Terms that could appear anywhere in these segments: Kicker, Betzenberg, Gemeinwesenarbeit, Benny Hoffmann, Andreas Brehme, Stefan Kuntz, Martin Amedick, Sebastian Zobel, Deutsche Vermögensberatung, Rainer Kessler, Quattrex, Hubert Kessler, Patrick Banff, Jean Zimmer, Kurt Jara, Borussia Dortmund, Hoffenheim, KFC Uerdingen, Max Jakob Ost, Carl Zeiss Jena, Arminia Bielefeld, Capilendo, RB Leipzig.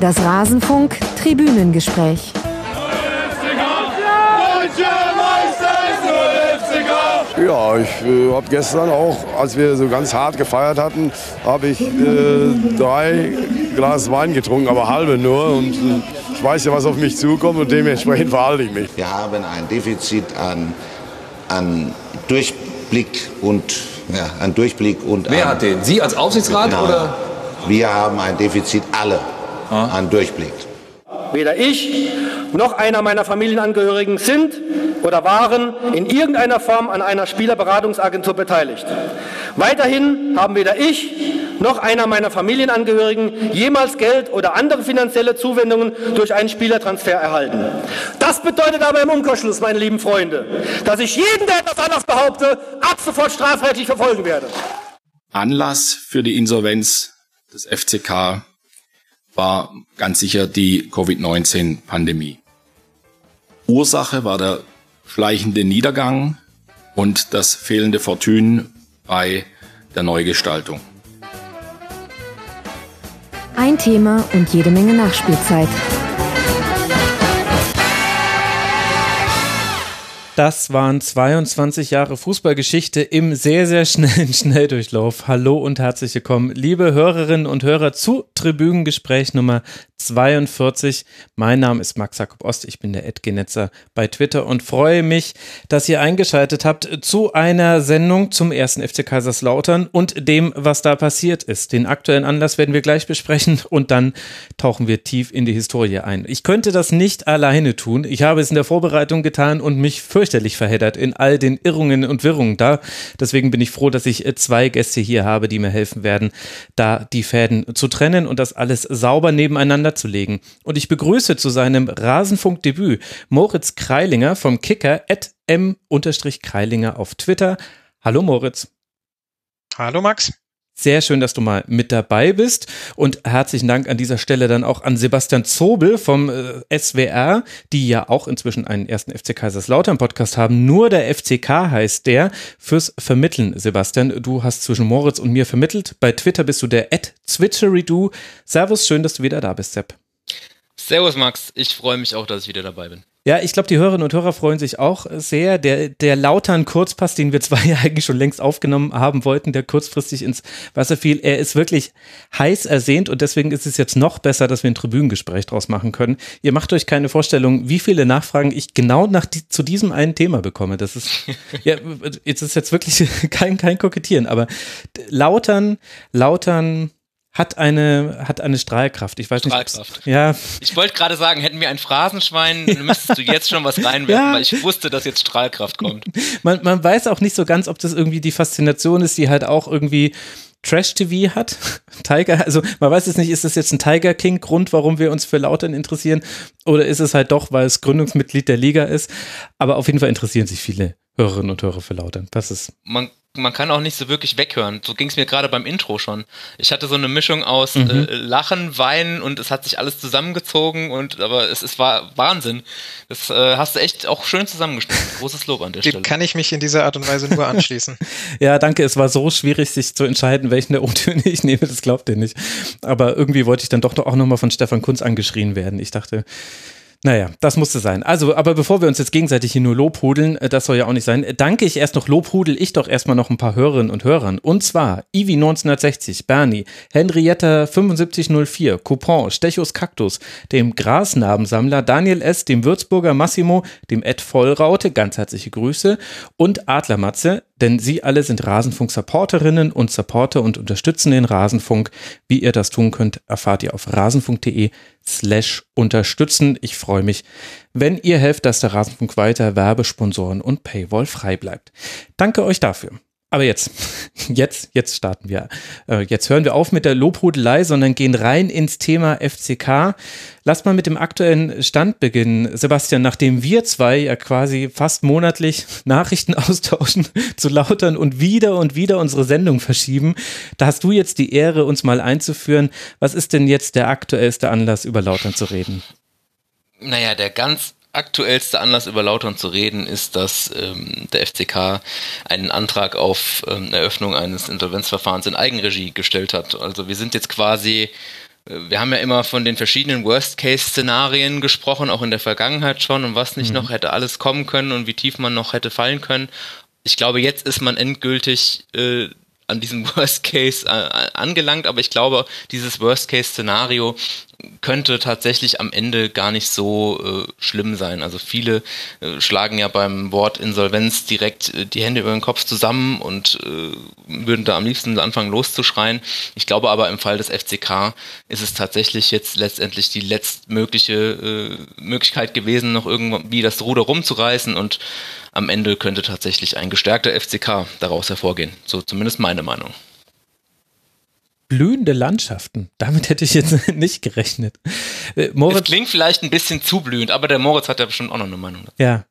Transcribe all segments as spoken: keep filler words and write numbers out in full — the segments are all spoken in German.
Das Rasenfunk Tribünengespräch. Ja, ich äh, habe gestern auch, als wir so ganz hart gefeiert hatten, habe ich äh, drei Glas Wein getrunken, aber halbe nur. Und äh, ich weiß ja, was auf mich zukommt und dementsprechend verhalte ich mich. Wir haben ein Defizit an, an Durchblick und ja, an Durchblick und. Wer an, hat den? Sie als Aufsichtsrat na, oder? Wir haben ein Defizit alle ah. an Durchblick. Weder ich noch einer meiner Familienangehörigen sind oder waren in irgendeiner Form an einer Spielerberatungsagentur beteiligt. Weiterhin haben weder ich noch einer meiner Familienangehörigen jemals Geld oder andere finanzielle Zuwendungen durch einen Spielertransfer erhalten. Das bedeutet aber im Umkehrschluss, meine lieben Freunde, dass ich jeden, der etwas anderes behaupte, ab sofort strafrechtlich verfolgen werde. Anlass für die Insolvenz des F C K war ganz sicher die Covid neunzehn Pandemie. Ursache war der schleichende Niedergang und das fehlende Fortun bei der Neugestaltung. Ein Thema und jede Menge Nachspielzeit. Das waren zweiundzwanzig Jahre Fußballgeschichte im sehr, sehr schnellen Schnelldurchlauf. Hallo und herzlich willkommen, liebe Hörerinnen und Hörer, zu Tribünengespräch Nummer zweiundvierzig. Mein Name ist Max Jakob Ost, ich bin der Ad-Genetzer bei Twitter und freue mich, dass ihr eingeschaltet habt zu einer Sendung zum ersten F C Kaiserslautern und dem, was da passiert ist. Den aktuellen Anlass werden wir gleich besprechen und dann tauchen wir tief in die Historie ein. Ich könnte das nicht alleine tun. Ich habe es in der Vorbereitung getan und mich fürchterlich verheddert in all den Irrungen und Wirrungen da. Deswegen bin ich froh, dass ich zwei Gäste hier habe, die mir helfen werden, da die Fäden zu trennen und das alles sauber nebeneinander zu legen. Und ich begrüße zu seinem Rasenfunk-Debüt Moritz Kreilinger vom Kicker at m Kreilinger auf Twitter. Hallo Moritz. Hallo Max. Sehr schön, dass du mal mit dabei bist und herzlichen Dank an dieser Stelle dann auch an Sebastian Zobel vom äh, S W R, die ja auch inzwischen einen ersten F C Kaiserslautern Podcast haben, nur der F C K heißt der, fürs Vermitteln. Sebastian, du hast zwischen Moritz und mir vermittelt, bei Twitter bist du der at Zwitscheridu. Servus, schön, dass du wieder da bist, Sepp. Servus Max, ich freue mich auch, dass ich wieder dabei bin. Ja, ich glaube, die Hörerinnen und Hörer freuen sich auch sehr. Der, der Lautern-Kurzpass, den wir zwei ja eigentlich schon längst aufgenommen haben wollten, der kurzfristig ins Wasser fiel, er ist wirklich heiß ersehnt und deswegen ist es jetzt noch besser, dass wir ein Tribünengespräch draus machen können. Ihr macht euch keine Vorstellung, wie viele Nachfragen ich genau nach die, zu diesem einen Thema bekomme. Das ist, ja, jetzt ist jetzt wirklich kein, kein Kokettieren, aber Lautern, Lautern, Hat eine, hat eine Strahlkraft. Ich weiß Strahlkraft. Nicht, ja. Ich wollte gerade sagen, hätten wir ein Phrasenschwein, ja. müsstest du jetzt schon was reinwerfen, ja. weil ich wusste, dass jetzt Strahlkraft kommt. Man, man weiß auch nicht so ganz, ob das irgendwie die Faszination ist, die halt auch irgendwie Trash-T V hat. Tiger, also man weiß jetzt nicht, ist das jetzt ein Tiger King-Grund, warum wir uns für Lautern interessieren, oder ist es halt doch, weil es Gründungsmitglied der Liga ist. Aber auf jeden Fall interessieren sich viele Hörerinnen und Hörer für Lautern. Das ist man Man kann auch nicht so wirklich weghören. So ging es mir gerade beim Intro schon. Ich hatte so eine Mischung aus mhm. äh, Lachen, Weinen und es hat sich alles zusammengezogen. Und aber es, es war Wahnsinn. Das äh, hast du echt auch schön zusammengeschnitten. Großes Lob an der Stelle. Dem kann ich mich in dieser Art und Weise nur anschließen. Ja, danke. Es war so schwierig, sich zu entscheiden, welchen der O-Töne ich nehme. Das glaubt ihr nicht. Aber irgendwie wollte ich dann doch auch nochmal von Stefan Kuntz angeschrien werden. Ich dachte... Naja, das musste sein. Also, aber bevor wir uns jetzt gegenseitig hier nur lobhudeln, das soll ja auch nicht sein, danke ich erst noch, lobhudel ich doch erstmal noch ein paar Hörerinnen und Hörern. Und zwar Ivi neunzehnhundertsechzig, Bernie, Henrietta fünfundsiebzig null vier, Coupon, Stechus Kaktus, dem Grasnarbensammler, Daniel S., dem Würzburger Massimo, dem Ed Vollraute, ganz herzliche Grüße, und Adlermatze, denn sie alle sind Rasenfunk-Supporterinnen und Supporter und unterstützen den Rasenfunk. Wie ihr das tun könnt, erfahrt ihr auf rasenfunk.de slash unterstützen. Ich freue mich, wenn ihr helft, dass der Rasenfunk weiter Werbesponsoren und Paywall frei bleibt. Danke euch dafür. Aber jetzt, jetzt, jetzt starten wir. Jetzt hören wir auf mit der Lobhudelei, sondern gehen rein ins Thema F C K. Lasst mal mit dem aktuellen Stand beginnen, Sebastian, nachdem wir zwei ja quasi fast monatlich Nachrichten austauschen zu Lautern und wieder und wieder unsere Sendung verschieben. Da hast du jetzt die Ehre, uns mal einzuführen. Was ist denn jetzt der aktuellste Anlass, über Lautern zu reden? Naja, der ganz aktuellste Anlass, über Lautern zu reden, ist, dass ähm, der F C K einen Antrag auf ähm, Eröffnung eines Insolvenzverfahrens in Eigenregie gestellt hat. Also wir sind jetzt quasi Wir haben ja immer von den verschiedenen Worst-Case-Szenarien gesprochen, auch in der Vergangenheit schon, und was nicht mhm. noch hätte alles kommen können und wie tief man noch hätte fallen können. Ich glaube, jetzt ist man endgültig äh, an diesem Worst-Case äh, angelangt, aber ich glaube, dieses Worst-Case-Szenario könnte tatsächlich am Ende gar nicht so äh, schlimm sein. Also viele äh, schlagen ja beim Wort Insolvenz direkt äh, die Hände über den Kopf zusammen und äh, würden da am liebsten anfangen loszuschreien. Ich glaube aber, im Fall des F C K ist es tatsächlich jetzt letztendlich die letztmögliche äh, Möglichkeit gewesen, noch irgendwie das Ruder rumzureißen, und am Ende könnte tatsächlich ein gestärkter F C K daraus hervorgehen. So zumindest meine Meinung. Blühende Landschaften. Damit hätte ich jetzt nicht gerechnet. Äh, Moritz, es klingt vielleicht ein bisschen zu blühend, aber der Moritz hat ja bestimmt auch noch eine Meinung dazu. Ja.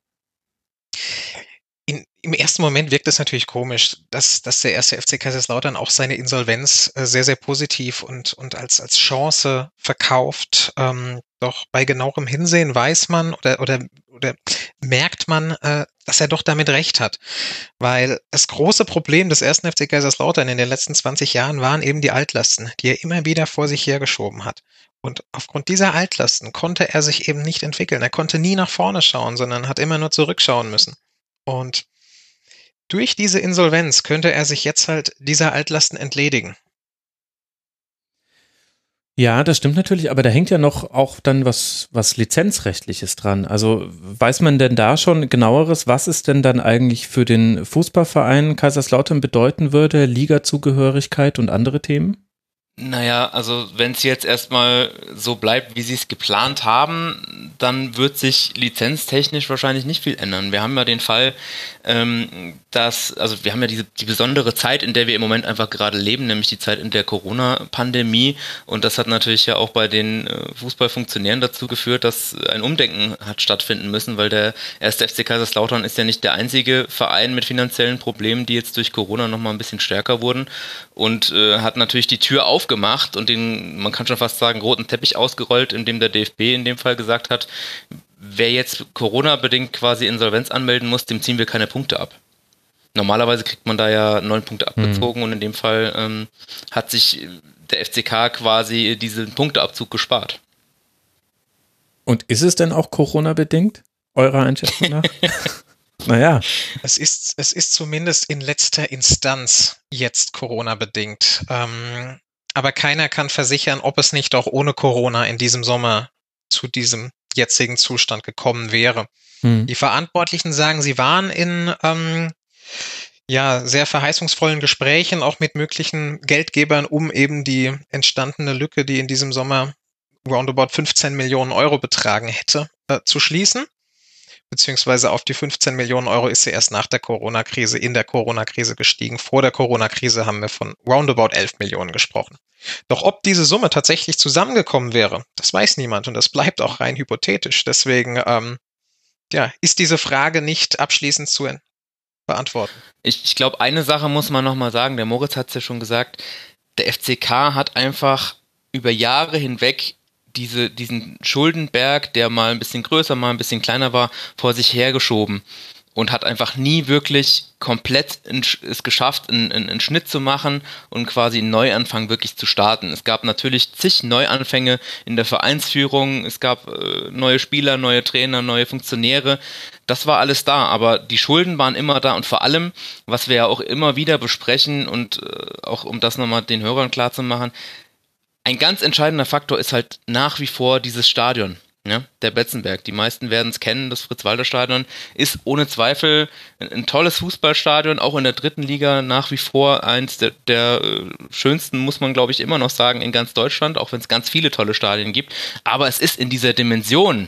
In, Im ersten Moment wirkt es natürlich komisch, dass, dass der erste F C Kaiserslautern auch seine Insolvenz äh, sehr, sehr positiv und, und als, als Chance verkauft. Ähm, doch bei genauerem Hinsehen weiß man oder, oder, oder merkt man, äh, dass er doch damit recht hat. Weil das große Problem des ersten F C Kaiserslautern in den letzten zwanzig Jahren waren eben die Altlasten, die er immer wieder vor sich hergeschoben hat. Und aufgrund dieser Altlasten konnte er sich eben nicht entwickeln. Er konnte nie nach vorne schauen, sondern hat immer nur zurückschauen müssen. Und durch diese Insolvenz könnte er sich jetzt halt dieser Altlasten entledigen. Ja, das stimmt natürlich, aber da hängt ja noch auch dann was, was Lizenzrechtliches dran. Also weiß man denn da schon Genaueres, was es denn dann eigentlich für den Fußballverein Kaiserslautern bedeuten würde, Ligazugehörigkeit und andere Themen? Naja, also wenn es jetzt erstmal so bleibt, wie sie es geplant haben, dann wird sich lizenztechnisch wahrscheinlich nicht viel ändern. Wir haben ja den Fall, ähm, dass, also wir haben ja diese, die besondere Zeit, in der wir im Moment einfach gerade leben, nämlich die Zeit in der Corona-Pandemie, und das hat natürlich ja auch bei den äh, Fußballfunktionären dazu geführt, dass ein Umdenken hat stattfinden müssen, weil der erste F C Kaiserslautern ist ja nicht der einzige Verein mit finanziellen Problemen, die jetzt durch Corona nochmal ein bisschen stärker wurden, und äh, hat natürlich die Tür aufgemacht gemacht und den, man kann schon fast sagen, roten Teppich ausgerollt, in dem der D F B in dem Fall gesagt hat, wer jetzt Corona-bedingt quasi Insolvenz anmelden muss, dem ziehen wir keine Punkte ab. Normalerweise kriegt man da ja neun Punkte abgezogen, mhm. und in dem Fall ähm, hat sich der F C K quasi diesen Punkteabzug gespart. Und ist es denn auch Corona-bedingt, eurer Einschätzung nach? Naja. Es ist, es ist zumindest in letzter Instanz jetzt Corona-bedingt. Ähm, Aber keiner kann versichern, ob es nicht auch ohne Corona in diesem Sommer zu diesem jetzigen Zustand gekommen wäre. Hm. Die Verantwortlichen sagen, sie waren in ähm, ja, sehr verheißungsvollen Gesprächen, auch mit möglichen Geldgebern, um eben die entstandene Lücke, die in diesem Sommer roundabout fünfzehn Millionen Euro betragen hätte, äh, zu schließen. Beziehungsweise auf die fünfzehn Millionen Euro ist sie erst nach der Corona-Krise, in der Corona-Krise gestiegen. Vor der Corona-Krise haben wir von roundabout elf Millionen gesprochen. Doch ob diese Summe tatsächlich zusammengekommen wäre, das weiß niemand, und das bleibt auch rein hypothetisch. Deswegen ähm, ja, ist diese Frage nicht abschließend zu beantworten. Ich, ich glaube, eine Sache muss man nochmal sagen. Der Moritz hat es ja schon gesagt. Der F C K hat einfach über Jahre hinweg Diese, diesen Schuldenberg, der mal ein bisschen größer, mal ein bisschen kleiner war, vor sich hergeschoben und hat einfach nie wirklich komplett in, es geschafft, einen, einen Schnitt zu machen und quasi einen Neuanfang wirklich zu starten. Es gab natürlich zig Neuanfänge in der Vereinsführung, es gab äh, neue Spieler, neue Trainer, neue Funktionäre, das war alles da, aber die Schulden waren immer da, und vor allem, was wir ja auch immer wieder besprechen und äh, auch um das nochmal den Hörern klar zu machen, ein ganz entscheidender Faktor ist halt nach wie vor dieses Stadion, ja, der Betzenberg. Die meisten werden es kennen, das Fritz-Walter-Stadion ist ohne Zweifel ein tolles Fußballstadion, auch in der dritten Liga nach wie vor eins der, der schönsten, muss man glaube ich immer noch sagen, in ganz Deutschland, auch wenn es ganz viele tolle Stadien gibt. Aber es ist in dieser Dimension,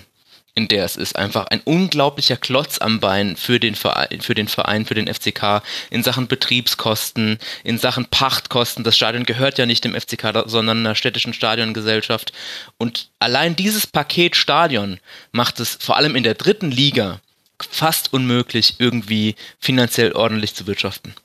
in der es ist, einfach ein unglaublicher Klotz am Bein für den Verein, für den Verein, für den F C K in Sachen Betriebskosten, in Sachen Pachtkosten. Das Stadion gehört ja nicht dem F C K, sondern einer städtischen Stadiongesellschaft. Und allein dieses Paket Stadion macht es vor allem in der dritten Liga fast unmöglich, irgendwie finanziell ordentlich zu wirtschaften.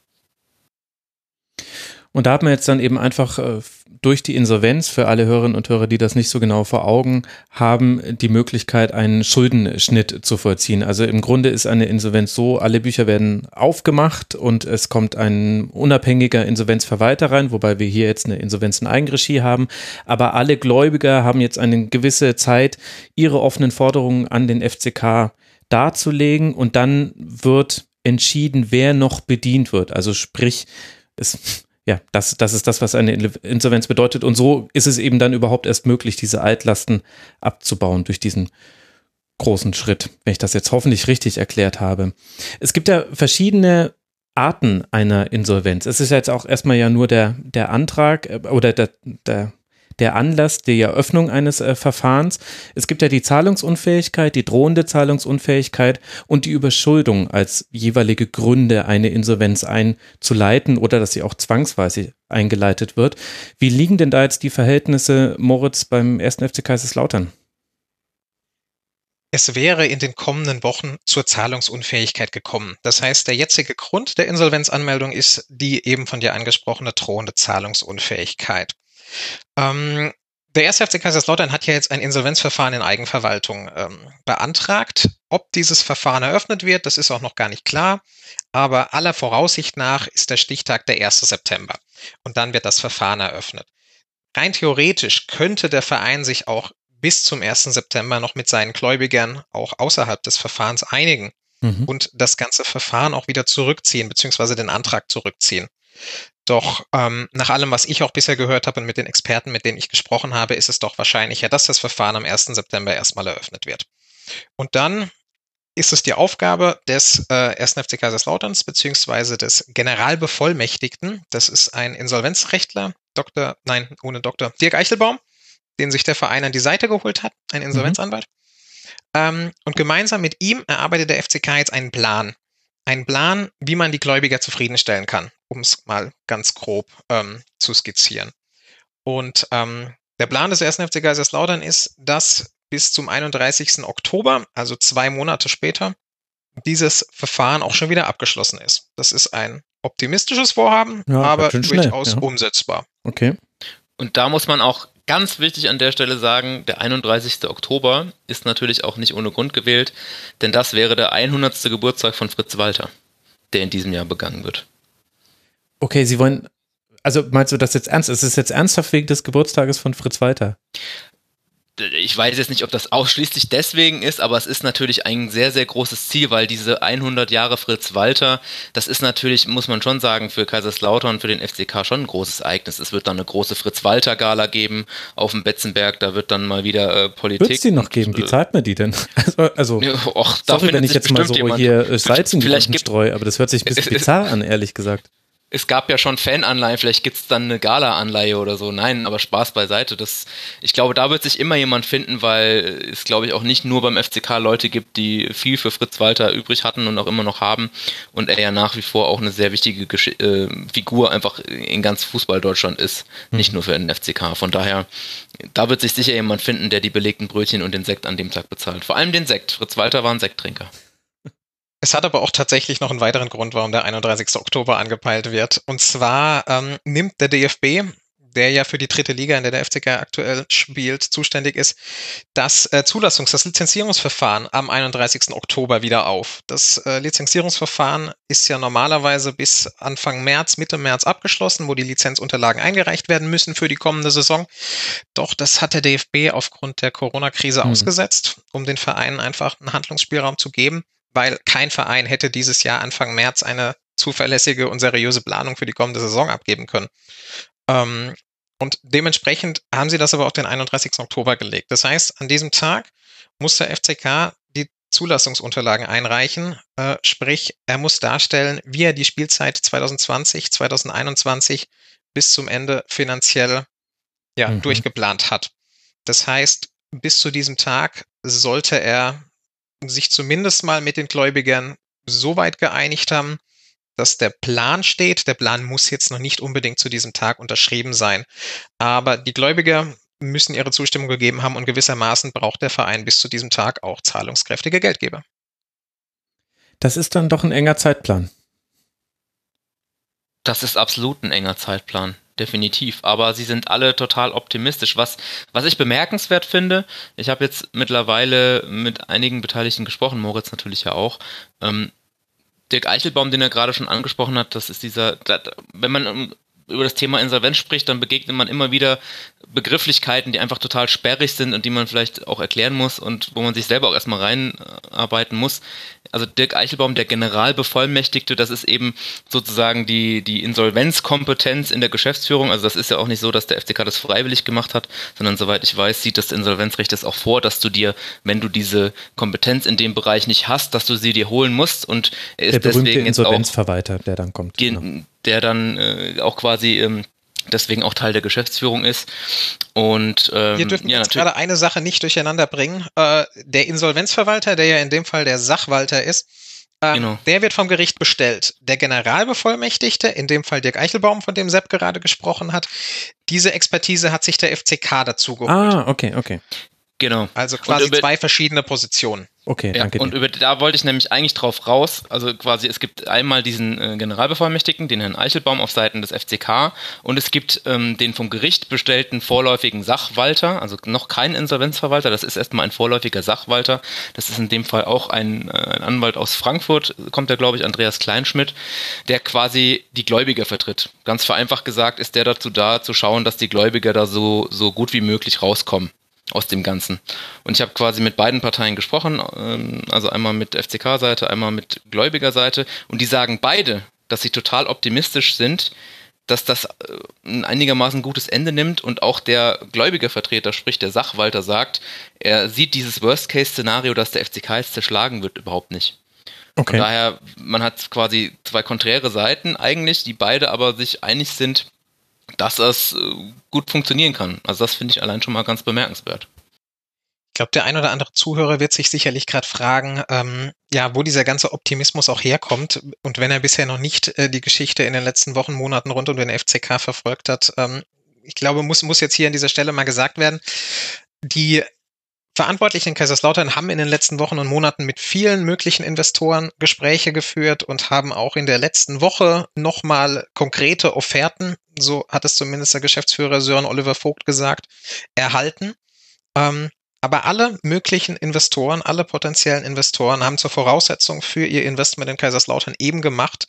Und da hat man jetzt dann eben einfach äh, durch die Insolvenz, für alle Hörerinnen und Hörer, die das nicht so genau vor Augen haben, die Möglichkeit, einen Schuldenschnitt zu vollziehen. Also im Grunde ist eine Insolvenz so, alle Bücher werden aufgemacht und es kommt ein unabhängiger Insolvenzverwalter rein, wobei wir hier jetzt eine Insolvenz in Eigenregie haben. Aber alle Gläubiger haben jetzt eine gewisse Zeit, ihre offenen Forderungen an den F C K darzulegen, und dann wird entschieden, wer noch bedient wird. Also sprich, es... Ja, das, das ist das, was eine Insolvenz bedeutet. Und so ist es eben dann überhaupt erst möglich, diese Altlasten abzubauen durch diesen großen Schritt, wenn ich das jetzt hoffentlich richtig erklärt habe. Es gibt ja verschiedene Arten einer Insolvenz. Es ist ja jetzt auch erstmal ja nur der, der Antrag oder der, der, der Anlass, die Eröffnung eines äh, Verfahrens. Es gibt ja die Zahlungsunfähigkeit, die drohende Zahlungsunfähigkeit und die Überschuldung als jeweilige Gründe, eine Insolvenz einzuleiten oder dass sie auch zwangsweise eingeleitet wird. Wie liegen denn da jetzt die Verhältnisse, Moritz, beim ersten F C Kaiserslautern? Es wäre in den kommenden Wochen zur Zahlungsunfähigkeit gekommen. Das heißt, der jetzige Grund der Insolvenzanmeldung ist die eben von dir angesprochene drohende Zahlungsunfähigkeit. Ähm, der erste F C Kaiserslautern hat ja jetzt ein Insolvenzverfahren in Eigenverwaltung ähm, beantragt. Ob dieses Verfahren eröffnet wird, das ist auch noch gar nicht klar. Aber aller Voraussicht nach ist der Stichtag der erste September. Und dann wird das Verfahren eröffnet. Rein theoretisch könnte der Verein sich auch bis zum ersten September noch mit seinen Gläubigern auch außerhalb des Verfahrens einigen. Mhm. Und das ganze Verfahren auch wieder zurückziehen, beziehungsweise den Antrag zurückziehen. Doch ähm, nach allem, was ich auch bisher gehört habe und mit den Experten, mit denen ich gesprochen habe, ist es doch wahrscheinlicher, dass das Verfahren am ersten September erstmal eröffnet wird. Und dann ist es die Aufgabe des äh, ersten F C Kaiserslauterns beziehungsweise des Generalbevollmächtigten, das ist ein Insolvenzrechtler, Doktor, nein, ohne Doktor, Dirk Eichelbaum, den sich der Verein an die Seite geholt hat, ein Insolvenzanwalt. Mhm. Ähm, und gemeinsam mit ihm erarbeitet der F C K jetzt einen Plan. Ein Plan, wie man die Gläubiger zufriedenstellen kann, um es mal ganz grob ähm, zu skizzieren. Und ähm, der Plan des ersten F C Kaiserslautern ist, dass bis zum einunddreißigsten Oktober, also zwei Monate später, dieses Verfahren auch schon wieder abgeschlossen ist. Das ist ein optimistisches Vorhaben, ja, aber durchaus schnell, ja. umsetzbar. Okay. Und da muss man auch ganz wichtig an der Stelle sagen, der einunddreißigste Oktober ist natürlich auch nicht ohne Grund gewählt, denn das wäre der hundertste Geburtstag von Fritz Walter, der in diesem Jahr begangen wird. Okay, Sie wollen, also meinst du das jetzt ernst? Ist es jetzt ernsthaft wegen des Geburtstages von Fritz Walter? Ich weiß jetzt nicht, ob das ausschließlich deswegen ist, aber es ist natürlich ein sehr, sehr großes Ziel, weil diese hundert Jahre Fritz Walter, das ist natürlich, muss man schon sagen, für Kaiserslautern und für den F C K schon ein großes Ereignis. Es wird dann eine große Fritz-Walter-Gala geben auf dem Betzenberg, da wird dann mal wieder äh, Politik. Wird es die noch geben? Wie zahlt man die denn? Also, also ja, och, sorry, wenn ich jetzt mal so jemand, hier Salz in die Wunden streue, aber das hört sich ein bisschen bizarr an, ehrlich gesagt. Es gab ja schon Fananleihen, vielleicht gibt es dann eine Gala-Anleihe oder so. Nein, aber Spaß beiseite. Das, ich glaube, da wird sich immer jemand finden, weil es, glaube ich, auch nicht nur beim F C K Leute gibt, die viel für Fritz Walter übrig hatten und auch immer noch haben. Und er ja nach wie vor auch eine sehr wichtige Gesch- äh, Figur einfach in ganz Fußball-Deutschland ist. Mhm. Nicht nur für den F C K. Von daher, da wird sich sicher jemand finden, der die belegten Brötchen und den Sekt an dem Tag bezahlt. Vor allem den Sekt. Fritz Walter war ein Sekttrinker. Es hat aber auch tatsächlich noch einen weiteren Grund, warum der einunddreißigste Oktober angepeilt wird. Und zwar ähm, nimmt der D F B, der ja für die dritte Liga, in der der F C K aktuell spielt, zuständig ist, das äh, Zulassungs-, das Lizenzierungsverfahren am einunddreißigsten Oktober wieder auf. Das äh, Lizenzierungsverfahren ist ja normalerweise bis Anfang März, Mitte März abgeschlossen, wo die Lizenzunterlagen eingereicht werden müssen für die kommende Saison. Doch das hat der D F B aufgrund der Corona-Krise mhm. ausgesetzt, um den Vereinen einfach einen Handlungsspielraum zu geben, weil kein Verein hätte dieses Jahr Anfang März eine zuverlässige und seriöse Planung für die kommende Saison abgeben können. Ähm, und dementsprechend haben sie das aber auf den einunddreißigsten Oktober gelegt. Das heißt, an diesem Tag muss der F C K die Zulassungsunterlagen einreichen, äh, sprich, er muss darstellen, wie er die Spielzeit zwanzig zwanzig, zwanzig einundzwanzig bis zum Ende finanziell ja, mhm. durchgeplant hat. Das heißt, bis zu diesem Tag sollte er sich zumindest mal mit den Gläubigern so weit geeinigt haben, dass der Plan steht. Der Plan muss jetzt noch nicht unbedingt zu diesem Tag unterschrieben sein. Aber die Gläubiger müssen ihre Zustimmung gegeben haben und gewissermaßen braucht der Verein bis zu diesem Tag auch zahlungskräftige Geldgeber. Das ist dann doch ein enger Zeitplan. Das ist absolut ein enger Zeitplan, definitiv. Aber sie sind alle total optimistisch. Was, was ich bemerkenswert finde, ich habe jetzt mittlerweile mit einigen Beteiligten gesprochen, Moritz natürlich ja auch. Ähm, Dirk Eichelbaum, den er gerade schon angesprochen hat, das ist dieser, das, wenn man über das Thema Insolvenz spricht, dann begegnet man immer wieder Begrifflichkeiten, die einfach total sperrig sind und die man vielleicht auch erklären muss und wo man sich selber auch erstmal reinarbeiten muss. Also Dirk Eichelbaum, der Generalbevollmächtigte, das ist eben sozusagen die, die Insolvenzkompetenz in der Geschäftsführung. Also das ist ja auch nicht so, dass der F C K das freiwillig gemacht hat, sondern soweit ich weiß, sieht das Insolvenzrecht das auch vor, dass du dir, wenn du diese Kompetenz in dem Bereich nicht hast, dass du sie dir holen musst. Und er ist der berühmte deswegen Insolvenzverwalter, der dann kommt. Genau. Der dann äh, auch quasi ähm, deswegen auch Teil der Geschäftsführung ist. Und ähm, wir dürfen ja, jetzt gerade eine Sache nicht durcheinander bringen. Äh, der Insolvenzverwalter, der ja in dem Fall der Sachwalter ist, äh, genau. der wird vom Gericht bestellt. Der Generalbevollmächtigte, in dem Fall Dirk Eichelbaum, von dem Sepp gerade gesprochen hat, diese Expertise hat sich der F C K dazu geholt. Ah, okay, okay. Genau. Also quasi über, zwei verschiedene Positionen. Okay, ja, danke dir. Und über, da wollte ich nämlich eigentlich drauf raus, also quasi es gibt einmal diesen äh, Generalbevollmächtigten, den Herrn Eichelbaum auf Seiten des F C K und es gibt ähm, den vom Gericht bestellten vorläufigen Sachwalter, also noch kein Insolvenzverwalter, das ist erstmal ein vorläufiger Sachwalter, das ist in dem Fall auch ein, äh, ein Anwalt aus Frankfurt, kommt der glaube ich, Andreas Kleinschmidt, der quasi die Gläubiger vertritt. Ganz vereinfacht gesagt ist der dazu da, zu schauen, dass die Gläubiger da so, so gut wie möglich rauskommen aus dem Ganzen. Und ich habe quasi mit beiden Parteien gesprochen, also einmal mit F C K-Seite, einmal mit Gläubiger-Seite und die sagen beide, dass sie total optimistisch sind, dass das ein einigermaßen gutes Ende nimmt und auch der Gläubigervertreter, sprich der Sachwalter, sagt, er sieht dieses Worst-Case-Szenario, dass der F C K jetzt zerschlagen wird, überhaupt nicht. Okay. Von daher, man hat quasi zwei konträre Seiten eigentlich, die beide aber sich einig sind, dass das gut funktionieren kann. Also das finde ich allein schon mal ganz bemerkenswert. Ich glaube, der ein oder andere Zuhörer wird sich sicherlich gerade fragen, ähm, ja, wo dieser ganze Optimismus auch herkommt. Und wenn er bisher noch nicht äh, die Geschichte in den letzten Wochen, Monaten rund um den F C K verfolgt hat, ähm, ich glaube, muss, muss jetzt hier an dieser Stelle mal gesagt werden, die Verantwortlichen in Kaiserslautern haben in den letzten Wochen und Monaten mit vielen möglichen Investoren Gespräche geführt und haben auch in der letzten Woche nochmal konkrete Offerten, so hat es zumindest der Geschäftsführer Sören Oliver Vogt gesagt, erhalten. Aber alle möglichen Investoren, alle potenziellen Investoren haben zur Voraussetzung für ihr Investment in Kaiserslautern eben gemacht,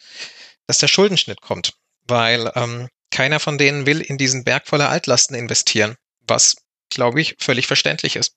dass der Schuldenschnitt kommt, weil keiner von denen will in diesen Berg voller Altlasten investieren, was, glaube ich, völlig verständlich ist.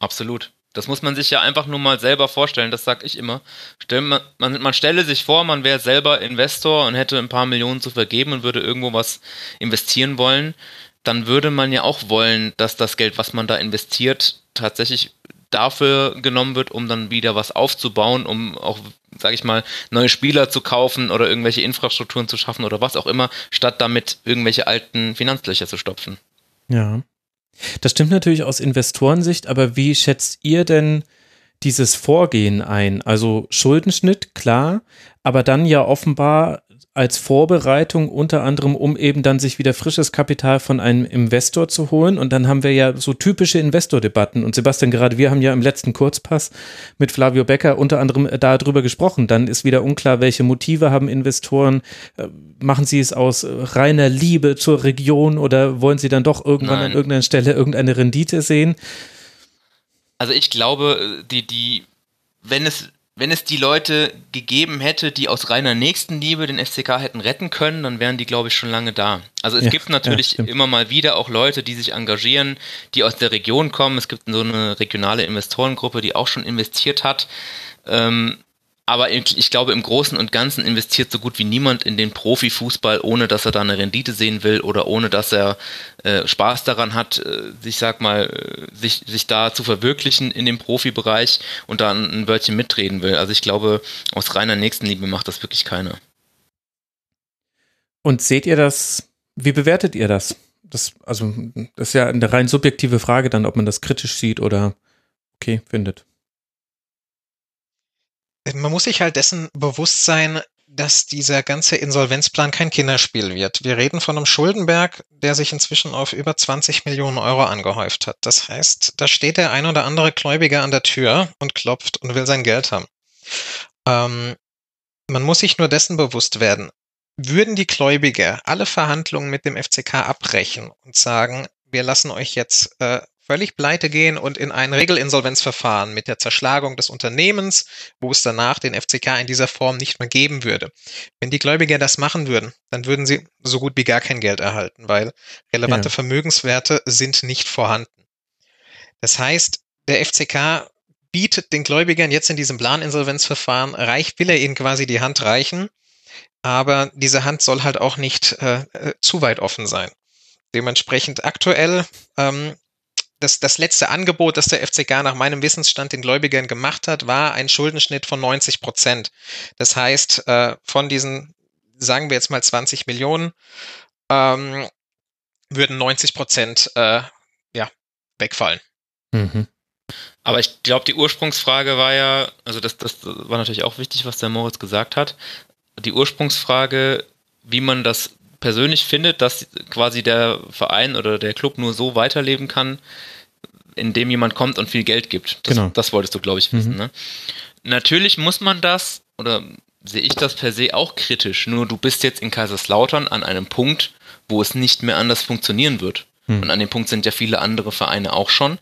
Absolut. Das muss man sich ja einfach nur mal selber vorstellen, das sag ich immer. Stell, man, man, man stelle sich vor, man wäre selber Investor und hätte ein paar Millionen zu vergeben und würde irgendwo was investieren wollen, dann würde man ja auch wollen, dass das Geld, was man da investiert, tatsächlich dafür genommen wird, um dann wieder was aufzubauen, um auch, sag ich mal, neue Spieler zu kaufen oder irgendwelche Infrastrukturen zu schaffen oder was auch immer, statt damit irgendwelche alten Finanzlöcher zu stopfen. Ja. Das stimmt natürlich aus Investorensicht, aber wie schätzt ihr denn dieses Vorgehen ein? Also Schuldenschnitt, klar, aber dann ja offenbar als Vorbereitung unter anderem, um eben dann sich wieder frisches Kapital von einem Investor zu holen. Und dann haben wir ja so typische Investordebatten. Und Sebastian, gerade wir haben ja im letzten Kurzpass mit Flavio Becker unter anderem darüber gesprochen. Dann ist wieder unklar, welche Motive haben Investoren? Machen sie es aus reiner Liebe zur Region oder wollen sie dann doch irgendwann Nein. an irgendeiner Stelle irgendeine Rendite sehen? Also ich glaube, die, die, wenn es Wenn es die Leute gegeben hätte, die aus reiner Nächstenliebe den F C K hätten retten können, dann wären die, glaube ich, schon lange da. Also es ja, gibt natürlich ja, immer mal wieder auch Leute, die sich engagieren, die aus der Region kommen. Es gibt so eine regionale Investorengruppe, die auch schon investiert hat. Ähm, aber ich glaube, im Großen und Ganzen investiert so gut wie niemand in den Profifußball, ohne dass er da eine Rendite sehen will oder ohne dass er äh, Spaß daran hat, äh, ich sag mal, sich, sich da zu verwirklichen in dem Profibereich und da ein Wörtchen mitreden will. Also ich glaube, aus reiner Nächstenliebe macht das wirklich keiner. Und seht ihr das, wie bewertet ihr das? Das, also, das ist ja eine rein subjektive Frage dann, ob man das kritisch sieht oder okay findet. Man muss sich halt dessen bewusst sein, dass dieser ganze Insolvenzplan kein Kinderspiel wird. Wir reden von einem Schuldenberg, der sich inzwischen auf über zwanzig Millionen Euro angehäuft hat. Das heißt, da steht der ein oder andere Gläubiger an der Tür und klopft und will sein Geld haben. Ähm, man muss sich nur dessen bewusst werden. Würden die Gläubiger alle Verhandlungen mit dem F C K abbrechen und sagen, wir lassen euch jetzt äh, völlig pleite gehen und in ein Regelinsolvenzverfahren mit der Zerschlagung des Unternehmens, wo es danach den F C K in dieser Form nicht mehr geben würde. Wenn die Gläubiger das machen würden, dann würden sie so gut wie gar kein Geld erhalten, weil relevante ja. Vermögenswerte sind nicht vorhanden. Das heißt, der F C K bietet den Gläubigern jetzt in diesem Planinsolvenzverfahren, reich will er ihnen quasi die Hand reichen, aber diese Hand soll halt auch nicht äh, zu weit offen sein. Dementsprechend aktuell ähm, das, das letzte Angebot, das der F C K nach meinem Wissensstand den Gläubigern gemacht hat, war ein Schuldenschnitt von neunzig Prozent. Das heißt, äh, von diesen, sagen wir jetzt mal zwanzig Millionen, ähm, würden neunzig Prozent äh, ja, wegfallen. Mhm. Aber ich glaube, die Ursprungsfrage war ja, also das, das war natürlich auch wichtig, was der Moritz gesagt hat, die Ursprungsfrage, wie man das persönlich findet, dass quasi der Verein oder der Club nur so weiterleben kann, indem jemand kommt und viel Geld gibt. Das, genau. das wolltest du, glaube ich, wissen. Mhm. Ne? Natürlich muss man das, oder sehe ich das per se auch kritisch, nur du bist jetzt in Kaiserslautern an einem Punkt, wo es nicht mehr anders funktionieren wird. Mhm. Und an dem Punkt sind ja viele andere Vereine auch schon.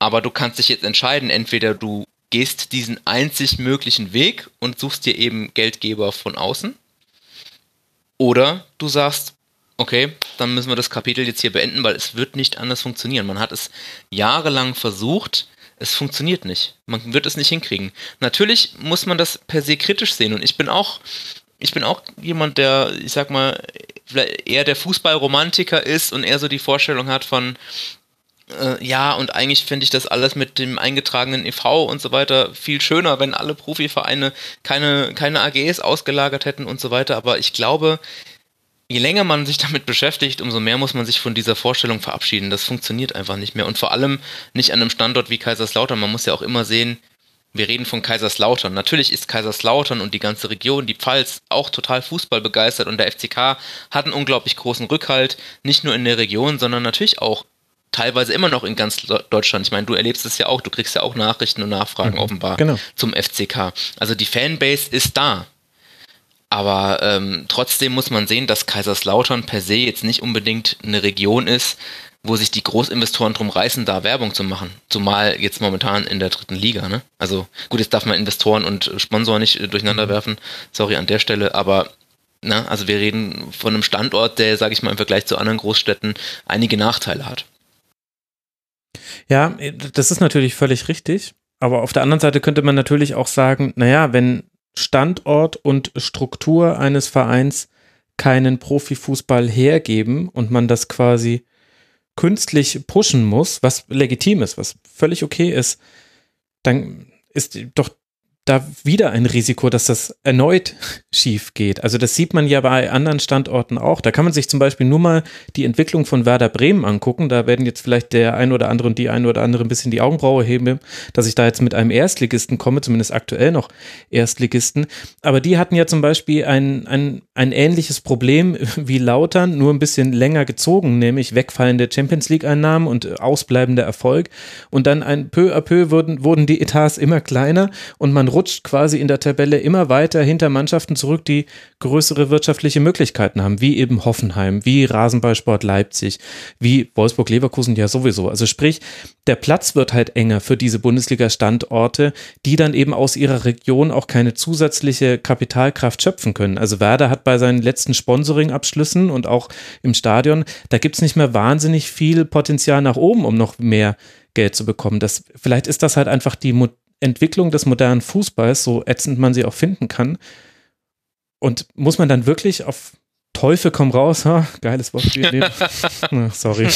Aber du kannst dich jetzt entscheiden, entweder du gehst diesen einzig möglichen Weg und suchst dir eben Geldgeber von außen, oder du sagst, okay, dann müssen wir das Kapitel jetzt hier beenden, weil es wird nicht anders funktionieren. Man hat es jahrelang versucht, es funktioniert nicht. Man wird es nicht hinkriegen. Natürlich muss man das per se kritisch sehen, und ich bin auch, ich bin auch jemand, der, ich sag mal, vielleicht eher der Fußballromantiker ist und eher so die Vorstellung hat von ja, und eigentlich finde ich das alles mit dem eingetragenen e V und so weiter viel schöner, wenn alle Profivereine keine, keine A Gs ausgelagert hätten und so weiter. Aber ich glaube, je länger man sich damit beschäftigt, umso mehr muss man sich von dieser Vorstellung verabschieden. Das funktioniert einfach nicht mehr. Und vor allem nicht an einem Standort wie Kaiserslautern. Man muss ja auch immer sehen, wir reden von Kaiserslautern. Natürlich ist Kaiserslautern und die ganze Region, die Pfalz, auch total fußballbegeistert. Und der F C K hat einen unglaublich großen Rückhalt, nicht nur in der Region, sondern natürlich auch teilweise immer noch in ganz Deutschland. Ich meine, du erlebst es ja auch, du kriegst ja auch Nachrichten und Nachfragen mhm, offenbar genau. zum F C K. Also die Fanbase ist da. Aber ähm, trotzdem muss man sehen, dass Kaiserslautern per se jetzt nicht unbedingt eine Region ist, wo sich die Großinvestoren drum reißen, da Werbung zu machen. Zumal jetzt momentan in der dritten Liga. Ne? Also gut, jetzt darf man Investoren und Sponsoren nicht äh, durcheinander mhm. werfen. Sorry an der Stelle, aber na, also wir reden von einem Standort, der, sage ich mal, im Vergleich zu anderen Großstädten einige Nachteile hat. Ja, das ist natürlich völlig richtig, aber auf der anderen Seite könnte man natürlich auch sagen, naja, wenn Standort und Struktur eines Vereins keinen Profifußball hergeben und man das quasi künstlich pushen muss, was legitim ist, was völlig okay ist, dann ist doch da wieder ein Risiko, dass das erneut schief geht. Also das sieht man ja bei anderen Standorten auch. Da kann man sich zum Beispiel nur mal die Entwicklung von Werder Bremen angucken. Da werden jetzt vielleicht der ein oder andere und die ein oder andere ein bisschen die Augenbraue heben, dass ich da jetzt mit einem Erstligisten komme, zumindest aktuell noch Erstligisten. Aber die hatten ja zum Beispiel ein, ein, ein ähnliches Problem wie Lautern, nur ein bisschen länger gezogen, nämlich wegfallende Champions League-Einnahmen und ausbleibender Erfolg. Und dann ein peu à peu wurden, wurden die Etats immer kleiner und man rutscht quasi in der Tabelle immer weiter hinter Mannschaften zurück, die größere wirtschaftliche Möglichkeiten haben, wie eben Hoffenheim, wie Rasenballsport Leipzig, wie Wolfsburg-Leverkusen ja sowieso. Also sprich, der Platz wird halt enger für diese Bundesliga-Standorte, die dann eben aus ihrer Region auch keine zusätzliche Kapitalkraft schöpfen können. Also Werder hat bei seinen letzten Sponsoring-Abschlüssen und auch im Stadion, da gibt es nicht mehr wahnsinnig viel Potenzial nach oben, um noch mehr Geld zu bekommen. Das, vielleicht ist das halt einfach die Mo- Entwicklung des modernen Fußballs, so ätzend man sie auch finden kann. Und muss man dann wirklich auf Teufel komm raus, ha, geiles Wort, sorry,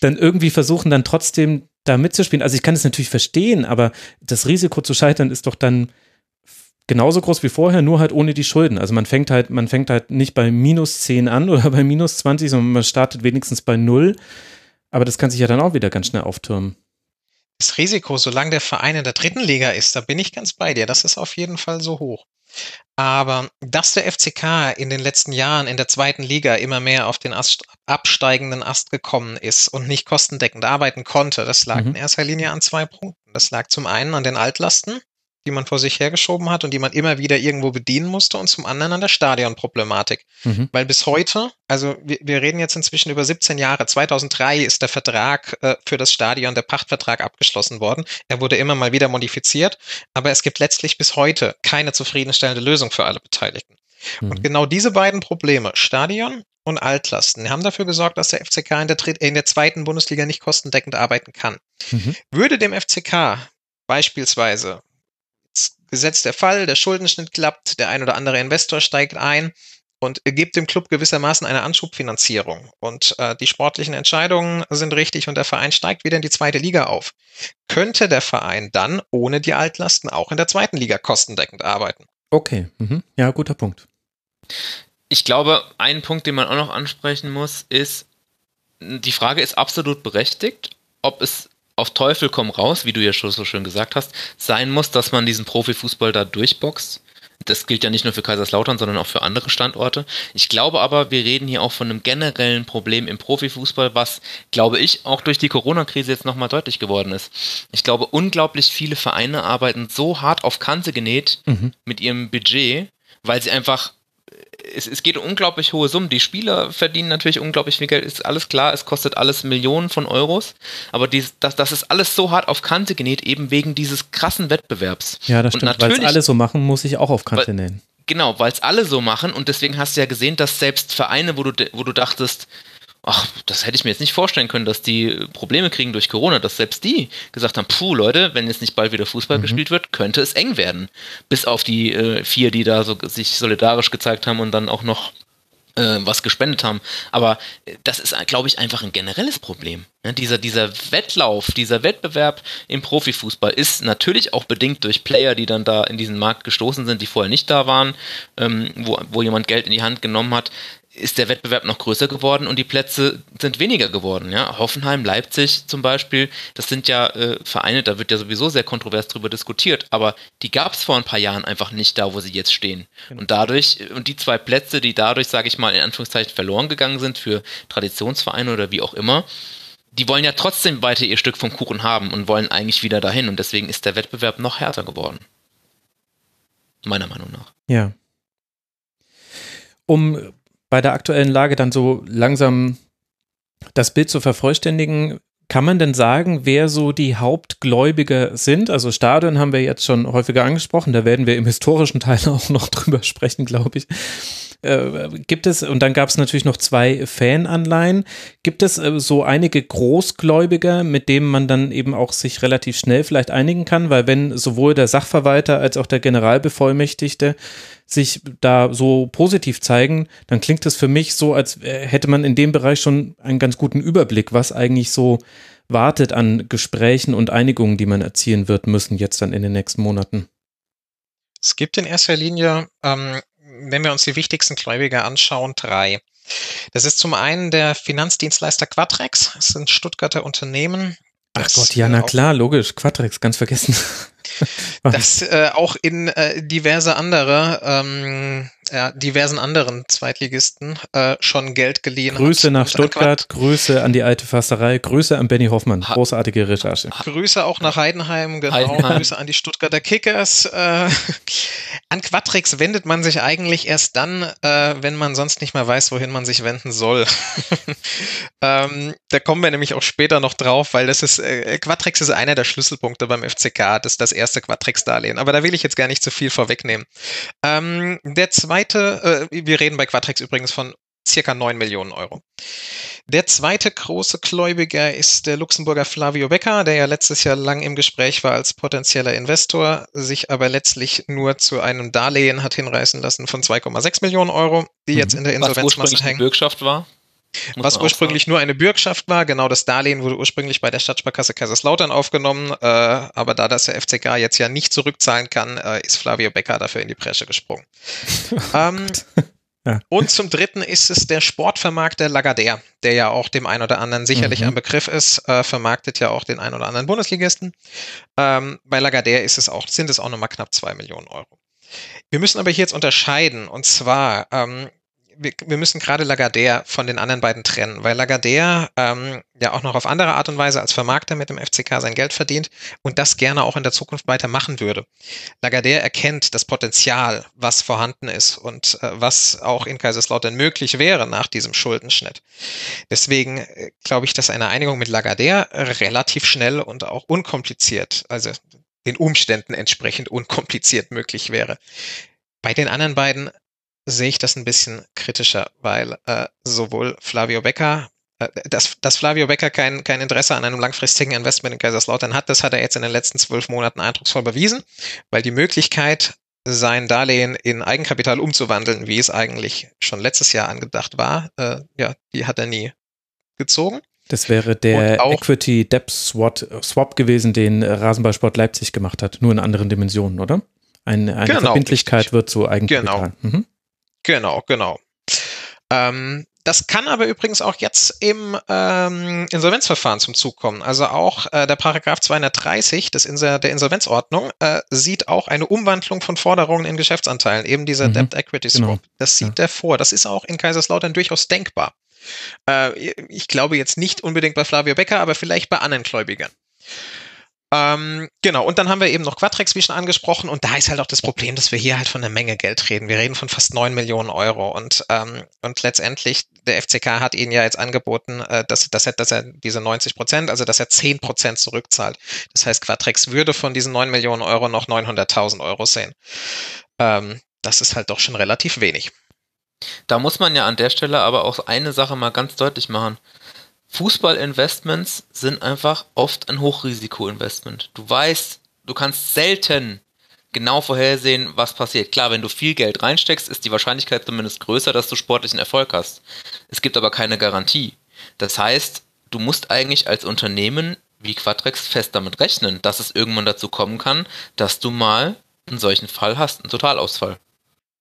dann irgendwie versuchen, dann trotzdem da mitzuspielen. Also ich kann es natürlich verstehen, aber das Risiko zu scheitern ist doch dann genauso groß wie vorher, nur halt ohne die Schulden. Also man fängt halt, man fängt halt nicht bei minus zehn an oder bei minus zwanzig, sondern man startet wenigstens bei null. Aber das kann sich ja dann auch wieder ganz schnell auftürmen. Das Risiko, solange der Verein in der dritten Liga ist, da bin ich ganz bei dir, das ist auf jeden Fall so hoch. Aber dass der F C K in den letzten Jahren in der zweiten Liga immer mehr auf den Ast, absteigenden Ast gekommen ist und nicht kostendeckend arbeiten konnte, das lag mhm. in erster Linie an zwei Punkten. Das lag zum einen an den Altlasten, die man vor sich hergeschoben hat und die man immer wieder irgendwo bedienen musste, und zum anderen an der Stadionproblematik. Mhm. Weil bis heute, also wir, wir reden jetzt inzwischen über siebzehn Jahre, zweitausenddrei ist der Vertrag äh, für das Stadion, der Pachtvertrag, abgeschlossen worden. Er wurde immer mal wieder modifiziert, aber es gibt letztlich bis heute keine zufriedenstellende Lösung für alle Beteiligten. Mhm. Und genau diese beiden Probleme, Stadion und Altlasten, haben dafür gesorgt, dass der F C K in der, in der zweiten Bundesliga nicht kostendeckend arbeiten kann. Mhm. Würde dem F C K beispielsweise gesetzt der Fall, der Schuldenschnitt klappt, der ein oder andere Investor steigt ein und gibt dem Club gewissermaßen eine Anschubfinanzierung und äh, die sportlichen Entscheidungen sind richtig und der Verein steigt wieder in die zweite Liga auf, könnte der Verein dann ohne die Altlasten auch in der zweiten Liga kostendeckend arbeiten. Okay, mhm. Ja, guter Punkt. Ich glaube, ein Punkt, den man auch noch ansprechen muss, ist, die Frage ist absolut berechtigt, ob es auf Teufel komm raus, wie du ja schon so schön gesagt hast, sein muss, dass man diesen Profifußball da durchboxt. Das gilt ja nicht nur für Kaiserslautern, sondern auch für andere Standorte. Ich glaube aber, wir reden hier auch von einem generellen Problem im Profifußball, was, glaube ich, auch durch die Corona-Krise jetzt nochmal deutlich geworden ist. Ich glaube, unglaublich viele Vereine arbeiten so hart auf Kante genäht mhm. mit ihrem Budget, weil sie einfach... Es, es geht um unglaublich hohe Summen. Die Spieler verdienen natürlich unglaublich viel Geld, ist alles klar, es kostet alles Millionen von Euros, aber dies, das, das ist alles so hart auf Kante genäht, eben wegen dieses krassen Wettbewerbs. Ja, das stimmt, weil es alle so machen, muss ich auch auf Kante weil, nähen. Genau, weil es alle so machen, und deswegen hast du ja gesehen, dass selbst Vereine, wo du, wo du dachtest, ach, das hätte ich mir jetzt nicht vorstellen können, dass die Probleme kriegen durch Corona, dass selbst die gesagt haben, puh, Leute, wenn jetzt nicht bald wieder Fußball mhm. gespielt wird, könnte es eng werden. Bis auf die äh, vier, die da so sich solidarisch gezeigt haben und dann auch noch äh, was gespendet haben. Aber das ist, glaube ich, einfach ein generelles Problem. Ja, dieser, dieser Wettlauf, dieser Wettbewerb im Profifußball ist natürlich auch bedingt durch Player, die dann da in diesen Markt gestoßen sind, die vorher nicht da waren, ähm, wo, wo jemand Geld in die Hand genommen hat. Ist der Wettbewerb noch größer geworden und die Plätze sind weniger geworden. Ja? Hoffenheim, Leipzig zum Beispiel, das sind ja äh, Vereine, da wird ja sowieso sehr kontrovers drüber diskutiert, aber die gab es vor ein paar Jahren einfach nicht da, wo sie jetzt stehen. Genau. Und dadurch, und die zwei Plätze, die dadurch, sage ich mal, in Anführungszeichen verloren gegangen sind für Traditionsvereine oder wie auch immer, die wollen ja trotzdem weiter ihr Stück vom Kuchen haben und wollen eigentlich wieder dahin, und deswegen ist der Wettbewerb noch härter geworden. Meiner Meinung nach. Ja. Um bei der aktuellen Lage dann so langsam das Bild zu vervollständigen, kann man denn sagen, wer so die Hauptgläubiger sind? Also Stadion haben wir jetzt schon häufiger angesprochen, da werden wir im historischen Teil auch noch drüber sprechen, glaube ich. Äh, gibt es, und dann gab es natürlich noch zwei Fananleihen, gibt es äh, so einige Großgläubiger, mit denen man dann eben auch sich relativ schnell vielleicht einigen kann, weil wenn sowohl der Sachverwalter als auch der Generalbevollmächtigte sich da so positiv zeigen, dann klingt das für mich so, als hätte man in dem Bereich schon einen ganz guten Überblick, was eigentlich so wartet an Gesprächen und Einigungen, die man erzielen wird müssen jetzt dann in den nächsten Monaten. Es gibt in erster Linie ähm wenn wir uns die wichtigsten Gläubiger anschauen, drei. Das ist zum einen der Finanzdienstleister Quattrex, das sind Stuttgarter Unternehmen. Ach Gott, ja, na klar, logisch, Quattrex, ganz vergessen. Das äh, auch in äh, diverse andere, ähm, ja, diversen anderen Zweitligisten äh, schon Geld geliehen Grüße hat. Grüße nach Stuttgart, Grüße an die alte Fasserei, Grüße an Benny Hoffmann, ha- großartige Recherche. Ha- Grüße auch nach Heidenheim, genau, Heidenheim. Grüße an die Stuttgarter Kickers. Äh, an Quattrex wendet man sich eigentlich erst dann, äh, wenn man sonst nicht mehr weiß, wohin man sich wenden soll. ähm, da kommen wir nämlich auch später noch drauf, weil das ist, äh, Quattrex ist einer der Schlüsselpunkte beim F C K, das ist das erste Quattrex-Darlehen, aber da will ich jetzt gar nicht zu viel vorwegnehmen. Ähm, der zweite, äh, wir reden bei Quattrex übrigens von circa neun Millionen Euro. Der zweite große Gläubiger ist der Luxemburger Flavio Becker, der ja letztes Jahr lang im Gespräch war als potenzieller Investor, sich aber letztlich nur zu einem Darlehen hat hinreißen lassen von zwei Komma sechs Millionen Euro, die mhm. jetzt in der Insolvenzmasse hängen. Die Bürgschaft war? Was ursprünglich nur eine Bürgschaft war, genau, das Darlehen wurde ursprünglich bei der Stadtsparkasse Kaiserslautern aufgenommen, äh, aber da das der F C K jetzt ja nicht zurückzahlen kann, äh, ist Flavio Becker dafür in die Bresche gesprungen. ähm, ja. Und zum dritten ist es der Sportvermarkter Lagardère, der ja auch dem einen oder anderen sicherlich mhm. ein Begriff ist, äh, vermarktet ja auch den einen oder anderen Bundesligisten. Ähm, bei Lagardère ist es auch, sind es auch nochmal knapp zwei Millionen Euro. Wir müssen aber hier jetzt unterscheiden, und zwar... Ähm, wir, wir müssen gerade Lagardère von den anderen beiden trennen, weil Lagardère ähm, ja auch noch auf andere Art und Weise als Vermarkter mit dem F C K sein Geld verdient und das gerne auch in der Zukunft weiter machen würde. Lagardère erkennt das Potenzial, was vorhanden ist und äh, was auch in Kaiserslautern möglich wäre nach diesem Schuldenschnitt. Deswegen äh, glaube ich, dass eine Einigung mit Lagardère relativ schnell und auch unkompliziert, also den Umständen entsprechend unkompliziert möglich wäre. Bei den anderen beiden sehe ich das ein bisschen kritischer, weil äh, sowohl Flavio Becker, äh, dass, dass Flavio Becker kein, kein Interesse an einem langfristigen Investment in Kaiserslautern hat, das hat er jetzt in den letzten zwölf Monaten eindrucksvoll bewiesen, weil die Möglichkeit, sein Darlehen in Eigenkapital umzuwandeln, wie es eigentlich schon letztes Jahr angedacht war, äh, ja, die hat er nie gezogen. Das wäre der Equity-Debt-Swap gewesen, den Rasenballsport Leipzig gemacht hat, nur in anderen Dimensionen, oder? Eine, eine genau, Verbindlichkeit richtig. Wird zu Eigenkapital. Genau, mhm. genau. genau. Ähm, das kann aber übrigens auch jetzt im ähm, Insolvenzverfahren zum Zug kommen. Also auch äh, der Paragraph zweihundertdreißig des Inser- der Insolvenzordnung äh, sieht auch eine Umwandlung von Forderungen in Geschäftsanteilen, eben dieser mhm. Debt-Equity-Swap. Genau. Das sieht ja. er vor. Das ist auch in Kaiserslautern durchaus denkbar. Äh, ich glaube jetzt nicht unbedingt bei Flavio Becker, aber vielleicht bei anderen Gläubigern. Ähm, genau, und dann haben wir eben noch Quattrex, wie schon angesprochen, und da ist halt auch das Problem, dass wir hier halt von einer Menge Geld reden. Wir reden von fast neun Millionen Euro und, ähm, und letztendlich, der F C K hat ihnen ja jetzt angeboten, äh, dass, dass, er, dass er diese neunzig Prozent, also dass er zehn Prozent zurückzahlt. Das heißt, Quattrex würde von diesen neun Millionen Euro noch neunhunderttausend Euro sehen. Ähm, das ist halt doch schon relativ wenig. Da muss man ja an der Stelle aber auch eine Sache mal ganz deutlich machen. Fußballinvestments sind einfach oft ein Hochrisikoinvestment. Du weißt, du kannst selten genau vorhersehen, was passiert. Klar, wenn du viel Geld reinsteckst, ist die Wahrscheinlichkeit zumindest größer, dass du sportlichen Erfolg hast. Es gibt aber keine Garantie. Das heißt, du musst eigentlich als Unternehmen wie Quattrex fest damit rechnen, dass es irgendwann dazu kommen kann, dass du mal einen solchen Fall hast, einen Totalausfall.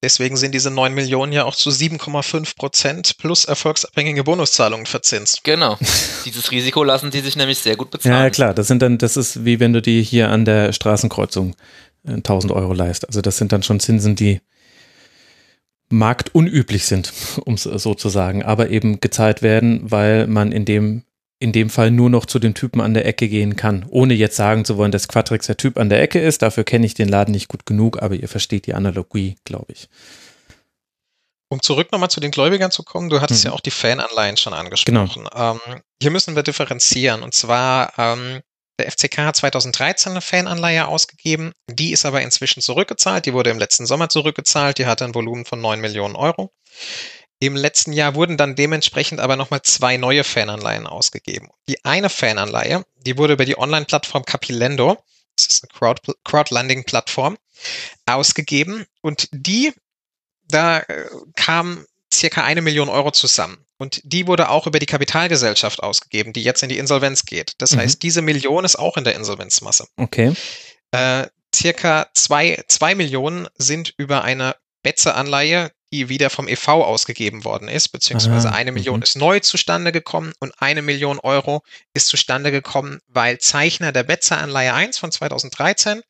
Deswegen sind diese neun Millionen ja auch zu sieben Komma fünf Prozent plus erfolgsabhängige Bonuszahlungen verzinst. Genau. Dieses Risiko lassen die sich nämlich sehr gut bezahlen. Ja, klar. Das sind dann, das ist wie wenn du dir hier an der Straßenkreuzung tausend Euro leist. Also das sind dann schon Zinsen, die marktunüblich sind, um es so zu sagen, aber eben gezahlt werden, weil man in dem in dem Fall nur noch zu dem Typen an der Ecke gehen kann, ohne jetzt sagen zu wollen, dass Quattrex der Typ an der Ecke ist. Dafür kenne ich den Laden nicht gut genug, aber ihr versteht die Analogie, glaube ich. Um zurück nochmal zu den Gläubigern zu kommen, du hattest mhm. ja auch die Fananleihen schon angesprochen. Genau. Ähm, hier müssen wir differenzieren und zwar ähm, der F C K hat zweitausenddreizehn eine Fananleihe ausgegeben, die ist aber inzwischen zurückgezahlt, die wurde im letzten Sommer zurückgezahlt, die hatte ein Volumen von neun Millionen Euro. Im letzten Jahr wurden dann dementsprechend aber nochmal zwei neue Fananleihen ausgegeben. Die eine Fananleihe, die wurde über die Online-Plattform Capilendo, das ist eine Crowd- Crowdlending-Plattform, ausgegeben und die, da kam circa eine Million Euro zusammen. Und die wurde auch über die Kapitalgesellschaft ausgegeben, die jetzt in die Insolvenz geht. Das mhm. heißt, diese Million ist auch in der Insolvenzmasse. Okay. Äh, circa zwei, zwei Millionen sind über eine Betze-Anleihe, die wieder vom E V ausgegeben worden ist, beziehungsweise Aha. eine Million mhm. ist neu zustande gekommen und eine Million Euro ist zustande gekommen, weil Zeichner der Betze-Anleihe eins von zweitausenddreizehn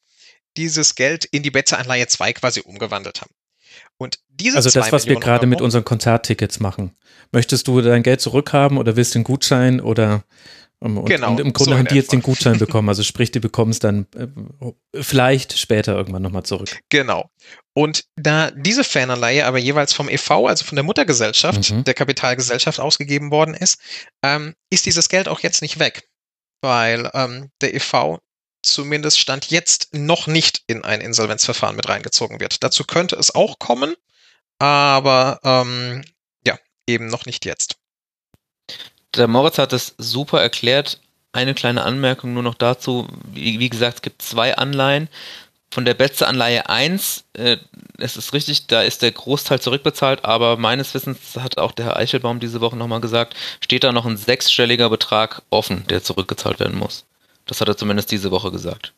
dieses Geld in die Betze-Anleihe zwei quasi umgewandelt haben. Und diese also das, was Millionen wir gerade Euro, mit unseren Konzerttickets machen. Möchtest du dein Geld zurückhaben oder willst du einen Gutschein oder und, genau, und im Grunde so haben die jetzt den Gutschein bekommen, also sprich, die bekommen es dann äh, vielleicht später irgendwann nochmal zurück. Genau. Und da diese Fananleihe aber jeweils vom E V, also von der Muttergesellschaft, mhm. der Kapitalgesellschaft ausgegeben worden ist, ähm, ist dieses Geld auch jetzt nicht weg, weil ähm, der E V zumindest Stand jetzt noch nicht in ein Insolvenzverfahren mit reingezogen wird. Dazu könnte es auch kommen, aber ähm, ja, eben noch nicht jetzt. Der Moritz hat es super erklärt. Eine kleine Anmerkung nur noch dazu. Wie, wie gesagt, es gibt zwei Anleihen. Von der Betze-Anleihe eins, äh, es ist richtig, da ist der Großteil zurückbezahlt, aber meines Wissens hat auch der Herr Eichelbaum diese Woche nochmal gesagt, steht da noch ein sechsstelliger Betrag offen, der zurückgezahlt werden muss. Das hat er zumindest diese Woche gesagt.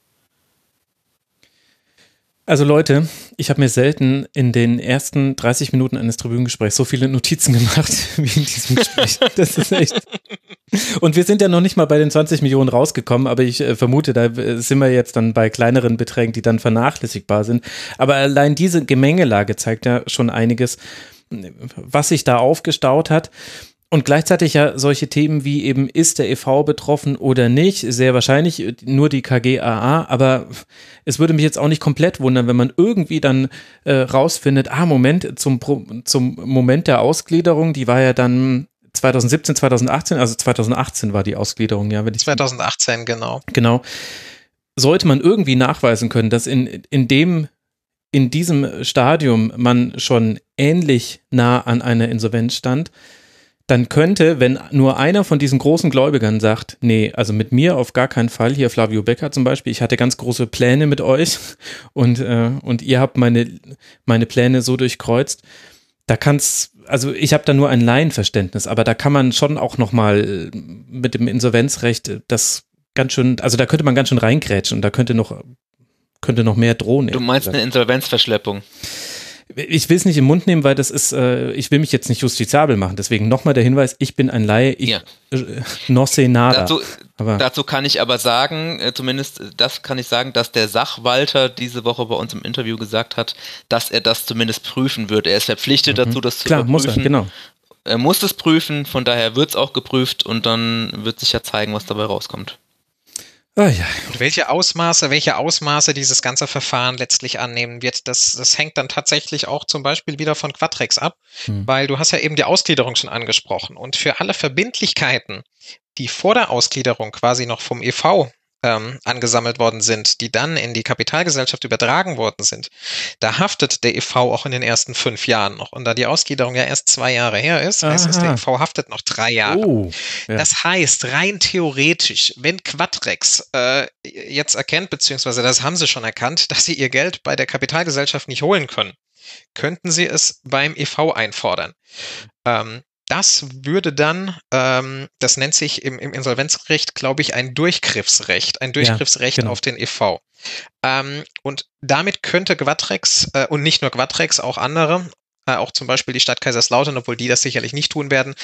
Also Leute, ich habe mir selten in den ersten dreißig Minuten eines Tribünengesprächs so viele Notizen gemacht wie in diesem Gespräch. Das ist echt. Und wir sind ja noch nicht mal bei den zwanzig Millionen rausgekommen, aber ich äh, vermute, da sind wir jetzt dann bei kleineren Beträgen, die dann vernachlässigbar sind. Aber allein diese Gemengelage zeigt ja schon einiges, was sich da aufgestaut hat. Und gleichzeitig ja solche Themen wie eben, ist der e V betroffen oder nicht, sehr wahrscheinlich nur die K G A A, aber es würde mich jetzt auch nicht komplett wundern, wenn man irgendwie dann äh, rausfindet, ah Moment, zum, zum Moment der Ausgliederung, die war ja dann zwanzig siebzehn, zwanzig achtzehn, also zwanzig achtzehn war die Ausgliederung, ja. Wenn ich zwanzig achtzehn, genau. Genau. Sollte man irgendwie nachweisen können, dass in, in dem in diesem Stadium man schon ähnlich nah an einer Insolvenz stand, dann könnte, wenn nur einer von diesen großen Gläubigern sagt, nee, also mit mir auf gar keinen Fall, hier Flavio Becker zum Beispiel, ich hatte ganz große Pläne mit euch und, äh, und ihr habt meine, meine Pläne so durchkreuzt, da kann's, also ich habe da nur ein Laienverständnis, aber da kann man schon auch nochmal mit dem Insolvenzrecht das ganz schön, also da könnte man ganz schön reingrätschen, da könnte noch, könnte noch mehr drohen. Du meinst eine Insolvenzverschleppung? Ich will es nicht im Mund nehmen, weil das ist, äh, ich will mich jetzt nicht justiziabel machen. Deswegen nochmal der Hinweis, ich bin ein Laie, ich ja. äh, no sé nada. Dazu, dazu kann ich aber sagen, äh, zumindest das kann ich sagen, dass der Sachwalter diese Woche bei uns im Interview gesagt hat, dass er das zumindest prüfen wird. Er ist verpflichtet mhm. dazu, das zu Klar, prüfen. Klar, muss er, genau. Er muss es prüfen, von daher wird es auch geprüft und dann wird sich ja zeigen, was dabei rauskommt. Oh ja. Und welche Ausmaße, welche Ausmaße dieses ganze Verfahren letztlich annehmen wird, das, das hängt dann tatsächlich auch zum Beispiel wieder von Quattrex ab, hm. weil du hast ja eben die Ausgliederung schon angesprochen und für alle Verbindlichkeiten, die vor der Ausgliederung quasi noch vom e V ähm, angesammelt worden sind, die dann in die Kapitalgesellschaft übertragen worden sind, da haftet der e V auch in den ersten fünf Jahren noch. Und da die Ausgliederung ja erst zwei Jahre her ist, heißt es, der e V haftet noch drei Jahre. Oh, ja. Das heißt, rein theoretisch, wenn Quattrex äh, jetzt erkennt, beziehungsweise das haben sie schon erkannt, dass sie ihr Geld bei der Kapitalgesellschaft nicht holen können, könnten sie es beim e V einfordern. Ähm, Das würde dann, ähm, das nennt sich im, im Insolvenzrecht, glaube ich, ein Durchgriffsrecht, ein Durchgriffsrecht ja, genau. auf den e V. Ähm, und damit könnte Quattrex äh, und nicht nur Quattrex, auch andere, äh, auch zum Beispiel die Stadt Kaiserslautern, obwohl die das sicherlich nicht tun werden,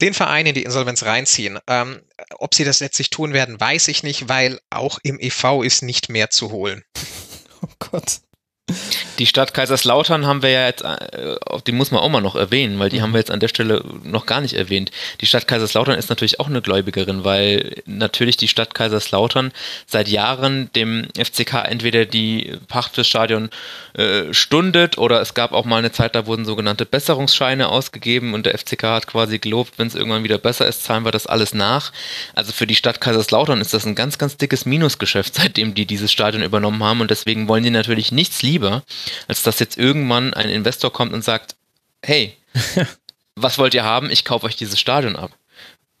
den Verein in die Insolvenz reinziehen. Ähm, ob sie das letztlich tun werden, weiß ich nicht, weil auch im e V ist nicht mehr zu holen. Oh Gott. Die Stadt Kaiserslautern haben wir ja jetzt, die muss man auch mal noch erwähnen, weil die haben wir jetzt an der Stelle noch gar nicht erwähnt. Die Stadt Kaiserslautern ist natürlich auch eine Gläubigerin, weil natürlich die Stadt Kaiserslautern seit Jahren dem F C K entweder die Pacht fürs Stadion äh, stundet oder es gab auch mal eine Zeit, da wurden sogenannte Besserungsscheine ausgegeben und der F C K hat quasi gelobt, wenn es irgendwann wieder besser ist, zahlen wir das alles nach. Also für die Stadt Kaiserslautern ist das ein ganz, ganz dickes Minusgeschäft, seitdem die dieses Stadion übernommen haben und deswegen wollen die natürlich nichts lieben. Lieber, als dass jetzt irgendwann ein Investor kommt und sagt, hey, was wollt ihr haben? Ich kaufe euch dieses Stadion ab.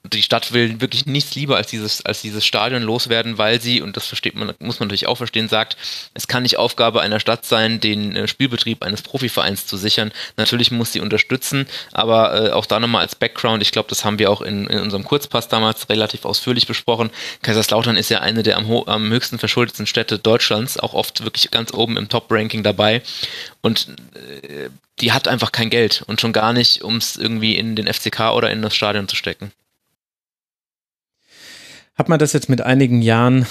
Und die Stadt will wirklich nichts lieber als dieses, als dieses Stadion loswerden, weil sie, und das versteht man, muss man natürlich auch verstehen, sagt, es kann nicht Aufgabe einer Stadt sein, den Spielbetrieb eines Profivereins zu sichern. Natürlich muss sie unterstützen, aber äh, auch da nochmal als Background, ich glaube, das haben wir auch in, in unserem Kurzpass damals relativ ausführlich besprochen. Kaiserslautern ist ja eine der am, ho- am höchsten verschuldeten Städte Deutschlands, auch oft wirklich ganz oben im Top-Ranking dabei. Und äh, die hat einfach kein Geld und schon gar nicht, um es irgendwie in den F C K oder in das Stadion zu stecken. Hat man das jetzt mit einigen Jahren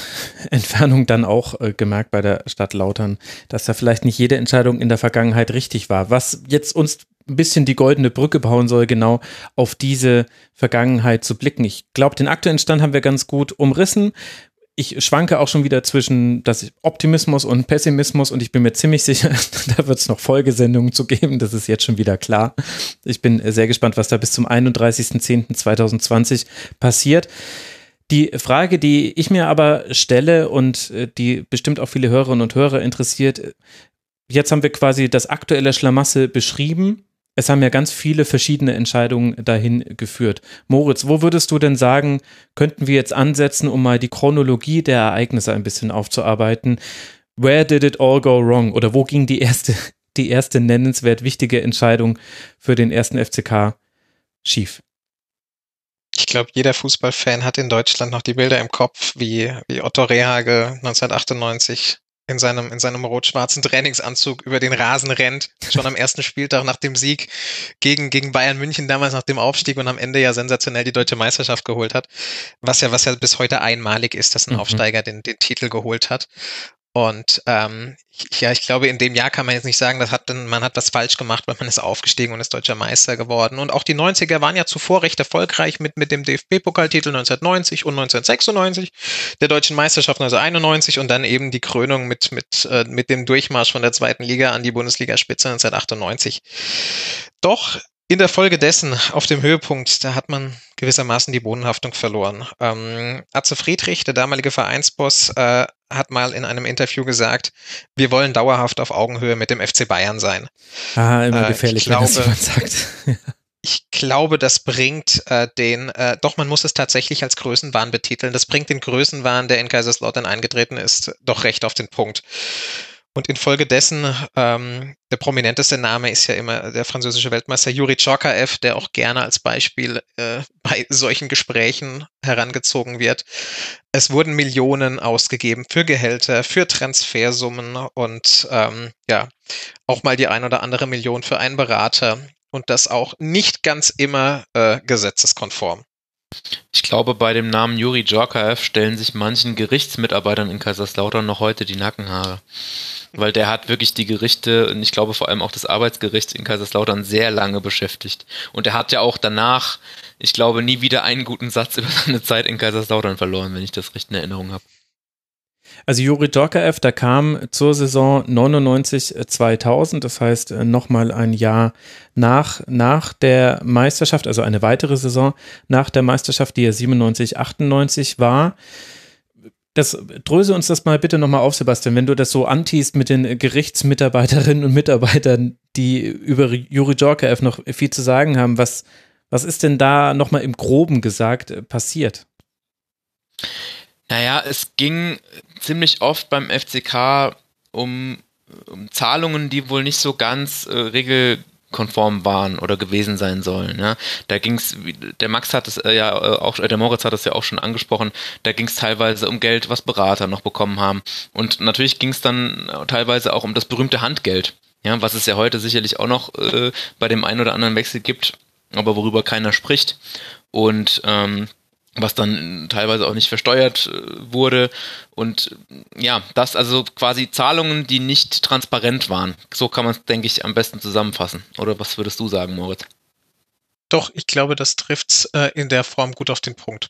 Entfernung dann auch äh, gemerkt bei der Stadt Lautern, dass da vielleicht nicht jede Entscheidung in der Vergangenheit richtig war, was jetzt uns ein bisschen die goldene Brücke bauen soll, genau auf diese Vergangenheit zu blicken. Ich glaube, den aktuellen Stand haben wir ganz gut umrissen. Ich schwanke auch schon wieder zwischen das Optimismus und Pessimismus und ich bin mir ziemlich sicher, da wird es noch Folgesendungen zu geben, das ist jetzt schon wieder klar. Ich bin sehr gespannt, was da bis zum einunddreißigsten zehnten zweitausendzwanzig passiert. Die Frage, die ich mir aber stelle und die bestimmt auch viele Hörerinnen und Hörer interessiert, jetzt haben wir quasi das aktuelle Schlamassel beschrieben. Es haben ja ganz viele verschiedene Entscheidungen dahin geführt. Moritz, wo würdest du denn sagen, könnten wir jetzt ansetzen, um mal die Chronologie der Ereignisse ein bisschen aufzuarbeiten? Where did it all go wrong? Oder wo ging die erste, die erste nennenswert wichtige Entscheidung für den ersten F C K schief? Ich glaube, jeder Fußballfan hat in Deutschland noch die Bilder im Kopf, wie, wie Otto Rehhagel neunzehnhundertachtundneunzig in seinem, in seinem rot-schwarzen Trainingsanzug über den Rasen rennt, schon am ersten Spieltag nach dem Sieg gegen, gegen Bayern München, damals nach dem Aufstieg und am Ende ja sensationell die deutsche Meisterschaft geholt hat, was ja, was ja bis heute einmalig ist, dass ein Aufsteiger den, den Titel geholt hat. Und ähm, ich, ja, ich glaube, in dem Jahr kann man jetzt nicht sagen, das hat dann, man hat was falsch gemacht, weil man ist aufgestiegen und ist deutscher Meister geworden. Und auch die neunziger waren ja zuvor recht erfolgreich mit, mit dem D F B-Pokaltitel neunzehnhundertneunzig und neunzehnhundertsechsundneunzig, der deutschen Meisterschaft neunzehnhunderteinundneunzig und dann eben die Krönung mit, mit, äh, mit dem Durchmarsch von der zweiten Liga an die Bundesligaspitze neunzehnhundertachtundneunzig. Doch in der Folge dessen, auf dem Höhepunkt, da hat man gewissermaßen die Bodenhaftung verloren. Ähm, Atze Friedrich, der damalige Vereinsboss, äh, hat mal in einem Interview gesagt, wir wollen dauerhaft auf Augenhöhe mit dem F C Bayern sein. Ah, immer gefährlich, äh, glaube, wenn das jemand sagt. Ich glaube, das bringt äh, den, äh, doch man muss es tatsächlich als Größenwahn betiteln, das bringt den Größenwahn, der in Kaiserslautern eingetreten ist, doch recht auf den Punkt. Und infolgedessen, ähm, der prominenteste Name ist ja immer der französische Weltmeister Juri Tschorkaeff, der auch gerne als Beispiel äh, bei solchen Gesprächen herangezogen wird. Es wurden Millionen ausgegeben für Gehälter, für Transfersummen und ähm, ja, auch mal die ein oder andere Million für einen Berater. Und das auch nicht ganz immer äh, gesetzeskonform. Ich glaube, bei dem Namen Juri Tschorkaeff stellen sich manchen Gerichtsmitarbeitern in Kaiserslautern noch heute die Nackenhaare. Weil der hat wirklich die Gerichte und ich glaube vor allem auch das Arbeitsgericht in Kaiserslautern sehr lange beschäftigt. Und er hat ja auch danach, ich glaube, nie wieder einen guten Satz über seine Zeit in Kaiserslautern verloren, wenn ich das recht in Erinnerung habe. Also Juri Tschorkaeff, der kam zur Saison neunundneunzig zweitausend, das heißt nochmal ein Jahr nach, nach der Meisterschaft, also eine weitere Saison nach der Meisterschaft, die ja siebenundneunzig achtundneunzig war. Das, dröse uns das mal bitte nochmal auf, Sebastian, wenn du das so antiest mit den Gerichtsmitarbeiterinnen und Mitarbeitern, die über Juri Tschorkaeff noch viel zu sagen haben, was, was ist denn da nochmal im Groben gesagt passiert? Naja, es ging ziemlich oft beim F C K um, um Zahlungen, die wohl nicht so ganz äh, regelkonform waren oder gewesen sein sollen. Ja. Da ging's, der Max hat es äh, ja auch, äh, der Moritz hat es ja auch schon angesprochen, da ging es teilweise um Geld, was Berater noch bekommen haben. Und natürlich ging es dann teilweise auch um das berühmte Handgeld, ja, was es ja heute sicherlich auch noch äh, bei dem einen oder anderen Wechsel gibt, aber worüber keiner spricht. Und ähm, was dann teilweise auch nicht versteuert wurde und ja, das also quasi Zahlungen, die nicht transparent waren. So kann man es, denke ich, am besten zusammenfassen. Oder was würdest du sagen, Moritz? Doch, ich glaube, das trifft's äh, in der Form gut auf den Punkt.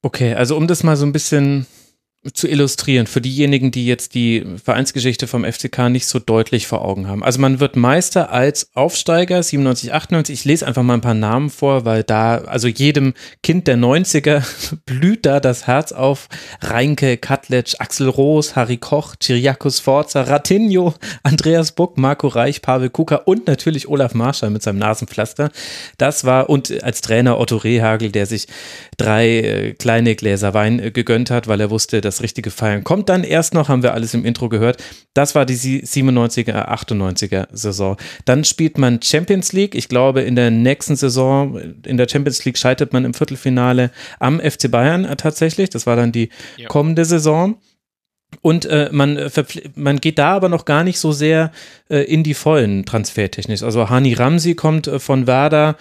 Okay, also um das mal so ein bisschen zu illustrieren, für diejenigen, die jetzt die Vereinsgeschichte vom F C K nicht so deutlich vor Augen haben. Also man wird Meister als Aufsteiger, siebenundneunzig achtundneunzig, ich lese einfach mal ein paar Namen vor, weil da, also jedem Kind der neunziger blüht da das Herz auf. Reinke, Katlec, Axel Roos, Harry Koch, Kyriakos Forza, Ratinho, Andreas Buck, Marco Reich, Pavel Kuka und natürlich Olaf Marschall mit seinem Nasenpflaster. Das war, und als Trainer Otto Rehhagel, der sich drei kleine Gläser Wein gegönnt hat, weil er wusste, dass richtige Feiern kommt dann erst noch, haben wir alles im Intro gehört. Das war die siebenundneunziger achtundneunziger Saison. Dann spielt man Champions League. Ich glaube, in der nächsten Saison, in der Champions League scheitert man im Viertelfinale am F C Bayern tatsächlich. Das war dann die ja. kommende Saison. Und äh, man, verpfli- man geht da aber noch gar nicht so sehr äh, in die Vollen transfertechnisch. Also Hani Ramzi kommt äh, von Werder.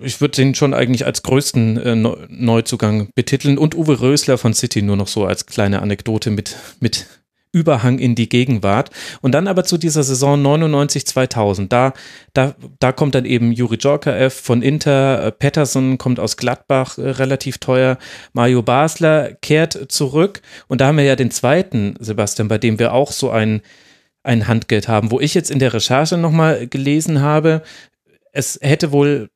Ich würde den schon eigentlich als größten äh, Neuzugang betiteln und Uwe Rösler von City nur noch so als kleine Anekdote mit, mit Überhang in die Gegenwart. Und dann aber zu dieser Saison neunundneunzig zweitausend, da, da, da kommt dann eben Juri Tschorkaeff von Inter, äh, Pettersson kommt aus Gladbach, äh, relativ teuer, Mario Basler kehrt zurück und da haben wir ja den zweiten, Sebastian, bei dem wir auch so ein, ein Handgeld haben, wo ich jetzt in der Recherche nochmal gelesen habe, es hätte wohl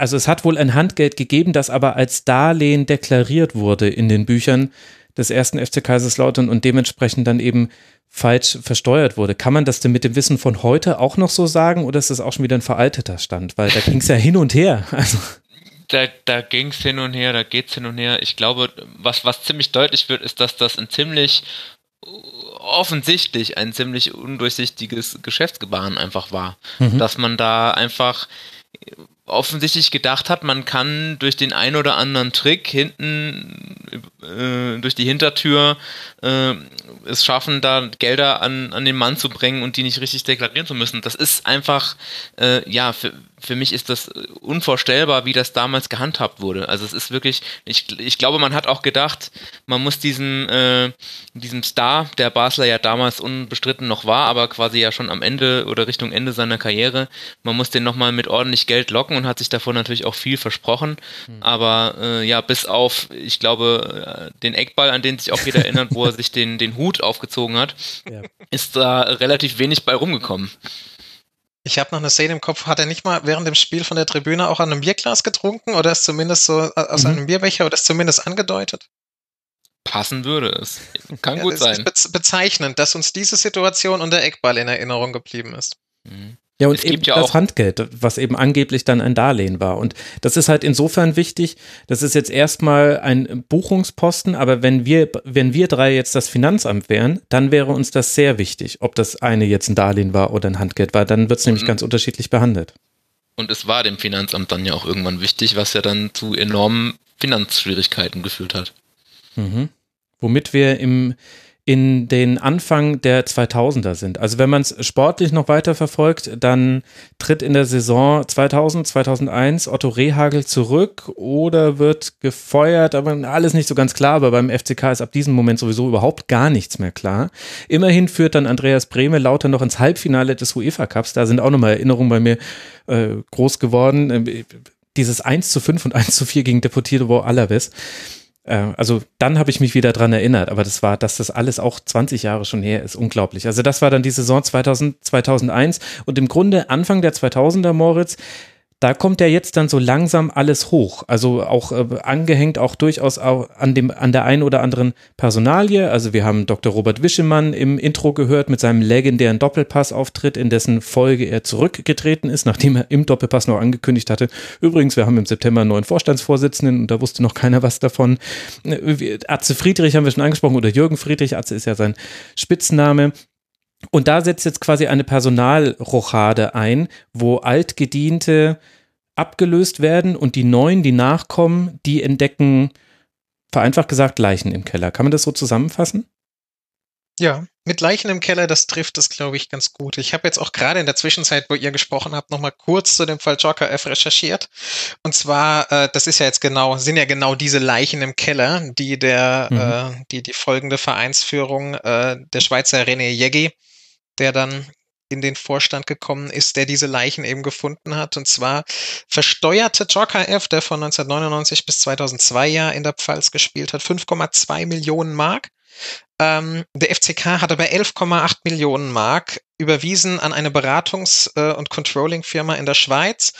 Also es hat wohl ein Handgeld gegeben, das aber als Darlehen deklariert wurde in den Büchern des ersten F C Kaiserslautern und dementsprechend dann eben falsch versteuert wurde. Kann man das denn mit dem Wissen von heute auch noch so sagen oder ist das auch schon wieder ein veralteter Stand? Weil da ging es ja hin und her. Also. Da, da ging es hin und her, da geht es hin und her. Ich glaube, was, was ziemlich deutlich wird, ist, dass das ein ziemlich offensichtlich ein ziemlich undurchsichtiges Geschäftsgebaren einfach war. Mhm. Dass man da einfach offensichtlich gedacht hat, man kann durch den ein oder anderen Trick hinten äh, durch die Hintertür äh, es schaffen, da Gelder an, an den Mann zu bringen und die nicht richtig deklarieren zu müssen. Das ist einfach, äh, ja, für, für mich ist das unvorstellbar, wie das damals gehandhabt wurde. Also es ist wirklich, ich, ich glaube, man hat auch gedacht, man muss diesem, äh, diesem Star, der Basler ja damals unbestritten noch war, aber quasi ja schon am Ende oder Richtung Ende seiner Karriere, man muss den nochmal mit ordentlich Geld locken und hat sich davon natürlich auch viel versprochen. Mhm. Aber äh, ja, bis auf, ich glaube, den Eckball, an den sich auch jeder erinnert, wo er sich den, den Hut aufgezogen hat, ja, ist da relativ wenig bei rumgekommen. Ich habe noch eine Szene im Kopf, hat er nicht mal während dem Spiel von der Tribüne auch an einem Bierglas getrunken oder ist zumindest so aus mhm. einem Bierbecher oder ist zumindest angedeutet? Passen würde es. Kann ja, gut das sein. Ist bezeichnend, dass uns diese Situation und der Eckball in Erinnerung geblieben ist. Mhm. Ja, und es eben ja das Handgeld, was eben angeblich dann ein Darlehen war. Und das ist halt insofern wichtig, das ist jetzt erstmal ein Buchungsposten, aber wenn wir, wenn wir drei jetzt das Finanzamt wären, dann wäre uns das sehr wichtig, ob das eine jetzt ein Darlehen war oder ein Handgeld war. Dann wird es nämlich mhm. ganz unterschiedlich behandelt. Und es war dem Finanzamt dann ja auch irgendwann wichtig, was ja dann zu enormen Finanzschwierigkeiten geführt hat. Mhm. Womit wir im in den Anfang der zweitausender sind. Also wenn man es sportlich noch weiter verfolgt, dann tritt in der Saison zweitausend, zweitausendeins Otto Rehhagel zurück oder wird gefeuert, aber alles nicht so ganz klar, aber beim F C K ist ab diesem Moment sowieso überhaupt gar nichts mehr klar. Immerhin führt dann Andreas Brehme Lauter noch ins Halbfinale des UEFA Cups, da sind auch nochmal Erinnerungen bei mir äh, groß geworden, äh, dieses eins zu fünf und eins zu vier gegen Deportivo Alavés. Also dann habe ich mich wieder dran erinnert, aber das war, dass das alles auch zwanzig Jahre schon her ist, unglaublich. Also das war dann die Saison zweitausend, zweitausendeins und im Grunde Anfang der zweitausender, Moritz, da kommt ja jetzt dann so langsam alles hoch, also auch äh, angehängt auch durchaus auch an, dem, an der einen oder anderen Personalie, also wir haben Doktor Robert Wischemann im Intro gehört mit seinem legendären Doppelpass-Auftritt, in dessen Folge er zurückgetreten ist, nachdem er im Doppelpass noch angekündigt hatte, übrigens, wir haben im September einen neuen Vorstandsvorsitzenden und da wusste noch keiner was davon, Atze Friedrich haben wir schon angesprochen oder Jürgen Friedrich, Atze ist ja sein Spitzname. Und da setzt jetzt quasi eine Personalrochade ein, wo Altgediente abgelöst werden und die Neuen, die nachkommen, die entdecken, vereinfacht gesagt, Leichen im Keller. Kann man das so zusammenfassen? Ja, mit Leichen im Keller, das trifft es, glaube ich, ganz gut. Ich habe jetzt auch gerade in der Zwischenzeit, wo ihr gesprochen habt, nochmal kurz zu dem Fall Joker F recherchiert. Und zwar, äh, das ist ja jetzt genau, sind ja genau diese Leichen im Keller, die der, mhm. äh, die, die folgende Vereinsführung äh, der Schweizer René Jägi, der dann in den Vorstand gekommen ist, der diese Leichen eben gefunden hat. Und zwar versteuerte Joker F, der von neunzehnhundertneunundneunzig bis zweitausendzwei ja in der Pfalz gespielt hat, fünf Komma zwei Millionen Mark. Ähm, der F C K hat aber elf Komma acht Millionen Mark überwiesen an eine Beratungs- und Controlling-Firma in der Schweiz.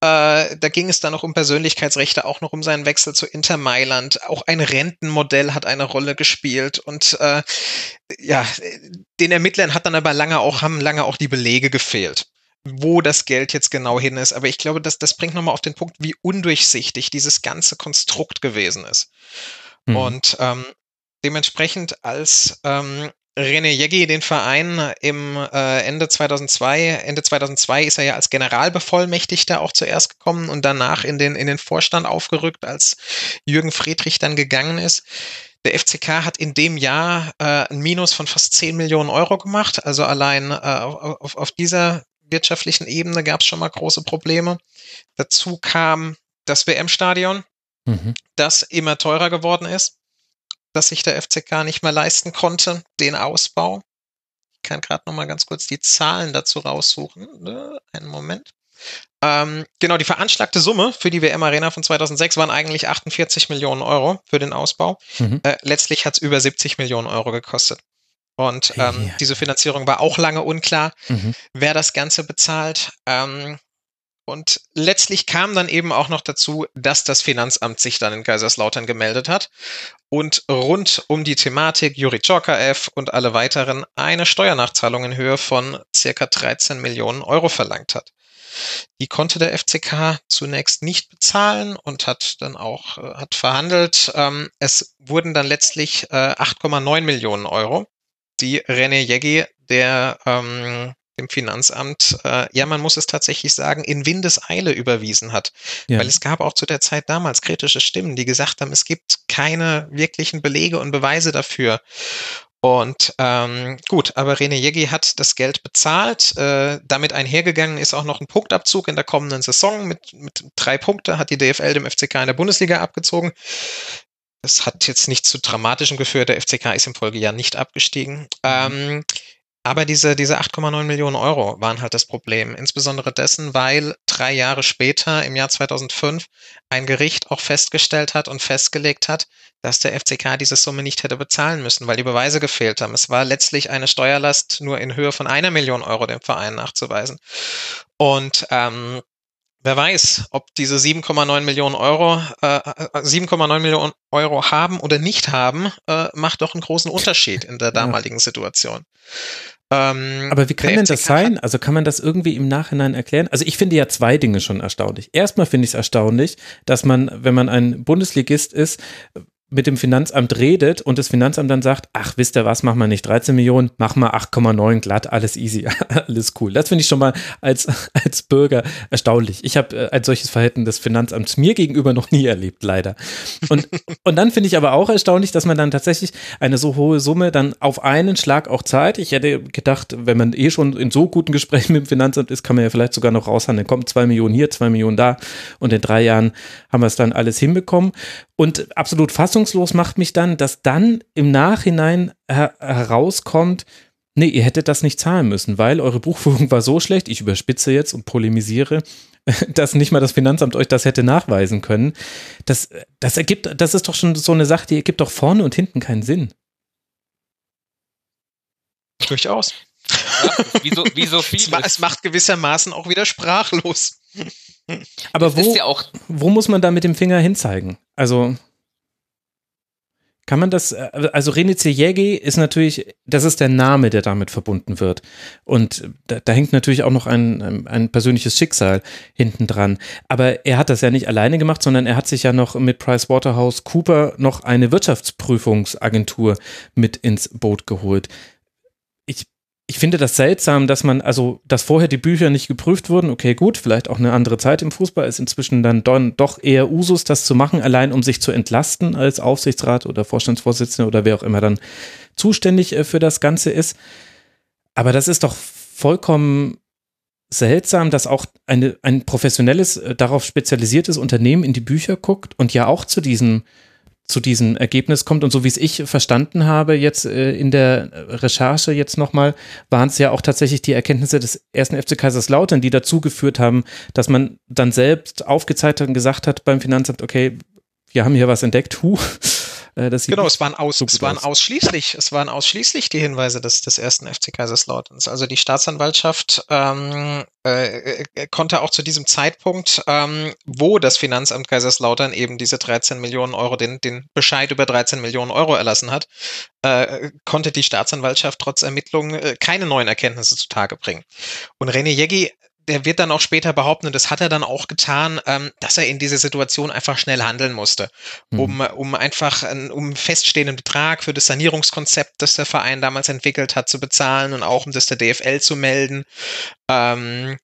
Äh, da ging es dann noch um Persönlichkeitsrechte, auch noch um seinen Wechsel zu Inter Mailand. Auch ein Rentenmodell hat eine Rolle gespielt. Und äh, ja, den Ermittlern hat dann aber lange auch, haben lange auch die Belege gefehlt, wo das Geld jetzt genau hin ist. Aber ich glaube, das, das bringt nochmal auf den Punkt, wie undurchsichtig dieses ganze Konstrukt gewesen ist. Hm. Und ähm, dementsprechend, als ähm, René Jägi den Verein im äh, Ende zweitausendzwei, Ende zweitausendzwei ist er ja als Generalbevollmächtigter auch zuerst gekommen und danach in den, in den Vorstand aufgerückt, als Jürgen Friedrich dann gegangen ist. Der F C K hat in dem Jahr äh, ein Minus von fast zehn Millionen Euro gemacht. Also allein äh, auf, auf dieser wirtschaftlichen Ebene gab es schon mal große Probleme. Dazu kam das W M-Stadion, mhm. das immer teurer geworden ist, dass sich der F C K nicht mehr leisten konnte, den Ausbau. Ich kann gerade noch mal ganz kurz die Zahlen dazu raussuchen. Einen Moment. Ähm, genau, die veranschlagte Summe für die W M-Arena von zweitausendsechs waren eigentlich achtundvierzig Millionen Euro für den Ausbau. Mhm. Äh, letztlich hat es über siebzig Millionen Euro gekostet. Und ähm, ja. diese Finanzierung war auch lange unklar, mhm. wer das Ganze bezahlt. Ähm, Und letztlich kam dann eben auch noch dazu, dass das Finanzamt sich dann in Kaiserslautern gemeldet hat und rund um die Thematik Juri Tschorkaev und alle weiteren eine Steuernachzahlung in Höhe von circa dreizehn Millionen Euro verlangt hat. Die konnte der F C K zunächst nicht bezahlen und hat dann auch äh, hat verhandelt. Ähm, es wurden dann letztlich äh, acht Komma neun Millionen Euro, die René Jägi, der ähm, dem Finanzamt, äh, ja, man muss es tatsächlich sagen, in Windeseile überwiesen hat. Ja. Weil es gab auch zu der Zeit damals kritische Stimmen, die gesagt haben, es gibt keine wirklichen Belege und Beweise dafür. Und ähm, gut, aber René Jägi hat das Geld bezahlt. Äh, damit einhergegangen ist auch noch ein Punktabzug in der kommenden Saison. Mit, mit drei Punkten hat die D F L dem F C K in der Bundesliga abgezogen. Das hat jetzt nicht zu Dramatischem geführt. Der F C K ist im Folgejahr nicht abgestiegen. Ähm, aber diese, diese acht Komma neun Millionen Euro waren halt das Problem. Insbesondere dessen, weil drei Jahre später, im Jahr zweitausendfünf, ein Gericht auch festgestellt hat und festgelegt hat, dass der F C K diese Summe nicht hätte bezahlen müssen, weil die Beweise gefehlt haben. Es war letztlich eine Steuerlast nur in Höhe von einer Million Euro dem Verein nachzuweisen. Und ähm, wer weiß, ob diese sieben Komma neun Millionen Euro äh, sieben Komma neun Millionen Euro haben oder nicht haben, äh, macht doch einen großen Unterschied in der damaligen ja. Situation. Ähm, Aber wie kann denn das sein? Also kann man das irgendwie im Nachhinein erklären? Also ich finde ja zwei Dinge schon erstaunlich. Erstmal finde ich es erstaunlich, dass man, wenn man ein Bundesligist ist, mit dem Finanzamt redet und das Finanzamt dann sagt, ach, wisst ihr was, machen wir nicht dreizehn Millionen, machen wir acht Komma neun glatt, alles easy, alles cool. Das finde ich schon mal als, als Bürger erstaunlich. Ich habe ein solches Verhalten des Finanzamts mir gegenüber noch nie erlebt, leider. Und, und dann finde ich aber auch erstaunlich, dass man dann tatsächlich eine so hohe Summe dann auf einen Schlag auch zahlt. Ich hätte gedacht, wenn man eh schon in so guten Gesprächen mit dem Finanzamt ist, kann man ja vielleicht sogar noch raushandeln. Kommt zwei Millionen hier, zwei Millionen da und in drei Jahren haben wir es dann alles hinbekommen. Und absolut fassungslos macht mich dann, dass dann im Nachhinein her- herauskommt, nee, ihr hättet das nicht zahlen müssen, weil eure Buchführung war so schlecht, ich überspitze jetzt und polemisiere, dass nicht mal das Finanzamt euch das hätte nachweisen können. Das, das ergibt, das ist doch schon so eine Sache, die ergibt doch vorne und hinten keinen Sinn. Durchaus. Ja, wie so, wie so vieles. Es macht gewissermaßen auch wieder sprachlos. Aber wo, ja auch wo muss man da mit dem Finger hinzeigen? Also kann man das, also René Jägi ist natürlich, das ist der Name, der damit verbunden wird. Und da, da hängt natürlich auch noch ein, ein persönliches Schicksal hinten dran. Aber er hat das ja nicht alleine gemacht, sondern er hat sich ja noch mit PricewaterhouseCoopers noch eine Wirtschaftsprüfungsagentur mit ins Boot geholt. Ich Ich finde das seltsam, dass man, also, dass vorher die Bücher nicht geprüft wurden. Okay, gut, vielleicht auch eine andere Zeit im Fußball ist inzwischen dann doch eher Usus, das zu machen, allein um sich zu entlasten als Aufsichtsrat oder Vorstandsvorsitzender oder wer auch immer dann zuständig für das Ganze ist. Aber das ist doch vollkommen seltsam, dass auch eine, ein professionelles, darauf spezialisiertes Unternehmen in die Bücher guckt und ja auch zu diesem zu diesem Ergebnis kommt. Und so wie es ich verstanden habe, jetzt äh, in der Recherche jetzt nochmal, waren es ja auch tatsächlich die Erkenntnisse des ersten F C Kaiserslautern, die dazu geführt haben, dass man dann selbst aufgezeigt hat und gesagt hat beim Finanzamt, okay, wir haben hier was entdeckt, huh. Das genau, es waren, aus, so es, waren ausschließlich, es waren ausschließlich die Hinweise des, des ersten F C Kaiserslauterns. Also die Staatsanwaltschaft ähm, äh, konnte auch zu diesem Zeitpunkt, ähm, wo das Finanzamt Kaiserslautern eben diese dreizehn Millionen Euro, den, den Bescheid über dreizehn Millionen Euro erlassen hat, äh, konnte die Staatsanwaltschaft trotz Ermittlungen äh, keine neuen Erkenntnisse zutage bringen. Und René Jägi, der wird dann auch später behaupten, und das hat er dann auch getan, ähm, dass er in dieser Situation einfach schnell handeln musste, um, um einfach einen um feststehenden Betrag für das Sanierungskonzept, das der Verein damals entwickelt hat, zu bezahlen und auch um das der D F L zu melden. Ähm,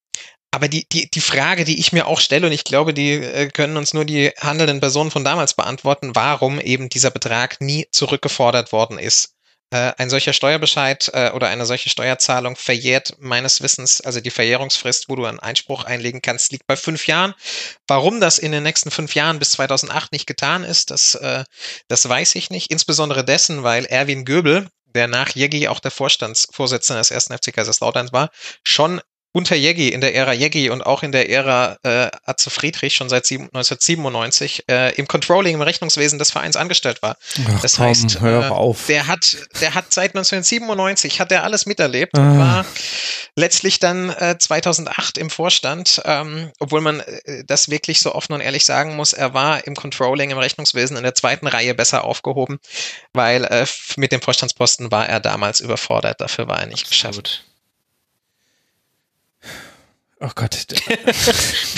aber die, die, die Frage, die ich mir auch stelle, und ich glaube, die äh, können uns nur die handelnden Personen von damals beantworten, warum eben dieser Betrag nie zurückgefordert worden ist. Ein solcher Steuerbescheid äh, oder eine solche Steuerzahlung verjährt meines Wissens, also die Verjährungsfrist, wo du einen Einspruch einlegen kannst, liegt bei fünf Jahren. Warum das in den nächsten fünf Jahren bis zweitausendacht nicht getan ist, das, äh, das weiß ich nicht. Insbesondere dessen, weil Erwin Göbel, der nach Jägi auch der Vorstandsvorsitzende des ersten F C Kaiserslautern war, schon unter Jägi, in der Ära Jägi und auch in der Ära äh, Atze Friedrich schon seit neunzehnhundertsiebenundneunzig äh, im Controlling, im Rechnungswesen des Vereins angestellt war. Ach, das komm, heißt, hör auf. Äh, der hat, der hat seit neunzehnhundertsiebenundneunzig hat er alles miterlebt ah. und war letztlich dann äh, zweitausendacht im Vorstand, ähm, obwohl man äh, das wirklich so offen und ehrlich sagen muss, er war im Controlling, im Rechnungswesen in der zweiten Reihe besser aufgehoben, weil äh, mit dem Vorstandsposten war er damals überfordert, dafür war er nicht geschafft. Oh Gott.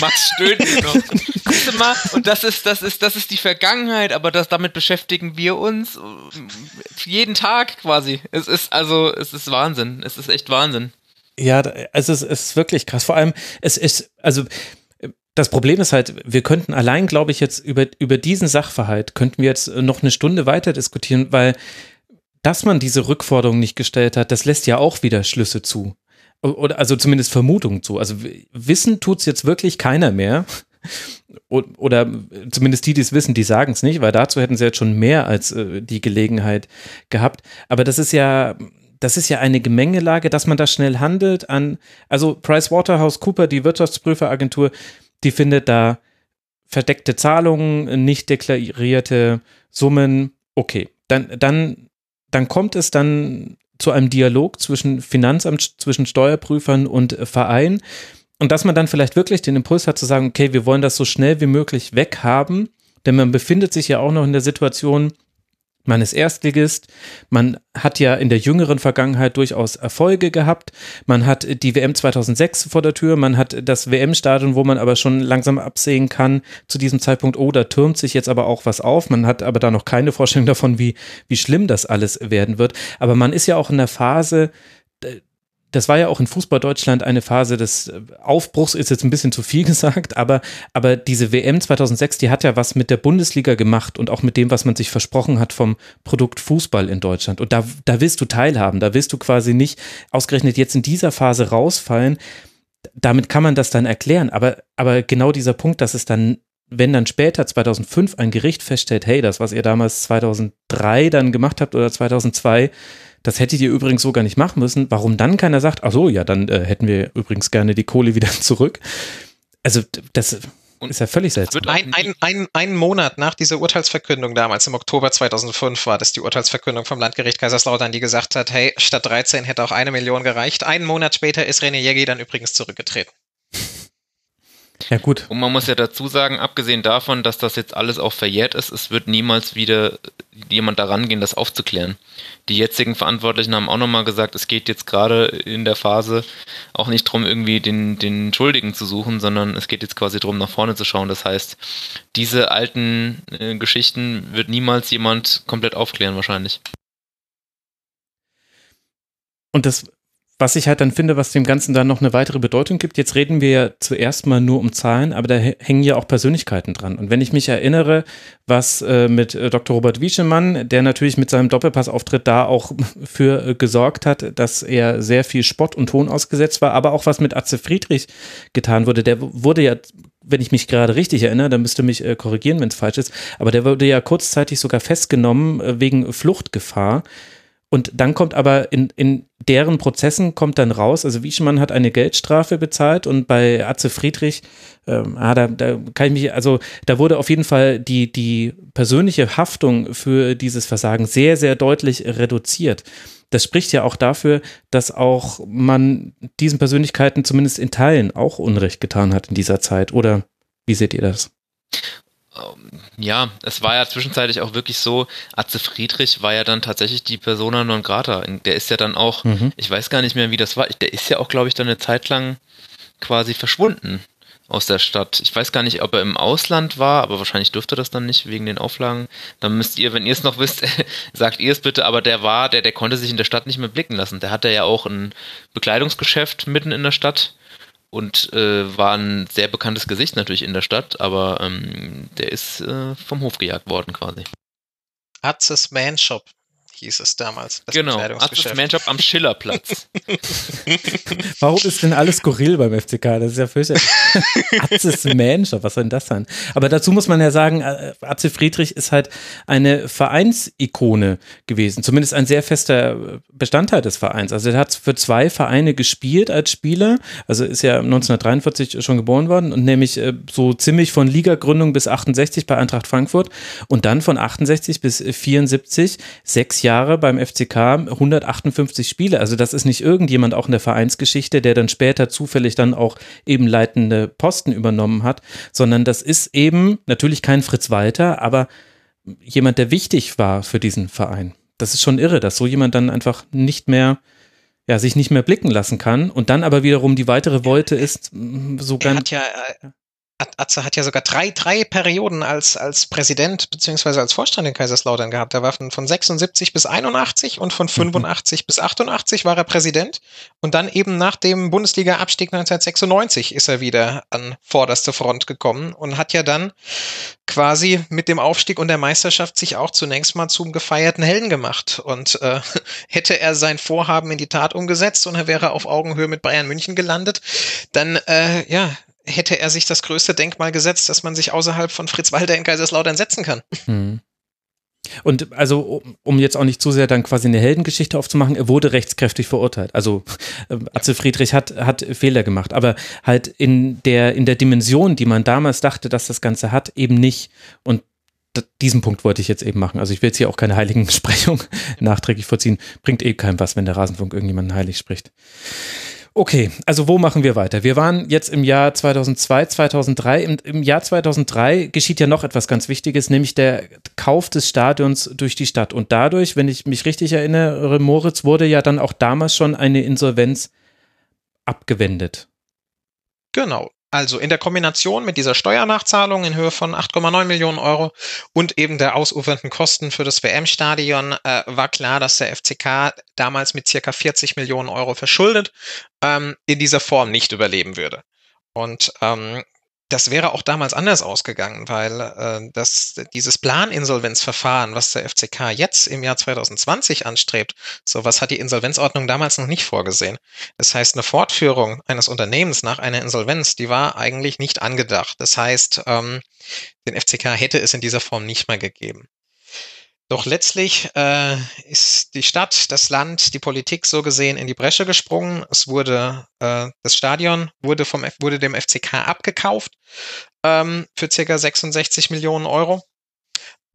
Max stöhnt noch. Guck mal, und das ist, das ist, das ist die Vergangenheit, aber das, damit beschäftigen wir uns jeden Tag quasi. Es ist also, es ist Wahnsinn. Es ist echt Wahnsinn. Ja, also es ist wirklich krass. Vor allem, es ist, also das Problem ist halt, wir könnten allein, glaube ich, jetzt über, über diesen Sachverhalt könnten wir jetzt noch eine Stunde weiter diskutieren, weil dass man diese Rückforderung nicht gestellt hat, das lässt ja auch wieder Schlüsse zu. Oder also zumindest Vermutungen zu. Also wissen tut's jetzt wirklich keiner mehr. Oder zumindest die, die es wissen, die sagen es nicht, weil dazu hätten sie jetzt schon mehr als die Gelegenheit gehabt. Aber das ist ja, das ist ja eine Gemengelage, dass man da schnell handelt an, also PricewaterhouseCoopers, die Wirtschaftsprüferagentur, die findet da verdeckte Zahlungen, nicht deklarierte Summen. Okay, dann, dann, dann kommt es dann zu einem Dialog zwischen Finanzamt, zwischen Steuerprüfern und Verein. Und dass man dann vielleicht wirklich den Impuls hat zu sagen, okay, wir wollen das so schnell wie möglich weghaben, denn man befindet sich ja auch noch in der Situation, man ist Erstligist, man hat ja in der jüngeren Vergangenheit durchaus Erfolge gehabt, man hat die W M zweitausendsechs vor der Tür, man hat das W M-Stadion, wo man aber schon langsam absehen kann zu diesem Zeitpunkt, oh, da türmt sich jetzt aber auch was auf, man hat aber da noch keine Vorstellung davon, wie, wie schlimm das alles werden wird, aber man ist ja auch in der Phase, das war ja auch in Fußball-Deutschland eine Phase des Aufbruchs, ist jetzt ein bisschen zu viel gesagt, aber, aber diese W M zweitausendsechs, die hat ja was mit der Bundesliga gemacht und auch mit dem, was man sich versprochen hat vom Produkt Fußball in Deutschland. Und da, da willst du teilhaben, da willst du quasi nicht ausgerechnet jetzt in dieser Phase rausfallen. Damit kann man das dann erklären, aber, aber genau dieser Punkt, dass es dann, wenn dann später zweitausendfünf ein Gericht feststellt, hey, das, was ihr damals zweitausenddrei dann gemacht habt oder zweitausendzwei, das hättet ihr übrigens so gar nicht machen müssen. Warum dann keiner sagt, ach so, ja, dann äh, hätten wir übrigens gerne die Kohle wieder zurück. Also das ist ja völlig seltsam. Ein, ein, ein, ein Monat nach dieser Urteilsverkündung damals, im Oktober zweitausendfünf war das die Urteilsverkündung vom Landgericht Kaiserslautern, die gesagt hat, hey, statt dreizehn hätte auch eine Million gereicht. Einen Monat später ist René Jägi dann übrigens zurückgetreten. Ja, gut. Und man muss ja dazu sagen, abgesehen davon, dass das jetzt alles auch verjährt ist, es wird niemals wieder jemand daran gehen, das aufzuklären. Die jetzigen Verantwortlichen haben auch nochmal gesagt, es geht jetzt gerade in der Phase auch nicht darum, irgendwie den, den Schuldigen zu suchen, sondern es geht jetzt quasi darum, nach vorne zu schauen. Das heißt, diese alten äh, Geschichten wird niemals jemand komplett aufklären wahrscheinlich. Und das... Was ich halt dann finde, was dem Ganzen dann noch eine weitere Bedeutung gibt, jetzt reden wir ja zuerst mal nur um Zahlen, aber da hängen ja auch Persönlichkeiten dran. Und wenn ich mich erinnere, was äh, mit Doktor Robert Wieschemann, der natürlich mit seinem Doppelpassauftritt da auch für äh, gesorgt hat, dass er sehr viel Spott und Ton ausgesetzt war, aber auch was mit Atze Friedrich getan wurde, der wurde ja, wenn ich mich gerade richtig erinnere, dann müsst ihr mich äh, korrigieren, wenn es falsch ist, aber der wurde ja kurzzeitig sogar festgenommen äh, wegen Fluchtgefahr. Und dann kommt aber in, in deren Prozessen kommt dann raus, also Wieschemann hat eine Geldstrafe bezahlt und bei Atze Friedrich, äh, ah, da, da kann ich mich, also da wurde auf jeden Fall die, die persönliche Haftung für dieses Versagen sehr, sehr deutlich reduziert. Das spricht ja auch dafür, dass auch man diesen Persönlichkeiten zumindest in Teilen auch Unrecht getan hat in dieser Zeit. Oder wie seht ihr das? Ja, es war ja zwischenzeitlich auch wirklich so, Atze Friedrich war ja dann tatsächlich die Persona non grata. Der ist ja dann auch, mhm. ich weiß gar nicht mehr, wie das war, der ist ja auch, glaube ich, dann eine Zeit lang quasi verschwunden aus der Stadt. Ich weiß gar nicht, ob er im Ausland war, aber wahrscheinlich dürfte das dann nicht wegen den Auflagen. Dann müsst ihr, wenn ihr es noch wisst, sagt ihr es bitte, aber der war, der, der konnte sich in der Stadt nicht mehr blicken lassen. Der hatte ja auch ein Bekleidungsgeschäft mitten in der Stadt. Und äh, war ein sehr bekanntes Gesicht natürlich in der Stadt, aber ähm, der ist äh, vom Hof gejagt worden quasi. Atzes Man-Shop hieß es damals. Das genau, Atzes Man-Shop am Schillerplatz. Warum ist denn alles skurril beim F C K? Das ist ja fürchterlich. Atzes Man-Shop, was soll denn das sein? Aber dazu muss man ja sagen, Atze Friedrich ist halt eine Vereinsikone gewesen, zumindest ein sehr fester Bestandteil des Vereins. Also er hat für zwei Vereine gespielt als Spieler, also ist ja neunzehnhundertdreiundvierzig schon geboren worden und nämlich so ziemlich von Ligagründung bis achtundsechzig bei Eintracht Frankfurt und dann von achtundsechzig bis vierundsiebzig sechs Jahre beim F C K, hundertachtundfünfzig Spiele. Also das ist nicht irgendjemand auch in der Vereinsgeschichte, der dann später zufällig dann auch eben leitende Posten übernommen hat, sondern das ist eben natürlich kein Fritz-Walter, aber jemand, der wichtig war für diesen Verein. Das ist schon irre, dass so jemand dann einfach nicht mehr, ja, sich nicht mehr blicken lassen kann und dann aber wiederum die weitere Wolte ist, so ganz... Er hat ja Atze hat ja sogar drei, drei Perioden als, als Präsident bzw. als Vorstand in Kaiserslautern gehabt. Er war von, von sechsundsiebzig bis einundachtzig und von fünfundachtzig mhm. bis achtundachtzig war er Präsident. Und dann eben nach dem Bundesliga-Abstieg neunzehnhundertsechsundneunzig ist er wieder an vorderste Front gekommen und hat ja dann quasi mit dem Aufstieg und der Meisterschaft sich auch zunächst mal zum gefeierten Helden gemacht. Und äh, hätte er sein Vorhaben in die Tat umgesetzt und er wäre auf Augenhöhe mit Bayern München gelandet, dann äh, ja... hätte er sich das größte Denkmal gesetzt, das man sich außerhalb von Fritz-Walter in Kaiserslautern setzen kann. Hm. Und also, um jetzt auch nicht zu sehr dann quasi eine Heldengeschichte aufzumachen, er wurde rechtskräftig verurteilt. Also äh, Atze Friedrich hat, hat Fehler gemacht, aber halt in der, in der Dimension, die man damals dachte, dass das Ganze hat, eben nicht. Und d- diesen Punkt wollte ich jetzt eben machen. Also ich will jetzt hier auch keine Heiligenprechung nachträglich vorziehen. Bringt eh keinem was, wenn der Rasenfunk irgendjemanden heilig spricht. Okay, also wo machen wir weiter? Wir waren jetzt im Jahr zweitausendzwei, zweitausenddrei. Im, im Jahr zweitausenddrei geschieht ja noch etwas ganz Wichtiges, nämlich der Kauf des Stadions durch die Stadt. Und dadurch, wenn ich mich richtig erinnere, Moritz, wurde ja dann auch damals schon eine Insolvenz abgewendet. Genau. Also in der Kombination mit dieser Steuernachzahlung in Höhe von acht Komma neun Millionen Euro und eben der ausufernden Kosten für das W M-Stadion äh, war klar, dass der F C K damals mit circa vierzig Millionen Euro verschuldet ähm, in dieser Form nicht überleben würde. Und ähm, das wäre auch damals anders ausgegangen, weil äh, das, dieses Planinsolvenzverfahren, was der F C K jetzt im Jahr zweitausendzwanzig anstrebt, sowas hat die Insolvenzordnung damals noch nicht vorgesehen. Das heißt, eine Fortführung eines Unternehmens nach einer Insolvenz, die war eigentlich nicht angedacht. Das heißt, ähm, den F C K hätte es in dieser Form nicht mehr gegeben. Doch letztlich äh, ist die Stadt, das Land, die Politik so gesehen in die Bresche gesprungen. Es wurde, äh, das Stadion wurde vom F- wurde dem F C K abgekauft ähm, für ca. sechsundsechzig Millionen Euro.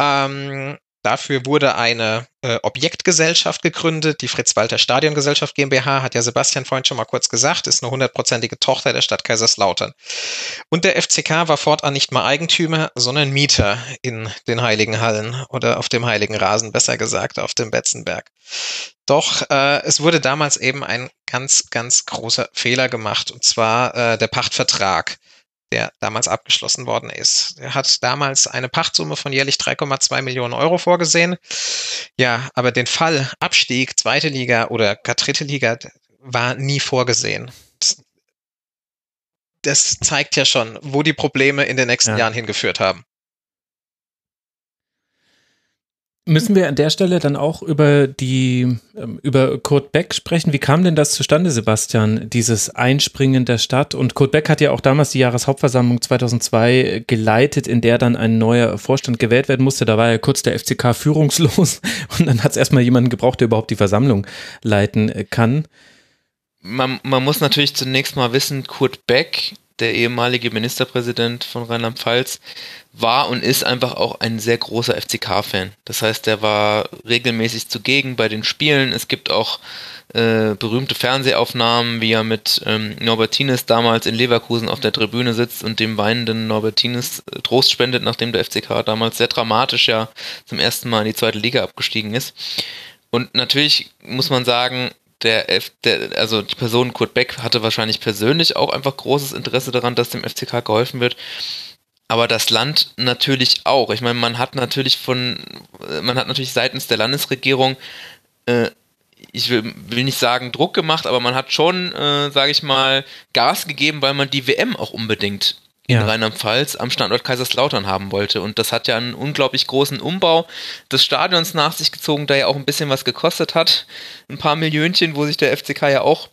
Ähm, dafür wurde eine äh, Objektgesellschaft gegründet, die Fritz-Walter-Stadion-Gesellschaft GmbH, hat ja Sebastian vorhin schon mal kurz gesagt, ist eine hundertprozentige Tochter der Stadt Kaiserslautern. Und der F C K war fortan nicht mehr Eigentümer, sondern Mieter in den Heiligen Hallen oder auf dem Heiligen Rasen, besser gesagt, auf dem Betzenberg. Doch äh, es wurde damals eben ein ganz, ganz großer Fehler gemacht, und zwar äh, der Pachtvertrag, der damals abgeschlossen worden ist. Er hat damals eine Pachtsumme von jährlich drei Komma zwei Millionen Euro vorgesehen. Ja, aber den Fall Abstieg, zweite Liga oder gar dritte Liga war nie vorgesehen. Das zeigt ja schon, wo die Probleme in den nächsten ja. Jahren hingeführt haben. Müssen wir an der Stelle dann auch über die über Kurt Beck sprechen? Wie kam denn das zustande, Sebastian, dieses Einspringen der Stadt? Und Kurt Beck hat ja auch damals die Jahreshauptversammlung zweitausendzwei geleitet, in der dann ein neuer Vorstand gewählt werden musste. Da war ja kurz der F C K führungslos und dann hat es erstmal jemanden gebraucht, der überhaupt die Versammlung leiten kann. Man, man muss natürlich zunächst mal wissen, Kurt Beck, der ehemalige Ministerpräsident von Rheinland-Pfalz, war und ist einfach auch ein sehr großer F C K-Fan. Das heißt, er war regelmäßig zugegen bei den Spielen. Es gibt auch äh, berühmte Fernsehaufnahmen, wie er mit ähm, Norbert Tines damals in Leverkusen auf der Tribüne sitzt und dem weinenden Norbert Tines äh, Trost spendet, nachdem der F C K damals sehr dramatisch ja zum ersten Mal in die zweite Liga abgestiegen ist. Und natürlich muss man sagen, Der, F- der, also die Person Kurt Beck hatte wahrscheinlich persönlich auch einfach großes Interesse daran, dass dem F C K geholfen wird. Aber das Land natürlich auch. Ich meine, man hat natürlich von, man hat natürlich seitens der Landesregierung, äh, ich will, will nicht sagen Druck gemacht, aber man hat schon, äh, sage ich mal, Gas gegeben, weil man die W M auch unbedingt in ja. Rheinland-Pfalz am Standort Kaiserslautern haben wollte. Und das hat ja einen unglaublich großen Umbau des Stadions nach sich gezogen, der ja auch ein bisschen was gekostet hat. Ein paar Millionchen, wo sich der F C K ja auch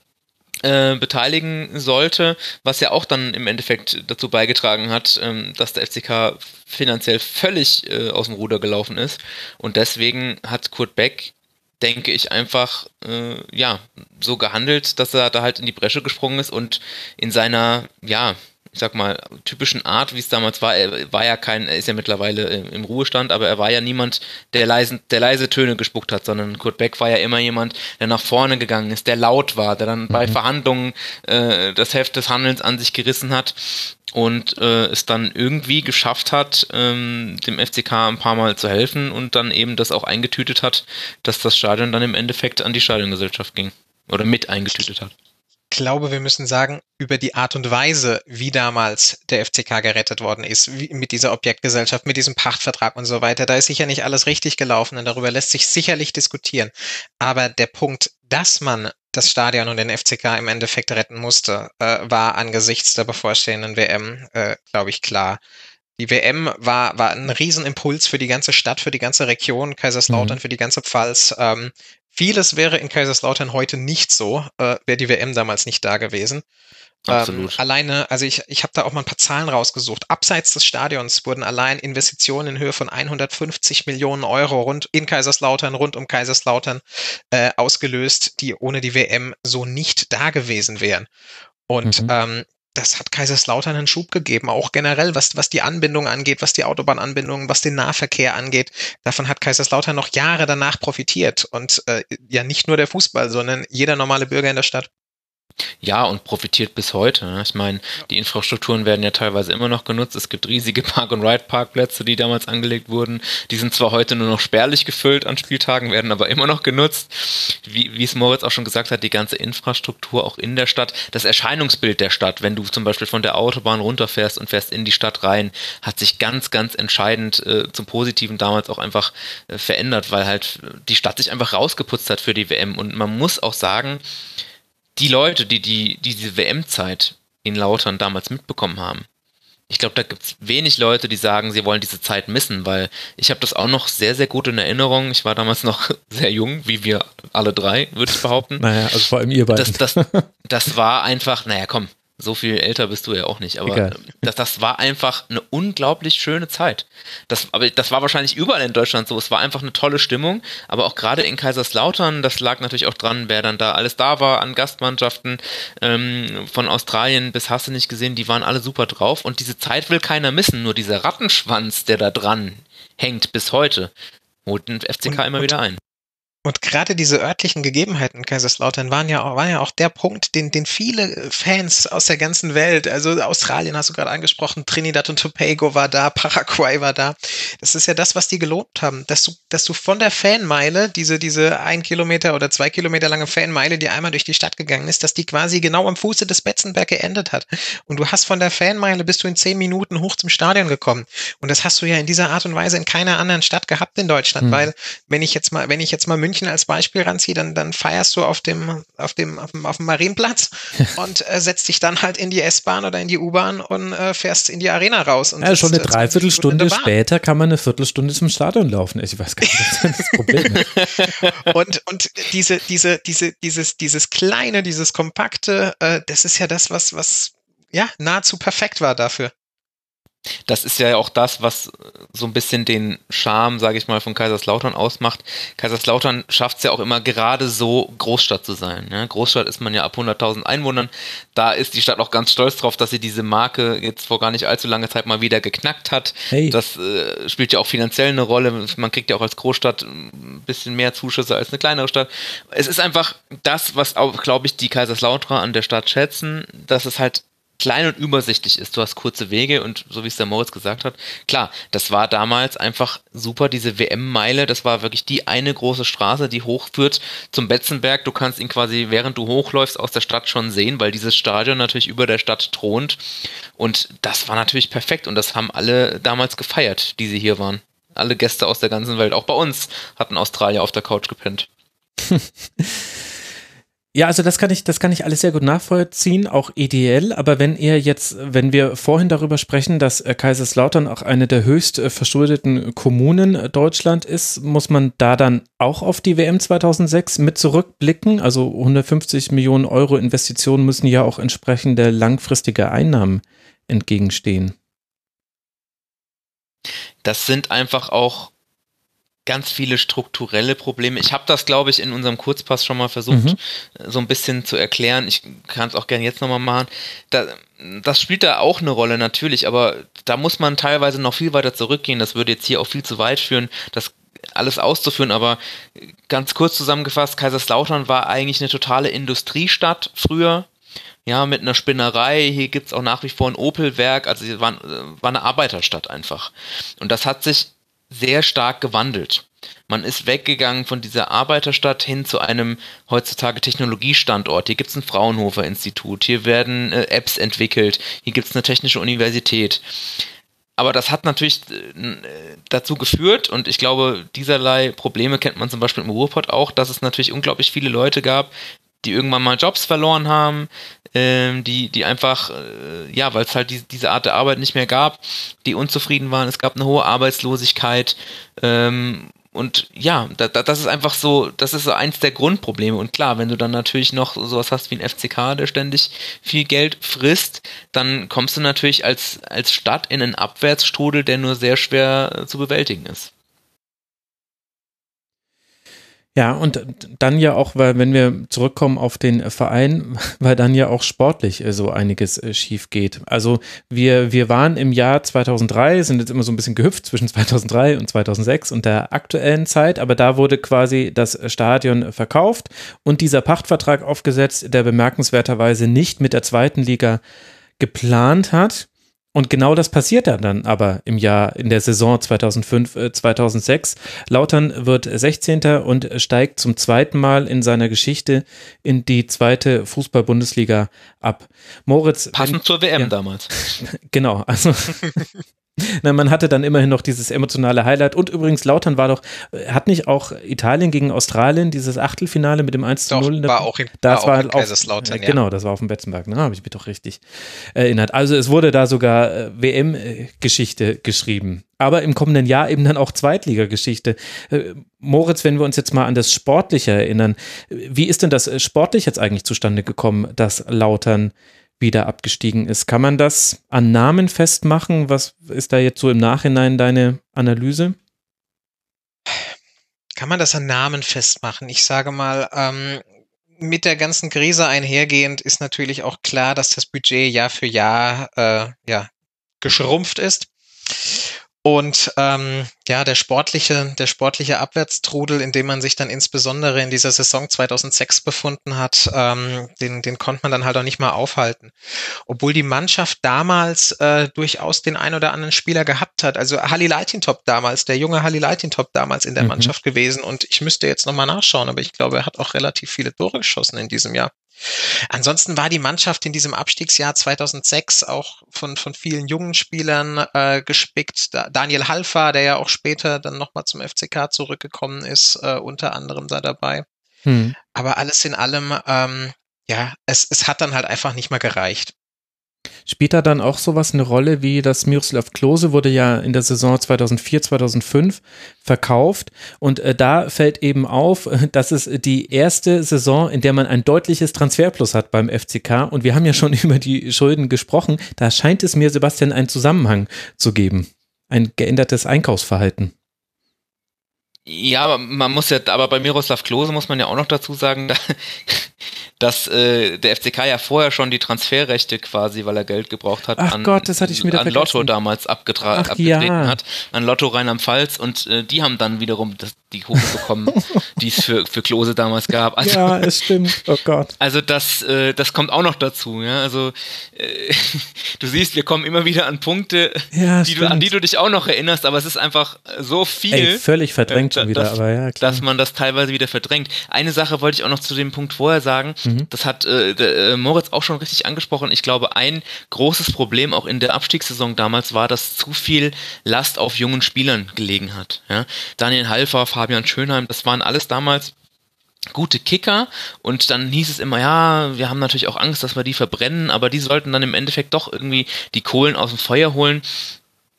äh, beteiligen sollte, was ja auch dann im Endeffekt dazu beigetragen hat, ähm, dass der F C K finanziell völlig äh, aus dem Ruder gelaufen ist. Und deswegen hat Kurt Beck, denke ich, einfach äh, ja so gehandelt, dass er da halt in die Bresche gesprungen ist und in seiner, ja, ich sag mal, typischen Art, wie es damals war. Er war ja kein, er ist ja mittlerweile im Ruhestand, aber er war ja niemand, der leise, der leise Töne gespuckt hat, sondern Kurt Beck war ja immer jemand, der nach vorne gegangen ist, der laut war, der dann mhm. bei Verhandlungen äh, das Heft des Handelns an sich gerissen hat und äh, es dann irgendwie geschafft hat, ähm, dem F C K ein paar Mal zu helfen und dann eben das auch eingetütet hat, dass das Stadion dann im Endeffekt an die Stadiongesellschaft ging oder mit eingetütet hat. glaube, wir müssen sagen, über die Art und Weise, wie damals der F C K gerettet worden ist, wie, mit dieser Objektgesellschaft, mit diesem Pachtvertrag und so weiter, da ist sicher nicht alles richtig gelaufen und darüber lässt sich sicherlich diskutieren. Aber der Punkt, dass man das Stadion und den F C K im Endeffekt retten musste, äh, war angesichts der bevorstehenden W M, äh, glaube ich, klar. Die W M war, war ein Riesenimpuls für die ganze Stadt, für die ganze Region, Kaiserslautern, mhm. für die ganze Pfalz. Ähm, vieles wäre in Kaiserslautern heute nicht so, äh, wäre die W M damals nicht da gewesen. Absolut. Ähm, alleine, also ich, ich habe da auch mal ein paar Zahlen rausgesucht. Abseits des Stadions wurden allein Investitionen in Höhe von hundertfünfzig Millionen Euro rund in Kaiserslautern, rund um Kaiserslautern äh, ausgelöst, die ohne die W M so nicht da gewesen wären. Und mhm. ähm, das hat Kaiserslautern einen Schub gegeben, auch generell, was, was die Anbindung angeht, was die Autobahnanbindung, was den Nahverkehr angeht. Davon hat Kaiserslautern noch Jahre danach profitiert. Und äh, ja, nicht nur der Fußball, sondern jeder normale Bürger in der Stadt. Ja, und profitiert bis heute. Ich meine, die Infrastrukturen werden ja teilweise immer noch genutzt. Es gibt riesige Park-and-Ride-Parkplätze, die damals angelegt wurden. Die sind zwar heute nur noch spärlich gefüllt an Spieltagen, werden aber immer noch genutzt. Wie, wie es Moritz auch schon gesagt hat, die ganze Infrastruktur auch in der Stadt, das Erscheinungsbild der Stadt, wenn du zum Beispiel von der Autobahn runterfährst und fährst in die Stadt rein, hat sich ganz, ganz entscheidend äh, zum Positiven damals auch einfach äh, verändert, weil halt die Stadt sich einfach rausgeputzt hat für die W M. Und man muss auch sagen, die Leute, die, die, die diese W M-Zeit in Lautern damals mitbekommen haben, ich glaube, da gibt es wenig Leute, die sagen, sie wollen diese Zeit missen, weil ich habe das auch noch sehr, sehr gut in Erinnerung. Ich war damals noch sehr jung, wie wir alle drei, würde ich behaupten. Naja, also vor allem ihr beiden. Das, das, das war einfach, naja komm, so viel älter bist du ja auch nicht, aber das, das war einfach eine unglaublich schöne Zeit. Das, aber das war wahrscheinlich überall in Deutschland so. Es war einfach eine tolle Stimmung, aber auch gerade in Kaiserslautern, das lag natürlich auch dran, wer dann da alles da war an Gastmannschaften, ähm, von Australien bis hast du nicht gesehen, die waren alle super drauf und diese Zeit will keiner missen, nur dieser Rattenschwanz, der da dran hängt bis heute, holt den F C K und, immer und wieder ein. Und gerade diese örtlichen Gegebenheiten in Kaiserslautern waren ja auch, waren ja auch der Punkt, den, den viele Fans aus der ganzen Welt, also Australien hast du gerade angesprochen, Trinidad und Tobago war da, Paraguay war da. Das ist ja das, was die gelobt haben, dass du, dass du von der Fanmeile, diese, diese ein Kilometer oder zwei Kilometer lange Fanmeile, die einmal durch die Stadt gegangen ist, dass die quasi genau am Fuße des Betzenberg geendet hat. Und du hast von der Fanmeile bist du in zehn Minuten hoch zum Stadion gekommen. Und das hast du ja in dieser Art und Weise in keiner anderen Stadt gehabt in Deutschland, mhm. weil wenn ich jetzt mal, wenn ich jetzt mal München als Beispiel ranziehe, dann, dann feierst du auf dem, auf dem, auf dem, auf dem Marienplatz und äh, setzt dich dann halt in die S-Bahn oder in die U-Bahn und äh, fährst in die Arena raus. Und ja, schon eine Dreiviertelstunde später kann man eine Viertelstunde zum Stadion laufen. Ich weiß gar nicht, was das Problem ist. Und, und diese, diese, diese, dieses, dieses kleine, dieses kompakte, äh, das ist ja das, was, was ja nahezu perfekt war dafür. Das ist ja auch das, was so ein bisschen den Charme, sage ich mal, von Kaiserslautern ausmacht. Kaiserslautern schafft es ja auch immer gerade so, Großstadt zu sein. Ne? Großstadt ist man ja ab hunderttausend Einwohnern. Da ist die Stadt auch ganz stolz drauf, dass sie diese Marke jetzt vor gar nicht allzu langer Zeit mal wieder geknackt hat. Hey. Das äh, spielt ja auch finanziell eine Rolle. Man kriegt ja auch als Großstadt ein bisschen mehr Zuschüsse als eine kleinere Stadt. Es ist einfach das, was auch, glaube ich, die Kaiserslauterer an der Stadt schätzen, dass es halt klein und übersichtlich ist. Du hast kurze Wege und so wie es der Moritz gesagt hat, klar, das war damals einfach super, diese W M-Meile, das war wirklich die eine große Straße, die hochführt zum Betzenberg. Du kannst ihn quasi, während du hochläufst, aus der Stadt schon sehen, weil dieses Stadion natürlich über der Stadt thront und das war natürlich perfekt und das haben alle damals gefeiert, die sie hier waren. Alle Gäste aus der ganzen Welt, auch bei uns, hatten Australier auf der Couch gepennt. Ja, also das kann ich, das kann ich alles sehr gut nachvollziehen, auch ideell, aber wenn ihr jetzt, wenn wir vorhin darüber sprechen, dass Kaiserslautern auch eine der höchst verschuldeten Kommunen Deutschland ist, muss man da dann auch auf die W M zweitausendsechs mit zurückblicken, also hundertfünfzig Millionen Euro Investitionen müssen ja auch entsprechende langfristige Einnahmen entgegenstehen. Das sind einfach auch ganz viele strukturelle Probleme. Ich habe das, glaube ich, in unserem Kurzpass schon mal versucht, mhm. so ein bisschen zu erklären. Ich kann es auch gerne jetzt nochmal machen. Da, das spielt da auch eine Rolle, natürlich, aber da muss man teilweise noch viel weiter zurückgehen. Das würde jetzt hier auch viel zu weit führen, das alles auszuführen, aber ganz kurz zusammengefasst, Kaiserslautern war eigentlich eine totale Industriestadt früher. Ja, mit einer Spinnerei, hier gibt es auch nach wie vor ein Opelwerk, also war, war eine Arbeiterstadt einfach. Und das hat sich sehr stark gewandelt. Man ist weggegangen von dieser Arbeiterstadt hin zu einem heutzutage Technologiestandort. Hier gibt es ein Fraunhofer-Institut, hier werden äh, Apps entwickelt, hier gibt es eine technische Universität. Aber das hat natürlich äh, dazu geführt, und ich glaube, dieserlei Probleme kennt man zum Beispiel im Ruhrpott auch, dass es natürlich unglaublich viele Leute gab, die irgendwann mal Jobs verloren haben, ähm, die die einfach, äh, ja, weil es halt die, diese Art der Arbeit nicht mehr gab, die unzufrieden waren. Es gab eine hohe Arbeitslosigkeit, ähm, und ja, da, da, das ist einfach so, das ist so eins der Grundprobleme. Und klar, wenn du dann natürlich noch sowas hast wie ein F C K, der ständig viel Geld frisst, dann kommst du natürlich als, als Stadt in einen Abwärtsstrudel, der nur sehr schwer äh, zu bewältigen ist. Ja, und dann ja auch, weil wenn wir zurückkommen auf den Verein, weil dann ja auch sportlich so einiges schief geht. Also wir wir waren im Jahr zweitausenddrei, sind jetzt immer so ein bisschen gehüpft zwischen zweitausenddrei und zweitausendsechs und der aktuellen Zeit, aber da wurde quasi das Stadion verkauft und dieser Pachtvertrag aufgesetzt, der bemerkenswerterweise nicht mit der zweiten Liga geplant hat. Und genau das passiert dann aber im Jahr, in der Saison zweitausendfünf, zweitausendsechs. Lautern wird sechzehnter und steigt zum zweiten Mal in seiner Geschichte in die zweite Fußball-Bundesliga ab. Moritz. Passend zur W M ja, damals. Genau, also. Na, man hatte dann immerhin noch dieses emotionale Highlight. Und übrigens, Lautern war doch, hat nicht auch Italien gegen Australien dieses Achtelfinale mit dem eins zu null? Doch, war auch in, das war auch war in Kaiserslautern, auf, ja. Genau, das war auf dem Betzenberg, ne? Habe ich mich doch richtig erinnert. Also es wurde da sogar äh, W M-Geschichte geschrieben. Aber im kommenden Jahr eben dann auch Zweitligageschichte. Äh, Moritz, wenn wir uns jetzt mal an das Sportliche erinnern, wie ist denn das sportlich jetzt eigentlich zustande gekommen, dass Lautern wieder abgestiegen ist? Kann man das an Namen festmachen? Was ist da jetzt so im Nachhinein deine Analyse? Kann man das an Namen festmachen? Ich sage mal, ähm, mit der ganzen Krise einhergehend ist natürlich auch klar, dass das Budget Jahr für Jahr äh, ja, geschrumpft ist. Und ähm, ja, der sportliche, der sportliche Abwärtstrudel, in dem man sich dann insbesondere in dieser Saison zweitausendsechs befunden hat, ähm, den, den konnte man dann halt auch nicht mal aufhalten. Obwohl die Mannschaft damals äh, durchaus den ein oder anderen Spieler gehabt hat. Also Halilaitintop damals, der junge Halilaitintop damals in der mhm. Mannschaft gewesen. Und ich müsste jetzt nochmal nachschauen, aber ich glaube, er hat auch relativ viele Tore geschossen in diesem Jahr. Ansonsten war die Mannschaft in diesem Abstiegsjahr zweitausendsechs auch von, von vielen jungen Spielern äh, gespickt. Da, Daniel Halfa, der ja auch später dann nochmal zum F C K zurückgekommen ist, äh, unter anderem da dabei. Hm. Aber alles in allem, ähm, ja, es, es hat dann halt einfach nicht mehr gereicht. Spielt da dann auch sowas eine Rolle, wie das Miroslav Klose wurde ja in der Saison zweitausendvier, zweitausendfünf verkauft und äh, da fällt eben auf, dass es die erste Saison, in der man ein deutliches Transferplus hat beim F C K und wir haben ja schon über die Schulden gesprochen, da scheint es mir, Sebastian, einen Zusammenhang zu geben, ein geändertes Einkaufsverhalten. Ja, aber man muss ja, aber bei Miroslav Klose muss man ja auch noch dazu sagen, da, dass äh, der F C K ja vorher schon die Transferrechte quasi, weil er Geld gebraucht hat, Ach an, Gott, das hatte ich mir an vergessen. Lotto damals abgetra- Ach, abgetreten ja. hat, an Lotto Rheinland-Pfalz und äh, die haben dann wiederum das, die Kohle bekommen, die es für, für Klose damals gab. Also, ja, es stimmt, oh Gott. Also das, äh, das kommt auch noch dazu, ja, also äh, du siehst, wir kommen immer wieder an Punkte, ja, die du, an die du dich auch noch erinnerst, aber es ist einfach so viel. Ey, völlig verdrängt. Äh, Wieder, dass, aber ja, dass man das teilweise wieder verdrängt. Eine Sache wollte ich auch noch zu dem Punkt vorher sagen, mhm. das hat äh, der, äh, Moritz auch schon richtig angesprochen. Ich glaube, ein großes Problem auch in der Abstiegssaison damals war, dass zu viel Last auf jungen Spielern gelegen hat. Ja? Daniel Halfa, Fabian Schönheim, das waren alles damals gute Kicker und dann hieß es immer, ja, wir haben natürlich auch Angst, dass wir die verbrennen, aber die sollten dann im Endeffekt doch irgendwie die Kohlen aus dem Feuer holen.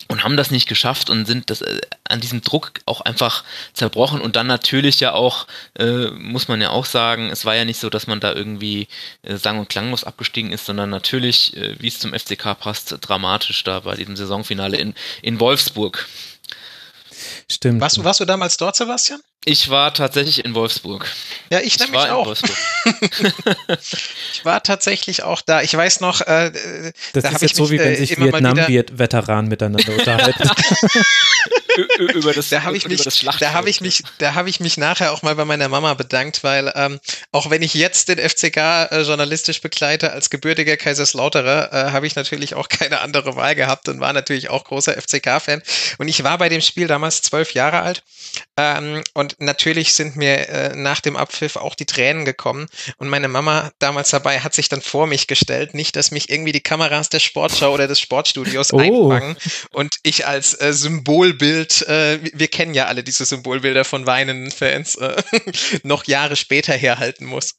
Und haben das nicht geschafft und sind das äh, an diesem Druck auch einfach zerbrochen. Und dann natürlich ja auch, äh, muss man ja auch sagen, es war ja nicht so, dass man da irgendwie äh, sang- und klanglos abgestiegen ist, sondern natürlich, äh, wie es zum F C K passt, dramatisch da bei diesem Saisonfinale in, in Wolfsburg. Stimmt. Warst du, warst du damals dort, Sebastian? Ich war tatsächlich in Wolfsburg. Ja, ich, ich nämlich auch. Ich war tatsächlich auch da. Ich weiß noch, äh, das da ist jetzt ich so, mich, wie wenn sich Vietnam-Veteran miteinander unterhalten. über das, da habe ich mich, da habe ich mich, da habe ich mich nachher auch mal bei meiner Mama bedankt, weil ähm, auch wenn ich jetzt den F C K äh, journalistisch begleite als gebürtiger Kaiserslauterer, äh, habe ich natürlich auch keine andere Wahl gehabt und war natürlich auch großer F C K-Fan. Und ich war bei dem Spiel damals zwölf Jahre alt ähm, und natürlich sind mir äh, nach dem Abpfiff auch die Tränen gekommen. Und meine Mama damals dabei hat sich dann vor mich gestellt, nicht, dass mich irgendwie die Kameras der Sportschau oder des Sportstudios oh. einfangen und ich als äh, Symbolbild, äh, wir kennen ja alle diese Symbolbilder von weinenden Fans, äh, noch Jahre später herhalten muss.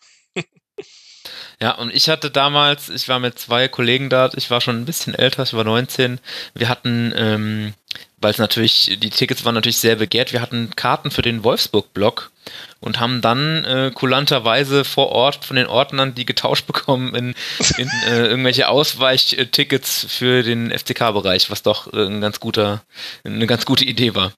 Ja, und ich hatte damals, ich war mit zwei Kollegen da, ich war schon ein bisschen älter, ich war neunzehn, wir hatten, ähm, weil es natürlich, die Tickets waren natürlich sehr begehrt, wir hatten Karten für den Wolfsburg-Block und haben dann äh, kulanterweise vor Ort von den Ordnern die getauscht bekommen in, in äh, irgendwelche Ausweichtickets für den F C K-Bereich, was doch äh, ein ganz guter, eine ganz gute Idee war.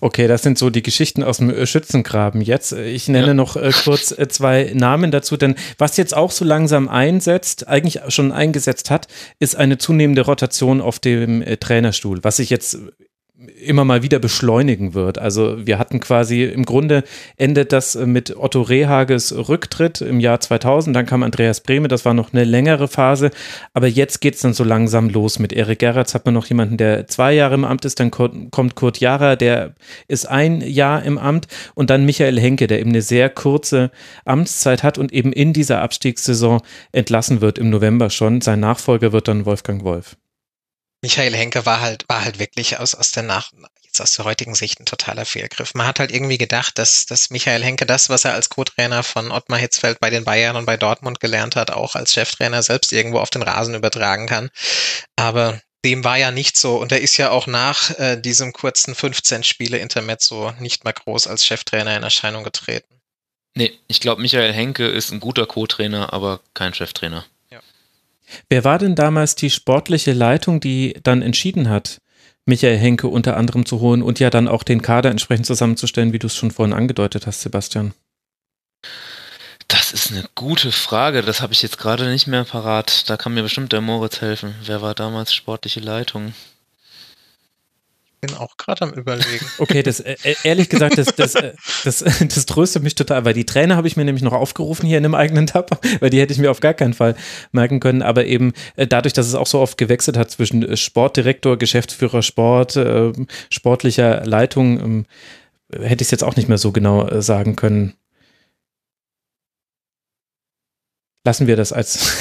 Okay, das sind so die Geschichten aus dem Schützengraben jetzt. Ich nenne ja. noch äh, kurz äh, zwei Namen dazu, denn was jetzt auch so langsam einsetzt, eigentlich schon eingesetzt hat, ist eine zunehmende Rotation auf dem äh, Trainerstuhl, was sich jetzt immer mal wieder beschleunigen wird. Also wir hatten quasi, im Grunde endet das mit Otto Rehhagels Rücktritt im Jahr zweitausend, dann kam Andreas Brehme, das war noch eine längere Phase, aber jetzt geht es dann so langsam los mit Erik Gerrards, hat man noch jemanden, der zwei Jahre im Amt ist, dann kommt Kurt Jara, der ist ein Jahr im Amt und dann Michael Henke, der eben eine sehr kurze Amtszeit hat und eben in dieser Abstiegssaison entlassen wird im November schon. Sein Nachfolger wird dann Wolfgang Wolf. Michael Henke war halt, war halt wirklich aus, aus der Nach- jetzt aus der heutigen Sicht ein totaler Fehlgriff. Man hat halt irgendwie gedacht, dass, dass Michael Henke das, was er als Co-Trainer von Ottmar Hitzfeld bei den Bayern und bei Dortmund gelernt hat, auch als Cheftrainer selbst irgendwo auf den Rasen übertragen kann. Aber dem war ja nicht so. Und er ist ja auch nach äh, diesem kurzen fünfzehn Spiele Intermezzo nicht mal groß als Cheftrainer in Erscheinung getreten. Nee, ich glaube, Michael Henke ist ein guter Co-Trainer, aber kein Cheftrainer. Wer war denn damals die sportliche Leitung, die dann entschieden hat, Michael Henke unter anderem zu holen und ja dann auch den Kader entsprechend zusammenzustellen, wie du es schon vorhin angedeutet hast, Sebastian? Das ist eine gute Frage, das habe ich jetzt gerade nicht mehr parat. Da kann mir bestimmt der Moritz helfen. Wer war damals sportliche Leitung? Bin auch gerade am Überlegen. Okay, das äh, ehrlich gesagt, das, das, äh, das, äh, das tröstet mich total, weil die Trainer habe ich mir nämlich noch aufgerufen hier in einem eigenen Tab, weil die hätte ich mir auf gar keinen Fall merken können, aber eben äh, dadurch, dass es auch so oft gewechselt hat zwischen äh, Sportdirektor, Geschäftsführer Sport, äh, sportlicher Leitung, äh, hätte ich es jetzt auch nicht mehr so genau äh, sagen können. Lassen wir das als...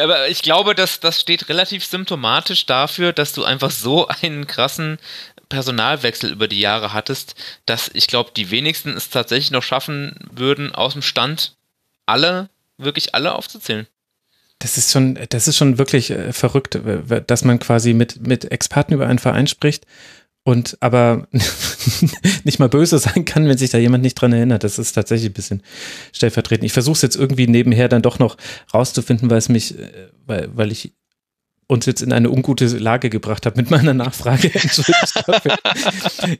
Aber ich glaube, das, das steht relativ symptomatisch dafür, dass du einfach so einen krassen Personalwechsel über die Jahre hattest, dass ich glaube, die wenigsten es tatsächlich noch schaffen würden, aus dem Stand alle, wirklich alle aufzuzählen. Das ist schon, das ist schon wirklich äh, verrückt, dass man quasi mit, mit Experten über einen Verein spricht und aber nicht mal böse sein kann, wenn sich da jemand nicht dran erinnert. Das ist tatsächlich ein bisschen stellvertretend. Ich versuche es jetzt irgendwie nebenher dann doch noch rauszufinden, weil es mich, weil, weil ich uns jetzt in eine ungute Lage gebracht habe mit meiner Nachfrage. Entschuldigt dafür.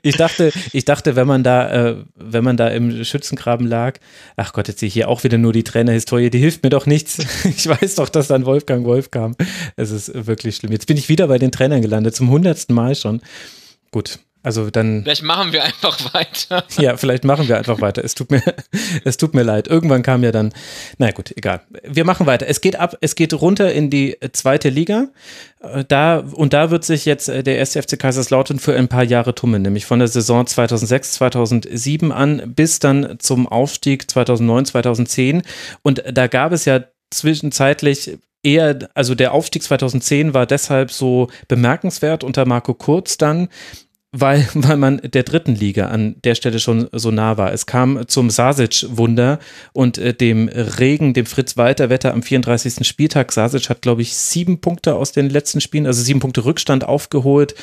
Ich dachte, ich dachte, wenn man da, äh, wenn man da im Schützengraben lag, ach Gott, jetzt sehe ich hier auch wieder nur die Trainerhistorie, die hilft mir doch nichts. Ich weiß doch, dass dann Wolfgang Wolf kam. Es ist wirklich schlimm. Jetzt bin ich wieder bei den Trainern gelandet, zum hundertsten Mal schon. Gut, also dann... Vielleicht machen wir einfach weiter. Ja, vielleicht machen wir einfach weiter. Es tut mir, es tut mir leid. Irgendwann kam ja dann... Na gut, egal. Wir machen weiter. Es geht ab, es geht runter in die zweite Liga. Da, und da wird sich jetzt der erste F C Kaiserslautern für ein paar Jahre tummeln, nämlich von der Saison zweitausendsechs, zweitausendsieben an bis dann zum Aufstieg zweitausendneun, zweitausendzehn. Und da gab es ja zwischenzeitlich... Eher, also der Aufstieg zweitausendzehn war deshalb so bemerkenswert unter Marco Kurz dann, weil, weil man der dritten Liga an der Stelle schon so nah war. Es kam zum Šašić-Wunder und äh, dem Regen, dem Fritz-Walter-Wetter am vierunddreißigsten Spieltag. Šašić hat, glaube ich, sieben Punkte aus den letzten Spielen, also sieben Punkte Rückstand aufgeholt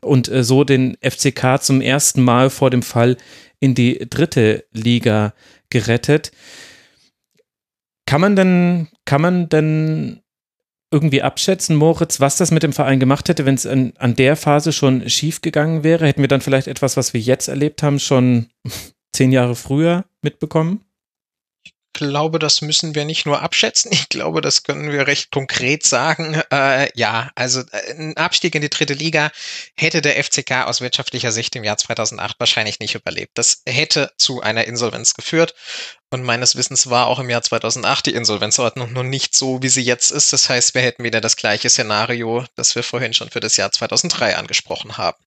und äh, so den F C K zum ersten Mal vor dem Fall in die dritte Liga gerettet. Kann man denn, kann man denn irgendwie abschätzen, Moritz, was das mit dem Verein gemacht hätte, wenn es an, an der Phase schon schief gegangen wäre? Hätten wir dann vielleicht etwas, was wir jetzt erlebt haben, schon zehn Jahre früher mitbekommen? Ich glaube, das müssen wir nicht nur abschätzen, ich glaube, das können wir recht konkret sagen. Äh, ja, also ein Abstieg in die dritte Liga hätte der F C K aus wirtschaftlicher Sicht im Jahr zweitausendacht wahrscheinlich nicht überlebt. Das hätte zu einer Insolvenz geführt. Und meines Wissens war auch im Jahr zweitausendacht die Insolvenzordnung noch nicht so, wie sie jetzt ist. Das heißt, wir hätten wieder das gleiche Szenario, das wir vorhin schon für das Jahr zweitausenddrei angesprochen haben.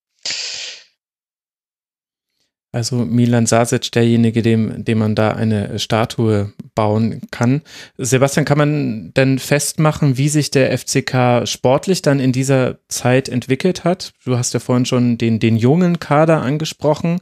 Also Milan Šašić, derjenige, dem, dem man da eine Statue bauen kann. Sebastian, kann man denn festmachen, wie sich der F C K sportlich dann in dieser Zeit entwickelt hat? Du hast ja vorhin schon den, den jungen Kader angesprochen.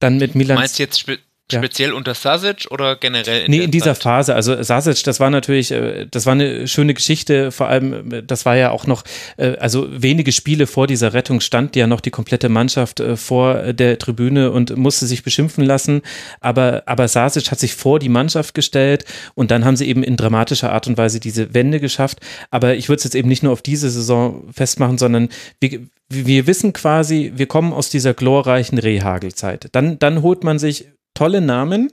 Dann mit Milan. Meinst du jetzt spe- ja. speziell unter Šašić oder generell? In nee, in dieser Zeit? Phase. Also Šašić, das war natürlich, das war eine schöne Geschichte. Vor allem, das war ja auch noch, also wenige Spiele vor dieser Rettung stand ja noch die komplette Mannschaft vor der Tribüne und musste sich beschimpfen lassen. Aber, aber Šašić hat sich vor die Mannschaft gestellt und dann haben sie eben in dramatischer Art und Weise diese Wende geschafft. Aber ich würde es jetzt eben nicht nur auf diese Saison festmachen, sondern wie, wir wissen quasi, wir kommen aus dieser glorreichen Rehhagel-Zeit. Dann, dann holt man sich tolle Namen,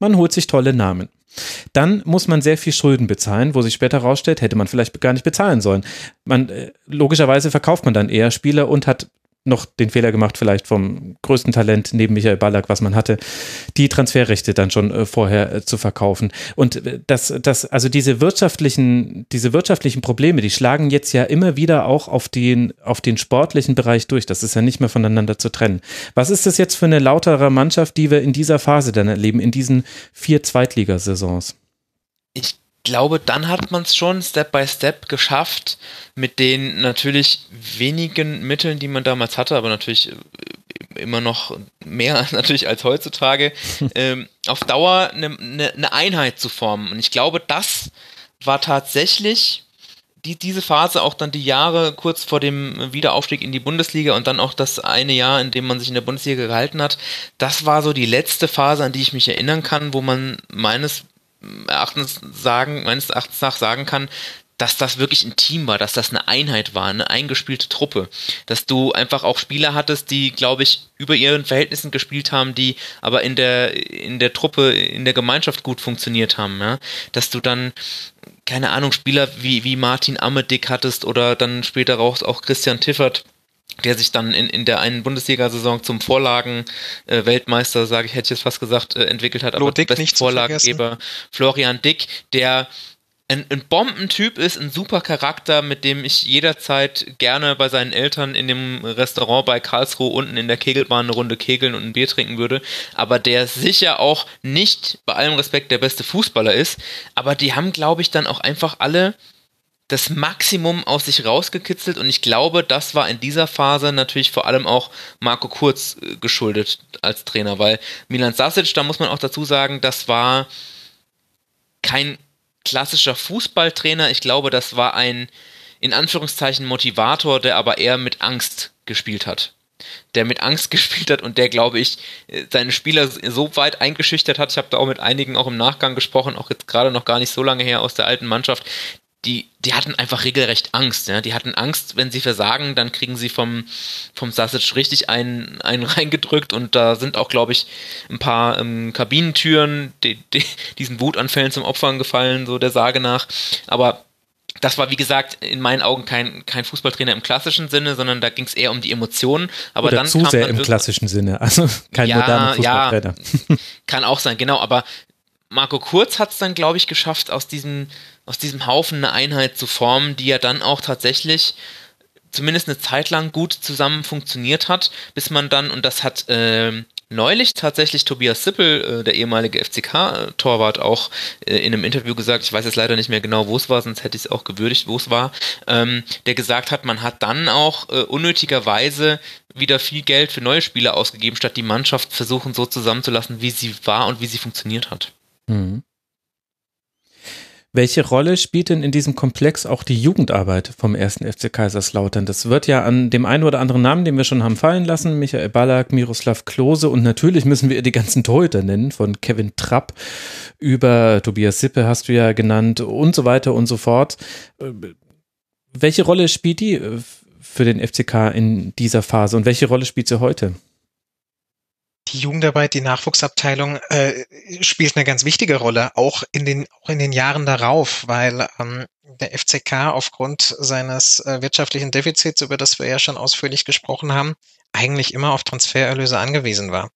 man holt sich tolle Namen. Dann muss man sehr viel Schulden bezahlen, wo sich später rausstellt, hätte man vielleicht gar nicht bezahlen sollen. Man, logischerweise verkauft man dann eher Spieler und hat noch den Fehler gemacht, vielleicht vom größten Talent neben Michael Ballack, was man hatte, die Transferrechte dann schon vorher zu verkaufen. Und das, das, also diese wirtschaftlichen, diese wirtschaftlichen Probleme, die schlagen jetzt ja immer wieder auch auf den, auf den sportlichen Bereich durch. Das ist ja nicht mehr voneinander zu trennen. Was ist das jetzt für eine lautere Mannschaft, die wir in dieser Phase dann erleben, in diesen vier Zweitligasaisons? Ich Ich glaube, dann hat man es schon Step by Step geschafft, mit den natürlich wenigen Mitteln, die man damals hatte, aber natürlich immer noch mehr natürlich als heutzutage, ähm, auf Dauer eine ne, ne Einheit zu formen. Und ich glaube, das war tatsächlich die, diese Phase, auch dann die Jahre kurz vor dem Wiederaufstieg in die Bundesliga und dann auch das eine Jahr, in dem man sich in der Bundesliga gehalten hat. Das war so die letzte Phase, an die ich mich erinnern kann, wo man meines Erachtens sagen, meines Erachtens nach sagen kann, dass das wirklich ein Team war, dass das eine Einheit war, eine eingespielte Truppe, dass du einfach auch Spieler hattest, die, glaube ich, über ihren Verhältnissen gespielt haben, die aber in der in der Truppe, in der Gemeinschaft gut funktioniert haben, ja? Dass du dann, keine Ahnung, Spieler wie, wie Martin Amedick hattest oder dann später raus auch Christian Tiffert, der sich dann in, in der einen Bundesliga-Saison zum Vorlagen-Weltmeister, sage ich, hätte ich jetzt fast gesagt, entwickelt hat, Flo aber der beste Vorlagengeber, Florian Dick, der ein, ein Bombentyp ist, ein super Charakter, mit dem ich jederzeit gerne bei seinen Eltern in dem Restaurant bei Karlsruhe unten in der Kegelbahn eine Runde kegeln und ein Bier trinken würde, aber der sicher auch nicht, bei allem Respekt, der beste Fußballer ist, aber die haben, glaube ich, dann auch einfach alle das Maximum aus sich rausgekitzelt und ich glaube, das war in dieser Phase natürlich vor allem auch Marco Kurz geschuldet als Trainer, weil Milan Šašić, da muss man auch dazu sagen, das war kein klassischer Fußballtrainer, ich glaube, das war ein, in Anführungszeichen, Motivator, der aber eher mit Angst gespielt hat. der mit Angst gespielt hat und der, glaube ich, seine Spieler so weit eingeschüchtert hat, ich habe da auch mit einigen auch im Nachgang gesprochen, auch jetzt gerade noch gar nicht so lange her aus der alten Mannschaft, Die, die hatten einfach regelrecht Angst. Ja? Die hatten Angst, wenn sie versagen, dann kriegen sie vom, vom Šašić richtig einen, einen reingedrückt und da sind auch, glaube ich, ein paar ähm, Kabinentüren die, die, diesen Wutanfällen zum Opfern gefallen, so der Sage nach. Aber das war, wie gesagt, in meinen Augen kein, kein Fußballtrainer im klassischen Sinne, sondern da ging es eher um die Emotionen. Aber Oder dann zu kam sehr dann im klassischen Sinne, also kein ja, moderner Fußballtrainer. Ja, kann auch sein, genau, aber Marco Kurz hat es dann, glaube ich, geschafft, aus diesem, aus diesem Haufen eine Einheit zu formen, die ja dann auch tatsächlich zumindest eine Zeit lang gut zusammen funktioniert hat, bis man dann, und das hat äh, neulich tatsächlich Tobias Sippel, äh, der ehemalige F C K-Torwart, auch äh, in einem Interview gesagt, ich weiß jetzt leider nicht mehr genau, wo es war, sonst hätte ich es auch gewürdigt, wo es war, ähm, der gesagt hat, man hat dann auch äh, unnötigerweise wieder viel Geld für neue Spieler ausgegeben, statt die Mannschaft versuchen so zusammenzulassen, wie sie war und wie sie funktioniert hat. Hm. Welche Rolle spielt denn in diesem Komplex auch die Jugendarbeit vom ersten F C Kaiserslautern? Das wird ja an dem einen oder anderen Namen, den wir schon haben fallen lassen, Michael Ballack, Miroslav Klose und natürlich müssen wir die ganzen Torhüter nennen, von Kevin Trapp über Tobias Sippe hast du ja genannt und so weiter und so fort. Welche Rolle spielt die für den F C K in dieser Phase und welche Rolle spielt sie heute? die Jugendarbeit, die Nachwuchsabteilung äh, spielt eine ganz wichtige Rolle, auch in den auch in den Jahren darauf, weil ähm, der F C K aufgrund seines äh, wirtschaftlichen Defizits, über das wir ja schon ausführlich gesprochen haben, eigentlich immer auf Transfererlöse angewiesen war.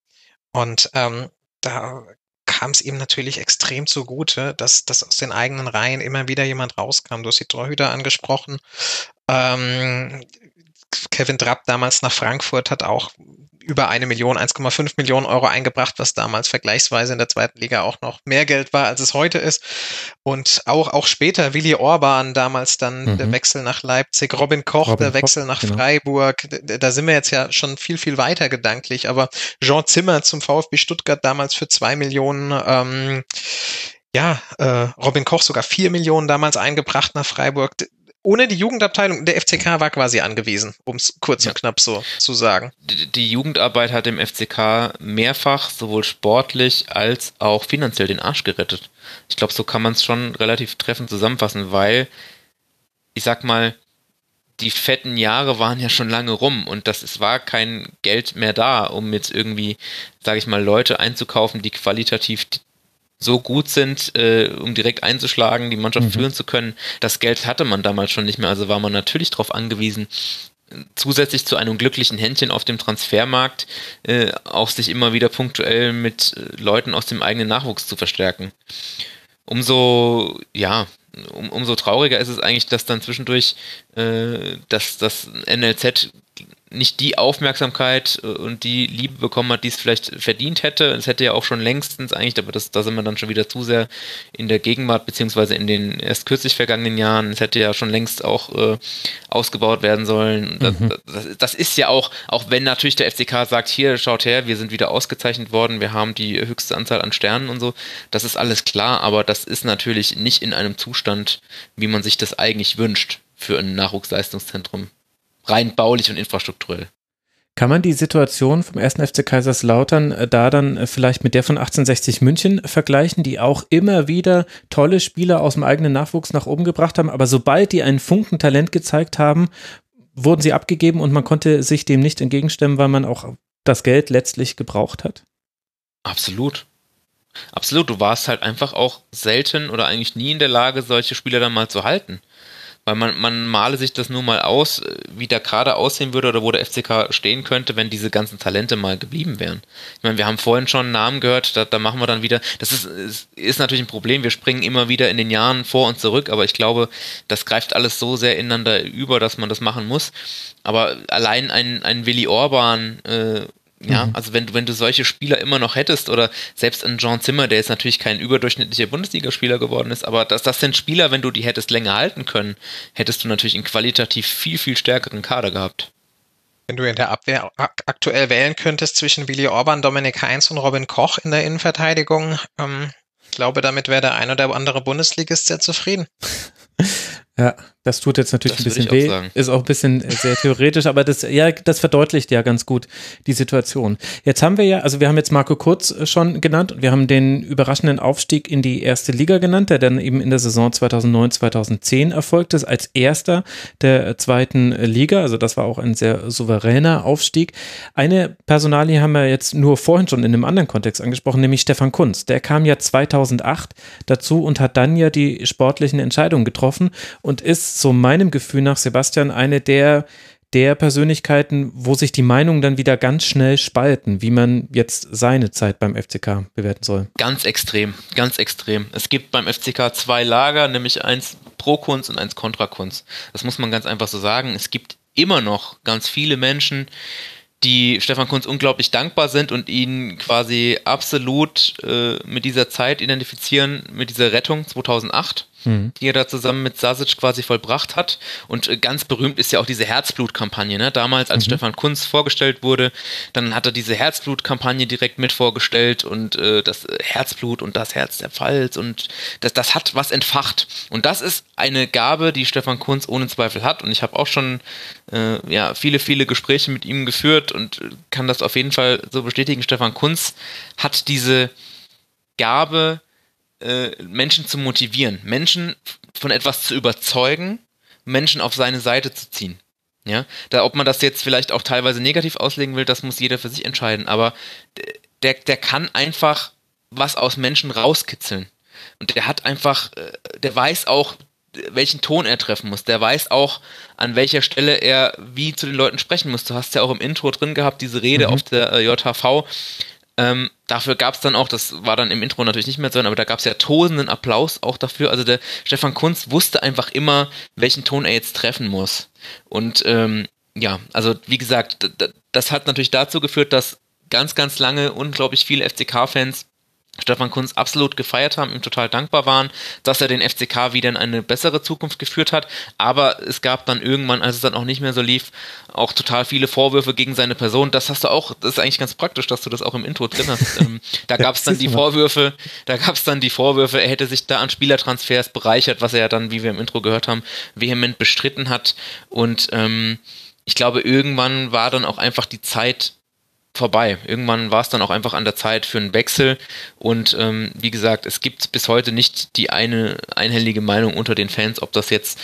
Und ähm, da kam es ihm natürlich extrem zugute, dass, dass aus den eigenen Reihen immer wieder jemand rauskam. Du hast die Torhüter angesprochen. Ähm, Kevin Trapp damals nach Frankfurt hat auch über eine Million, eins Komma fünf Millionen Euro eingebracht, was damals vergleichsweise in der zweiten Liga auch noch mehr Geld war, als es heute ist. Und auch, auch später Willi Orban, damals dann mhm. der Wechsel nach Leipzig, Robin Koch, Robin der Wechsel Koch, nach genau. Freiburg. Da sind wir jetzt ja schon viel, viel weiter gedanklich. Aber Jean Zimmer zum VfB Stuttgart damals für zwei Millionen, ähm, ja, äh, Robin Koch sogar vier Millionen damals eingebracht nach Freiburg. Ohne die Jugendabteilung, der F C K war quasi angewiesen, um es kurz ja. und knapp so zu sagen. Die, die Jugendarbeit hat dem F C K mehrfach sowohl sportlich als auch finanziell den Arsch gerettet. Ich glaube, so kann man es schon relativ treffend zusammenfassen, weil, ich sag mal, die fetten Jahre waren ja schon lange rum und das, es war kein Geld mehr da, um jetzt irgendwie, sage ich mal, Leute einzukaufen, die qualitativ so gut sind, äh, um direkt einzuschlagen, die Mannschaft mhm. führen zu können. Das Geld hatte man damals schon nicht mehr, also war man natürlich darauf angewiesen, zusätzlich zu einem glücklichen Händchen auf dem Transfermarkt äh, auch sich immer wieder punktuell mit äh, Leuten aus dem eigenen Nachwuchs zu verstärken. Umso, ja, um, umso trauriger ist es eigentlich, dass dann zwischendurch äh, dass das N L Z nicht die Aufmerksamkeit und die Liebe bekommen hat, die es vielleicht verdient hätte. Es hätte ja auch schon längstens eigentlich, aber das, da sind wir dann schon wieder zu sehr in der Gegenwart, beziehungsweise in den erst kürzlich vergangenen Jahren. Es hätte ja schon längst auch äh, ausgebaut werden sollen. Das, mhm. das, das ist ja auch, auch wenn natürlich der F C K sagt, hier, schaut her, wir sind wieder ausgezeichnet worden, wir haben die höchste Anzahl an Sternen und so. Das ist alles klar, aber das ist natürlich nicht in einem Zustand, wie man sich das eigentlich wünscht für ein Nachwuchsleistungszentrum. Rein baulich und infrastrukturell. Kann man die Situation vom ersten F C Kaiserslautern da dann vielleicht mit der von achtzehnhundertsechzig München vergleichen, die auch immer wieder tolle Spieler aus dem eigenen Nachwuchs nach oben gebracht haben, aber sobald die einen Funken Talent gezeigt haben, wurden sie abgegeben und man konnte sich dem nicht entgegenstemmen, weil man auch das Geld letztlich gebraucht hat? Absolut. Absolut. Du warst halt einfach auch selten oder eigentlich nie in der Lage, solche Spieler dann mal zu halten. Weil man, man male sich das nur mal aus, wie der Kader aussehen würde oder wo der F C K stehen könnte, wenn diese ganzen Talente mal geblieben wären. Ich meine, wir haben vorhin schon einen Namen gehört, da, da machen wir dann wieder, das ist, ist, ist natürlich ein Problem, wir springen immer wieder in den Jahren vor und zurück, aber ich glaube, das greift alles so sehr ineinander über, dass man das machen muss. Aber allein ein, ein Willi Orban, äh, ja, also wenn, wenn du solche Spieler immer noch hättest oder selbst ein Jean Zimmer, der jetzt natürlich kein überdurchschnittlicher Bundesligaspieler geworden ist, aber das, das sind Spieler, wenn du die hättest länger halten können, hättest du natürlich einen qualitativ viel, viel stärkeren Kader gehabt. Wenn du in der Abwehr aktuell wählen könntest zwischen Willi Orban, Dominik Heinz und Robin Koch in der Innenverteidigung, ähm, ich glaube, damit wäre der ein oder andere Bundesligist sehr zufrieden. Ja, das tut jetzt natürlich das ein bisschen weh, sagen. Ist auch ein bisschen sehr theoretisch, aber das, ja, das verdeutlicht ja ganz gut die Situation. Jetzt haben wir ja, also wir haben jetzt Marco Kurz schon genannt und wir haben den überraschenden Aufstieg in die erste Liga genannt, der dann eben in der Saison zweitausendneun, zweitausendzehn erfolgt ist, als erster der zweiten Liga, also das war auch ein sehr souveräner Aufstieg. Eine Personalie haben wir jetzt nur vorhin schon in einem anderen Kontext angesprochen, nämlich Stefan Kuntz. Der kam ja zweitausendacht dazu und hat dann ja die sportlichen Entscheidungen getroffen und ist, so meinem Gefühl nach, Sebastian, eine der, der Persönlichkeiten, wo sich die Meinungen dann wieder ganz schnell spalten, wie man jetzt seine Zeit beim F C K bewerten soll. Ganz extrem, ganz extrem. Es gibt beim F C K zwei Lager, nämlich eins pro Kunst und eins kontra Kunst. Das muss man ganz einfach so sagen. Es gibt immer noch ganz viele Menschen, die Stefan Kuntz unglaublich dankbar sind und ihn quasi absolut äh, mit dieser Zeit identifizieren, mit dieser Rettung zweitausendacht, mhm. die er da zusammen mit Šašić quasi vollbracht hat. Und äh, ganz berühmt ist ja auch diese Herzblut-Kampagne, ne? Damals, als mhm. Stefan Kuntz vorgestellt wurde, dann hat er diese Herzblut-Kampagne direkt mit vorgestellt und äh, das Herzblut und das Herz der Pfalz und das, das hat was entfacht. Und das ist eine Gabe, die Stefan Kuntz ohne Zweifel hat. Und ich habe auch schon äh, ja, viele, viele Gespräche mit ihm geführt und kann das auf jeden Fall so bestätigen. Stefan Kuntz hat diese Gabe, äh, Menschen zu motivieren, Menschen von etwas zu überzeugen, Menschen auf seine Seite zu ziehen. Ja, da, ob man das jetzt vielleicht auch teilweise negativ auslegen will, das muss jeder für sich entscheiden. Aber der, der kann einfach was aus Menschen rauskitzeln. Und der hat einfach, der weiß auch, welchen Ton er treffen muss. Der weiß auch, an welcher Stelle er wie zu den Leuten sprechen muss. Du hast ja auch im Intro drin gehabt, diese Rede mhm. auf der J H V. Ähm, dafür gab es dann auch, das war dann im Intro natürlich nicht mehr so, aber da gab es ja tosenden Applaus auch dafür. Also der Stefan Kuntz wusste einfach immer, welchen Ton er jetzt treffen muss. Und ähm, ja, also wie gesagt, d- d- das hat natürlich dazu geführt, dass ganz, ganz lange unglaublich viele F C K-Fans Stefan Kuntz absolut gefeiert haben, ihm total dankbar waren, dass er den F C K wieder in eine bessere Zukunft geführt hat, aber es gab dann irgendwann, als es dann auch nicht mehr so lief, auch total viele Vorwürfe gegen seine Person. Das hast du auch, das ist eigentlich ganz praktisch, dass du das auch im Intro drin hast. Ähm, da gab es dann die Vorwürfe, da gab es dann die Vorwürfe, er hätte sich da an Spielertransfers bereichert, was er ja dann, wie wir im Intro gehört haben, vehement bestritten hat. Und ähm, ich glaube, irgendwann war dann auch einfach die Zeit vorbei. Irgendwann war es dann auch einfach an der Zeit für einen Wechsel und ähm, wie gesagt, es gibt bis heute nicht die eine einhellige Meinung unter den Fans, ob das jetzt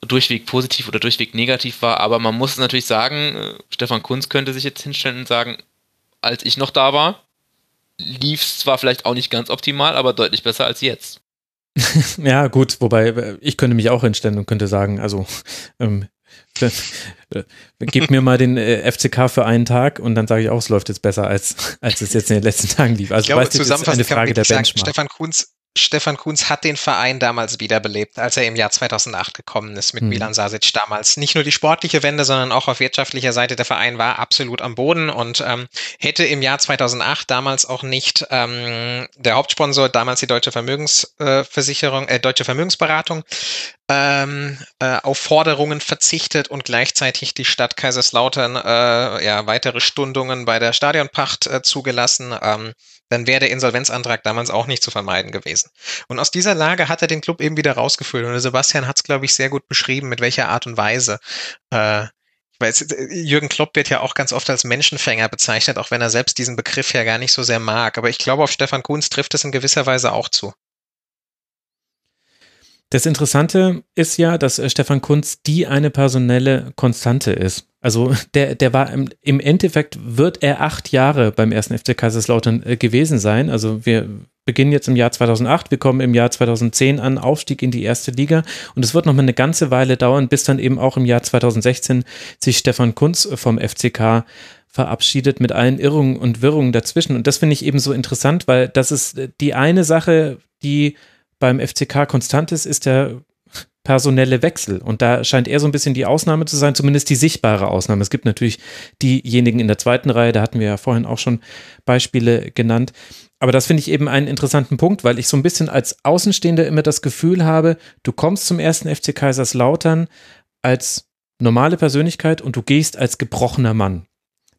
durchweg positiv oder durchweg negativ war, aber man muss natürlich sagen, äh, Stefan Kuntz könnte sich jetzt hinstellen und sagen, als ich noch da war, lief es zwar vielleicht auch nicht ganz optimal, aber deutlich besser als jetzt. Ja gut, wobei ich könnte mich auch hinstellen und könnte sagen, also ähm, gib mir mal den äh, F C K für einen Tag und dann sage ich auch, es läuft jetzt besser, als, als es jetzt in den letzten Tagen lief. Also ich glaube, weißt, zusammenfassend ist eine Frage der sagen, Benchmark. Stefan Kuntz, Stefan Kuntz hat den Verein damals wiederbelebt, als er im Jahr zweitausendacht gekommen ist mit mhm. Milan Šašić damals. Nicht nur die sportliche Wende, sondern auch auf wirtschaftlicher Seite. Der Verein war absolut am Boden und ähm, hätte im Jahr zweitausendacht damals auch nicht ähm, der Hauptsponsor, damals die Deutsche Vermögensversicherung, äh, Deutsche Vermögensberatung, ähm, äh, auf Forderungen verzichtet und gleichzeitig die Stadt Kaiserslautern äh, ja, weitere Stundungen bei der Stadionpacht äh, zugelassen, ähm, dann wäre der Insolvenzantrag damals auch nicht zu vermeiden gewesen. Und aus dieser Lage hat er den Club eben wieder rausgeführt. Und Sebastian hat es, glaube ich, sehr gut beschrieben, mit welcher Art und Weise. Äh, ich weiß, Jürgen Klopp wird ja auch ganz oft als Menschenfänger bezeichnet, auch wenn er selbst diesen Begriff ja gar nicht so sehr mag. Aber ich glaube, auf Stefan Kuntz trifft es in gewisser Weise auch zu. Das Interessante ist ja, dass Stefan Kuntz die eine personelle Konstante ist. Also der, der war im, im Endeffekt, wird er acht Jahre beim ersten F C Kaiserslautern gewesen sein. Also wir beginnen jetzt im Jahr zweitausendacht, wir kommen im Jahr zweitausendzehn an, Aufstieg in die erste Liga und es wird nochmal eine ganze Weile dauern, bis dann eben auch im Jahr zweitausendsechzehn sich Stefan Kuntz vom F C K verabschiedet mit allen Irrungen und Wirrungen dazwischen. Und das finde ich eben so interessant, weil das ist die eine Sache, die beim F C K konstant ist, ist der personelle Wechsel. Und da scheint er so ein bisschen die Ausnahme zu sein, zumindest die sichtbare Ausnahme. Es gibt natürlich diejenigen in der zweiten Reihe, da hatten wir ja vorhin auch schon Beispiele genannt. Aber das finde ich eben einen interessanten Punkt, weil ich so ein bisschen als Außenstehender immer das Gefühl habe, du kommst zum ersten F C Kaiserslautern als normale Persönlichkeit und du gehst als gebrochener Mann.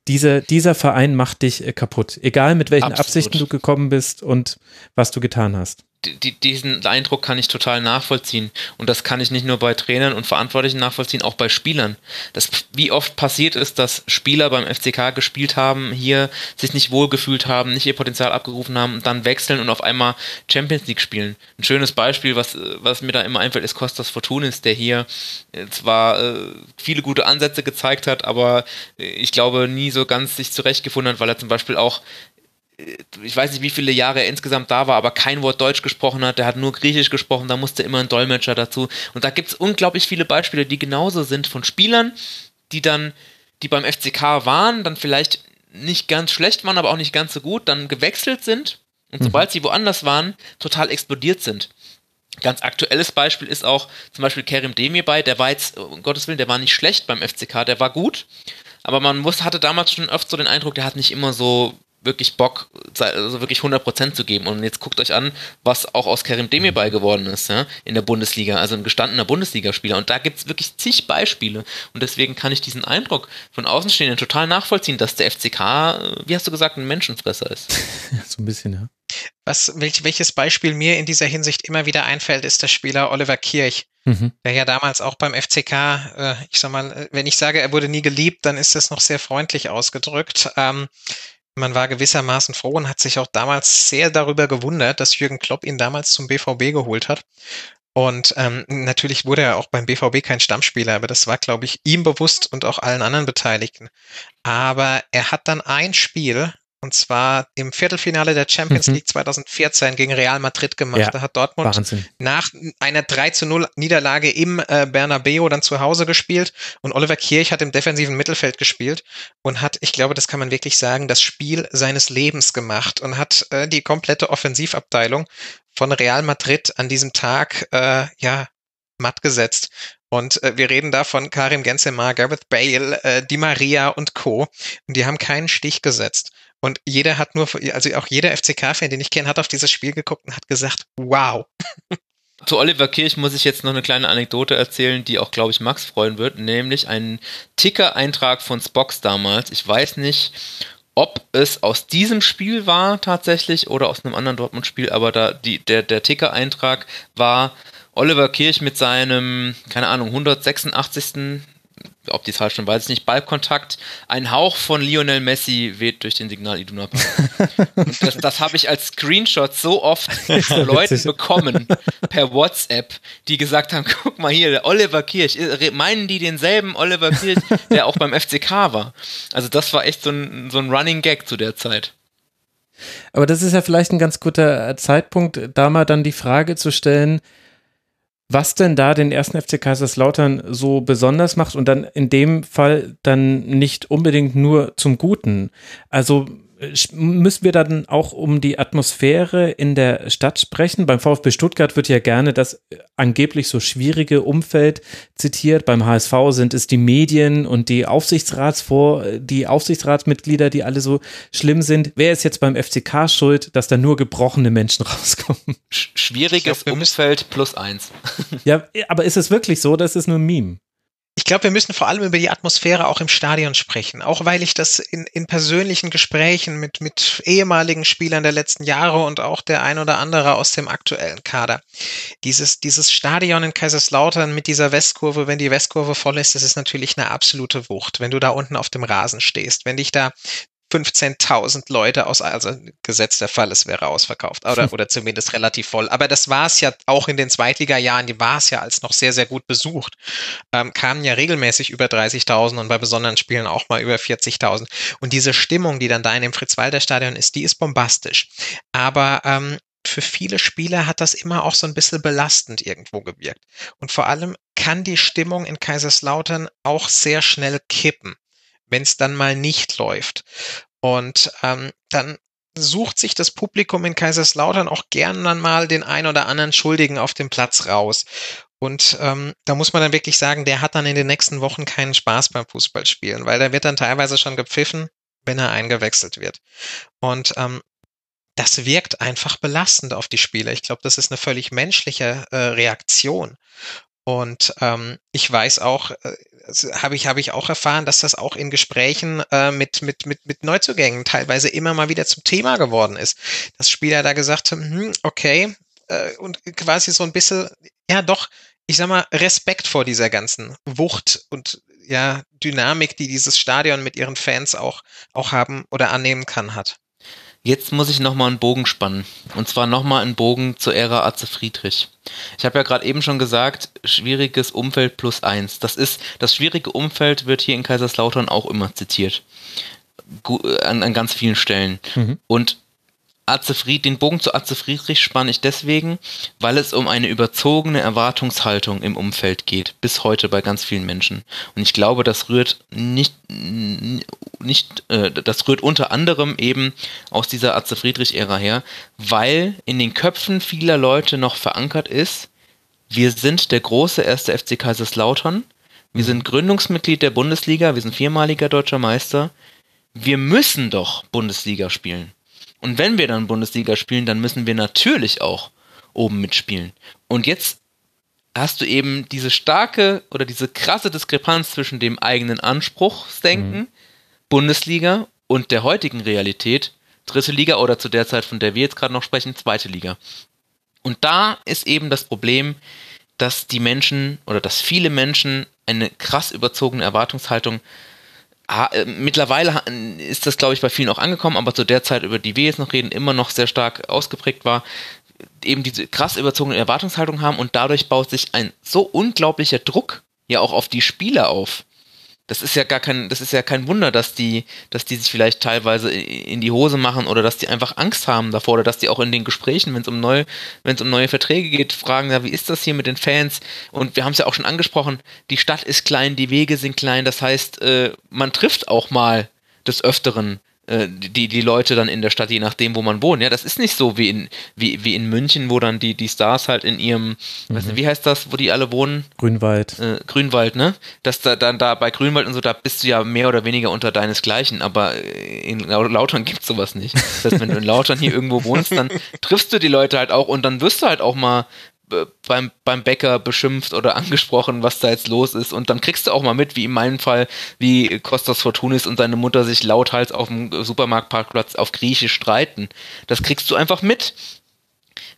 Diese, dieser Verein macht dich kaputt, egal mit welchen Absolut. Absichten du gekommen bist und was du getan hast. Die, diesen Eindruck kann ich total nachvollziehen und das kann ich nicht nur bei Trainern und Verantwortlichen nachvollziehen, auch bei Spielern. Das, wie oft passiert ist, dass Spieler beim F C K gespielt haben, hier sich nicht wohlgefühlt haben, nicht ihr Potenzial abgerufen haben und dann wechseln und auf einmal Champions League spielen. Ein schönes Beispiel, was, was mir da immer einfällt, ist Kostas Fortunis, der hier zwar äh, viele gute Ansätze gezeigt hat, aber äh, ich glaube nie so ganz sich zurechtgefunden hat, weil er zum Beispiel auch ich weiß nicht, wie viele Jahre er insgesamt da war, aber kein Wort Deutsch gesprochen hat, der hat nur Griechisch gesprochen, da musste immer ein Dolmetscher dazu. Und da gibt es unglaublich viele Beispiele, die genauso sind von Spielern, die dann, die beim F C K waren, dann vielleicht nicht ganz schlecht waren, aber auch nicht ganz so gut, dann gewechselt sind und mhm. sobald sie woanders waren, total explodiert sind. Ganz aktuelles Beispiel ist auch zum Beispiel Kerim Demirbay, der war jetzt, um Gottes Willen, der war nicht schlecht beim F C K, der war gut, aber man muss, hatte damals schon oft so den Eindruck, der hat nicht immer so wirklich Bock, also wirklich hundert Prozent zu geben. Und jetzt guckt euch an, was auch aus Kerim Demirbay geworden ist, ja, in der Bundesliga, also ein gestandener Bundesligaspieler. Und da gibt es wirklich zig Beispiele. Und deswegen kann ich diesen Eindruck von Außenstehenden total nachvollziehen, dass der F C K, wie hast du gesagt, ein Menschenfresser ist. So ein bisschen, ja. Was, welch, welches Beispiel mir in dieser Hinsicht immer wieder einfällt, ist der Spieler Oliver Kirch, mhm. der ja damals auch beim F C K, äh, ich sag mal, wenn ich sage, er wurde nie geliebt, dann ist das noch sehr freundlich ausgedrückt. Ähm, Man war gewissermaßen froh und hat sich auch damals sehr darüber gewundert, dass Jürgen Klopp ihn damals zum B V B geholt hat. Und ähm, natürlich wurde er auch beim B V B kein Stammspieler, aber das war, glaube ich, ihm bewusst und auch allen anderen Beteiligten. Aber er hat dann ein Spiel, und zwar im Viertelfinale der Champions mhm. League zweitausendvierzehn gegen Real Madrid gemacht. Ja, da hat Dortmund Wahnsinn. nach einer drei zu null Niederlage im äh, Bernabeu dann zu Hause gespielt und Oliver Kirch hat im defensiven Mittelfeld gespielt und hat, ich glaube, das kann man wirklich sagen, das Spiel seines Lebens gemacht und hat äh, die komplette Offensivabteilung von Real Madrid an diesem Tag äh, ja matt gesetzt. Und äh, wir reden da von Karim Benzema, Gareth Bale, äh, Di Maria und Co. Und die haben keinen Stich gesetzt. Und jeder hat nur, also auch jeder F C K-Fan, den ich kenne, hat auf dieses Spiel geguckt und hat gesagt, wow. Zu Oliver Kirch muss ich jetzt noch eine kleine Anekdote erzählen, die auch, glaube ich, Max freuen wird, nämlich einen Ticker-Eintrag von Spox damals. Ich weiß nicht, ob es aus diesem Spiel war tatsächlich oder aus einem anderen Dortmund-Spiel, aber da die, der, der Ticker-Eintrag war Oliver Kirch mit seinem, keine Ahnung, hundertsechsundachtzigsten ob die Zahl schon weiß ich nicht, Ballkontakt, ein Hauch von Lionel Messi weht durch den Signal Iduna Park. Das, das habe ich als Screenshot so oft von Leuten bekommen, per WhatsApp, die gesagt haben, guck mal hier, der Oliver Kirch, meinen die denselben Oliver Kirch, der auch beim F C K war? Also das war echt so ein, so ein Running Gag zu der Zeit. Aber das ist ja vielleicht ein ganz guter Zeitpunkt, da mal dann die Frage zu stellen, was denn da den ersten F C Kaiserslautern so besonders macht und dann in dem Fall dann nicht unbedingt nur zum Guten. Also müssen wir dann auch um die Atmosphäre in der Stadt sprechen? Beim VfB Stuttgart wird ja gerne das angeblich so schwierige Umfeld zitiert. Beim H S V sind es die Medien und die Aufsichtsratsvor, die Aufsichtsratsmitglieder, die alle so schlimm sind. Wer ist jetzt beim F C K schuld, dass da nur gebrochene Menschen rauskommen? Schwieriges glaub, Umfeld plus eins. Ja, aber ist es wirklich so, das ist nur ein Meme? Ich glaube, wir müssen vor allem über die Atmosphäre auch im Stadion sprechen, auch weil ich das in, in persönlichen Gesprächen mit, mit ehemaligen Spielern der letzten Jahre und auch der ein oder andere aus dem aktuellen Kader, dieses, dieses Stadion in Kaiserslautern mit dieser Westkurve, wenn die Westkurve voll ist, das ist natürlich eine absolute Wucht, wenn du da unten auf dem Rasen stehst, wenn dich da fünfzehntausend Leute aus, also Gesetz der Fall, es wäre ausverkauft oder, oder zumindest relativ voll. Aber das war es ja auch in den Zweitliga-Jahren, die war es ja als noch sehr, sehr gut besucht. Ähm, kamen ja regelmäßig über dreißigtausend und bei besonderen Spielen auch mal über vierzigtausend. Und diese Stimmung, die dann da in dem Fritz-Walter-Stadion ist, die ist bombastisch. Aber ähm, für viele Spieler hat das immer auch so ein bisschen belastend irgendwo gewirkt. Und vor allem kann die Stimmung in Kaiserslautern auch sehr schnell kippen, wenn es dann mal nicht läuft. Und ähm, dann sucht sich das Publikum in Kaiserslautern auch gern dann mal den einen oder anderen Schuldigen auf dem Platz raus. Und ähm, da muss man dann wirklich sagen, der hat dann in den nächsten Wochen keinen Spaß beim Fußballspielen, weil der wird dann teilweise schon gepfiffen, wenn er eingewechselt wird. Und ähm, das wirkt einfach belastend auf die Spieler. Ich glaube, das ist eine völlig menschliche äh, Reaktion. Und ähm, ich weiß auch, äh, habe ich habe ich auch erfahren, dass das auch in Gesprächen äh, mit mit mit mit Neuzugängen teilweise immer mal wieder zum Thema geworden ist. Dass Spieler da gesagt haben, hm, okay, äh, und quasi so ein bisschen, ja doch, ich sag mal, Respekt vor dieser ganzen Wucht und ja Dynamik, die dieses Stadion mit ihren Fans auch auch haben oder annehmen kann, hat. Jetzt muss ich nochmal einen Bogen spannen. Und zwar nochmal einen Bogen zur Ära Atze Friedrich. Ich habe ja gerade eben schon gesagt, schwieriges Umfeld plus eins. Das ist, das schwierige Umfeld wird hier in Kaiserslautern auch immer zitiert. An, an ganz vielen Stellen. Mhm. Und Atze Fried, den Bogen zu Atze Friedrich spanne ich deswegen, weil es um eine überzogene Erwartungshaltung im Umfeld geht. Bis heute bei ganz vielen Menschen. Und ich glaube, das rührt nicht, nicht, äh, das rührt unter anderem eben aus dieser Atze Friedrich-Ära her, weil in den Köpfen vieler Leute noch verankert ist, wir sind der große erste F C Kaiserslautern, wir sind Gründungsmitglied der Bundesliga, wir sind viermaliger deutscher Meister, wir müssen doch Bundesliga spielen. Und wenn wir dann Bundesliga spielen, dann müssen wir natürlich auch oben mitspielen. Und jetzt hast du eben diese starke oder diese krasse Diskrepanz zwischen dem eigenen Anspruchsdenken, mhm. Bundesliga, und der heutigen Realität, dritte Liga oder zu der Zeit, von der wir jetzt gerade noch sprechen, zweite Liga. Und da ist eben das Problem, dass die Menschen oder dass viele Menschen eine krass überzogene Erwartungshaltung mittlerweile ist das, glaube ich, bei vielen auch angekommen, aber zu der Zeit, über die wir jetzt noch reden, immer noch sehr stark ausgeprägt war. eben diese krass überzogene Erwartungshaltung haben und dadurch baut sich ein so unglaublicher Druck ja auch auf die Spieler auf. Das ist ja gar kein, das ist ja kein Wunder, dass die, dass die sich vielleicht teilweise in die Hose machen oder dass die einfach Angst haben davor oder dass die auch in den Gesprächen, wenn es um neue, wenn es um neue Verträge geht, fragen, ja, wie ist das hier mit den Fans? Und wir haben es ja auch schon angesprochen, die Stadt ist klein, die Wege sind klein, das heißt, äh, man trifft auch mal des Öfteren äh, die, die Leute dann in der Stadt, je nachdem, wo man wohnt. Ja, das ist nicht so wie in, wie, wie in München, wo dann die, die Stars halt in ihrem, mhm. weiß nicht, wie heißt das, wo die alle wohnen? Grünwald. Äh, Grünwald, ne? Dass da dann da bei Grünwald und so, da bist du ja mehr oder weniger unter deinesgleichen, aber in Lautern gibt's sowas nicht. Das heißt, wenn du in Lautern hier irgendwo wohnst, dann triffst du die Leute halt auch und dann wirst du halt auch mal beim, beim Bäcker beschimpft oder angesprochen, was da jetzt los ist. Und dann kriegst du auch mal mit, wie in meinem Fall, wie Kostas Fortunis und seine Mutter sich lauthals auf dem Supermarktparkplatz auf Griechisch streiten. Das kriegst du einfach mit.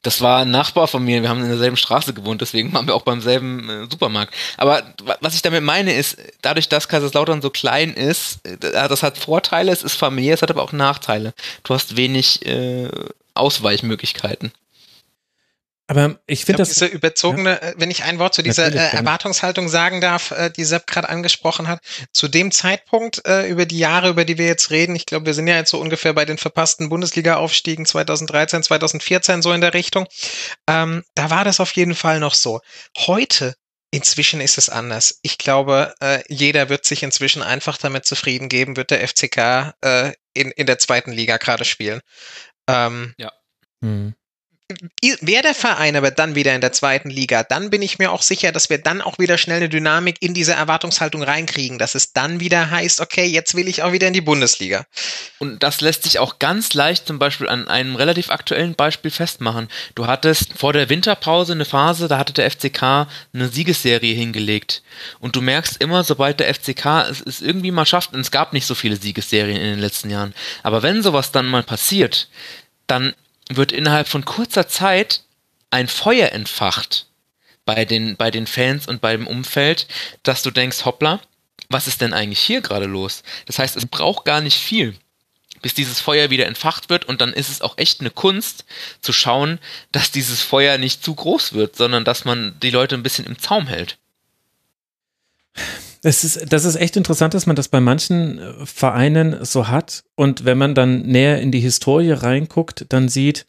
Das war ein Nachbar von mir, wir haben in derselben Straße gewohnt, deswegen waren wir auch beim selben äh, Supermarkt. Aber w- was ich damit meine ist, dadurch, dass Kaiserslautern so klein ist, das hat Vorteile, es ist Familie, es hat aber auch Nachteile. Du hast wenig äh, Ausweichmöglichkeiten. Aber ich finde das diese überzogene, ja, wenn ich ein Wort zu dieser äh, Erwartungshaltung sagen darf, äh, die Sepp gerade angesprochen hat, zu dem Zeitpunkt äh, über die Jahre, über die wir jetzt reden, ich glaube, wir sind ja jetzt so ungefähr bei den verpassten Bundesliga-Aufstiegen zweitausenddreizehn, zweitausendvierzehn, so in der Richtung, ähm, da war das auf jeden Fall noch so. Heute inzwischen ist es anders. Ich glaube, äh, jeder wird sich inzwischen einfach damit zufrieden geben, wird der F C K äh, in, in der zweiten Liga gerade spielen. Ähm, ja. Hm. Wäre der Verein aber dann wieder in der zweiten Liga, dann bin ich mir auch sicher, dass wir dann auch wieder schnell eine Dynamik in diese Erwartungshaltung reinkriegen, dass es dann wieder heißt, okay, jetzt will ich auch wieder in die Bundesliga. Und das lässt sich auch ganz leicht zum Beispiel an einem relativ aktuellen Beispiel festmachen. Du hattest vor der Winterpause eine Phase, da hatte der F C K eine Siegesserie hingelegt. Und du merkst immer, sobald der F C K es, es irgendwie mal schafft, und es gab nicht so viele Siegesserien in den letzten Jahren, aber wenn sowas dann mal passiert, dann wird innerhalb von kurzer Zeit ein Feuer entfacht bei den, bei den Fans und beim Umfeld, dass du denkst, hoppla, was ist denn eigentlich hier gerade los? Das heißt, es braucht gar nicht viel, bis dieses Feuer wieder entfacht wird und dann ist es auch echt eine Kunst zu schauen, dass dieses Feuer nicht zu groß wird, sondern dass man die Leute ein bisschen im Zaum hält. Das ist, das ist echt interessant, dass man das bei manchen Vereinen so hat und wenn man dann näher in die Historie reinguckt, dann sieht,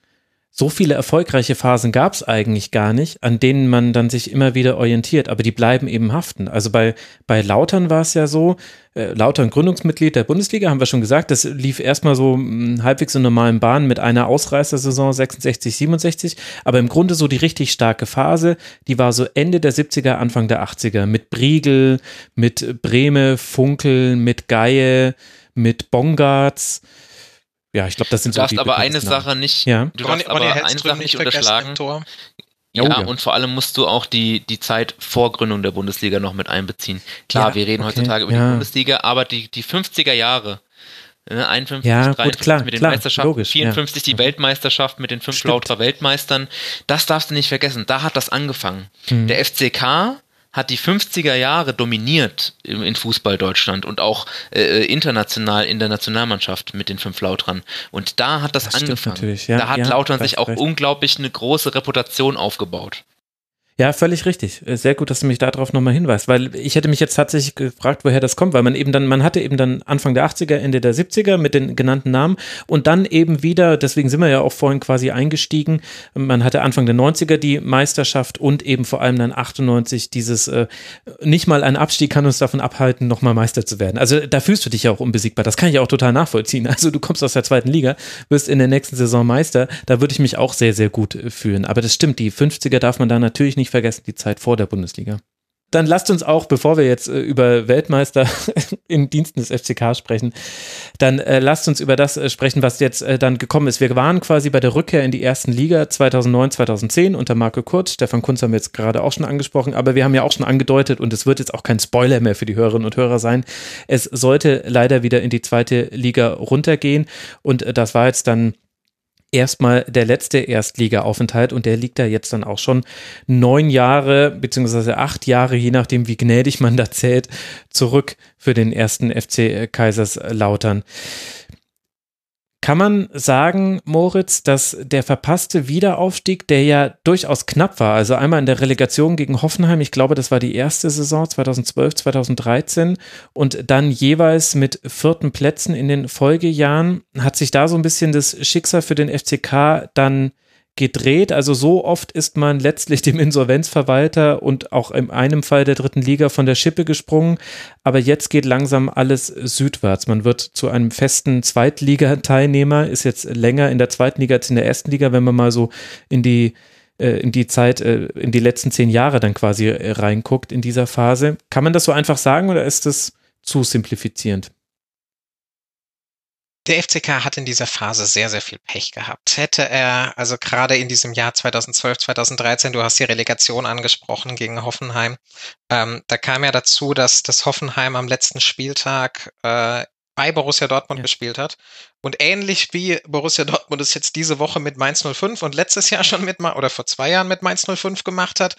so viele erfolgreiche Phasen gab es eigentlich gar nicht, an denen man dann sich immer wieder orientiert, aber die bleiben eben haften. Also bei, bei Lautern war es ja so, äh, Lautern Gründungsmitglied der Bundesliga, haben wir schon gesagt, das lief erstmal so mh, halbwegs in normalen Bahnen mit einer Ausreißersaison sechsundsechzig, siebenundsechzig, aber im Grunde so die richtig starke Phase, die war so Ende der siebziger, Anfang der achtziger, mit Briegel, mit Brehme, Funkel, mit Gaie, mit Bongartz. Ja, ich glaube, das sind du so die aber eine Sache nicht, ja. Du darfst aber eine Sache nicht unterschlagen. Tor. Ja, oh, ja, und vor allem musst du auch die, die Zeit vor Gründung der Bundesliga noch mit einbeziehen. Klar, ja, wir reden okay, heutzutage über ja. die Bundesliga, aber die, die fünfziger Jahre, ne, einundfünfzig, ja, dreiundfünfzig gut, klar, mit den klar, Meisterschaften, logisch, vierundfünfzig ja. die Weltmeisterschaft mit den fünf Stimmt. Lauter Weltmeistern, das darfst du nicht vergessen, da hat das angefangen. Hm. Der F C K hat die fünfziger Jahre dominiert in Fußball Deutschland und auch äh, international in der Nationalmannschaft mit den fünf Lautern. Und da hat das, das angefangen. Ja, da hat ja, Lautern sich auch recht. unglaublich eine große Reputation aufgebaut. Ja, völlig richtig. Sehr gut, dass du mich darauf nochmal hinweist, weil ich hätte mich jetzt tatsächlich gefragt, woher das kommt, weil man eben dann, man hatte eben dann Anfang der achtziger, Ende der siebziger mit den genannten Namen und dann eben wieder, deswegen sind wir ja auch vorhin quasi eingestiegen, man hatte Anfang der neunziger die Meisterschaft und eben vor allem dann achtundneunzig dieses, äh, nicht mal ein Abstieg kann uns davon abhalten, nochmal Meister zu werden. Also da fühlst du dich ja auch unbesiegbar, das kann ich auch total nachvollziehen. Also du kommst aus der zweiten Liga, wirst in der nächsten Saison Meister, da würde ich mich auch sehr, sehr gut fühlen. Aber das stimmt, die fünfziger darf man da natürlich nicht vergessen, die Zeit vor der Bundesliga. Dann lasst uns auch, bevor wir jetzt äh, über Weltmeister im Diensten des F C K sprechen, dann äh, lasst uns über das äh, sprechen, was jetzt äh, dann gekommen ist. Wir waren quasi bei der Rückkehr in die ersten Liga zweitausendneun, zweitausendzehn unter Marco Kurz. Stefan Kuntz haben wir jetzt gerade auch schon angesprochen, aber wir haben ja auch schon angedeutet und es wird jetzt auch kein Spoiler mehr für die Hörerinnen und Hörer sein. Es sollte leider wieder in die zweite Liga runtergehen und äh, das war jetzt dann erstmal der letzte Erstliga-Aufenthalt und der liegt da jetzt dann auch schon neun Jahre beziehungsweise acht Jahre, je nachdem wie gnädig man da zählt, zurück für den ersten F C Kaiserslautern. Kann man sagen, Moritz, dass der verpasste Wiederaufstieg, der ja durchaus knapp war, also einmal in der Relegation gegen Hoffenheim, ich glaube, das war die erste Saison, zweitausendzwölf, zweitausenddreizehn, und dann jeweils mit vierten Plätzen in den Folgejahren, hat sich da so ein bisschen das Schicksal für den F C K dann gedreht? Also so oft ist man letztlich dem Insolvenzverwalter und auch in einem Fall der dritten Liga von der Schippe gesprungen, aber jetzt geht langsam alles südwärts. Man wird zu einem festen Zweitliga-Teilnehmer, ist jetzt länger in der zweiten Liga als in der ersten Liga, wenn man mal so in die, äh, in die Zeit, äh, in die letzten zehn Jahre dann quasi äh, reinguckt in dieser Phase. Kann man das so einfach sagen oder ist das zu simplifizierend? Der F C K hat in dieser Phase sehr, sehr viel Pech gehabt. Hätte er, also gerade in diesem Jahr zweitausendzwölf, zweitausenddreizehn, du hast die Relegation angesprochen gegen Hoffenheim, ähm, da kam ja dazu, dass das Hoffenheim am letzten Spieltag äh, bei Borussia Dortmund ja. gespielt hat. Und ähnlich wie Borussia Dortmund es jetzt diese Woche mit Mainz null fünf und letztes Jahr schon mit, oder vor zwei Jahren mit Mainz null fünf gemacht hat,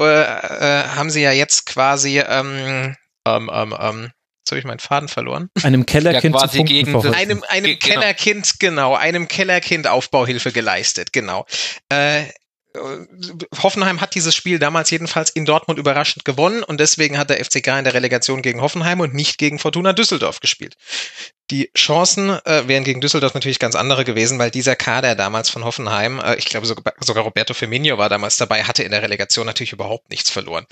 äh, äh, haben sie ja jetzt quasi ähm, ähm, ähm, ähm, habe ich meinen Faden verloren. Einem Kellerkind ja, zu gegen einem, einem Ge- Kellerkind, genau. genau, einem Kellerkind Aufbauhilfe geleistet, genau. Äh, Hoffenheim hat dieses Spiel damals jedenfalls in Dortmund überraschend gewonnen und deswegen hat der F C K in der Relegation gegen Hoffenheim und nicht gegen Fortuna Düsseldorf gespielt. Die Chancen äh, wären gegen Düsseldorf natürlich ganz andere gewesen, weil dieser Kader damals von Hoffenheim, äh, ich glaube sogar, sogar Roberto Firmino war damals dabei, hatte in der Relegation natürlich überhaupt nichts verloren.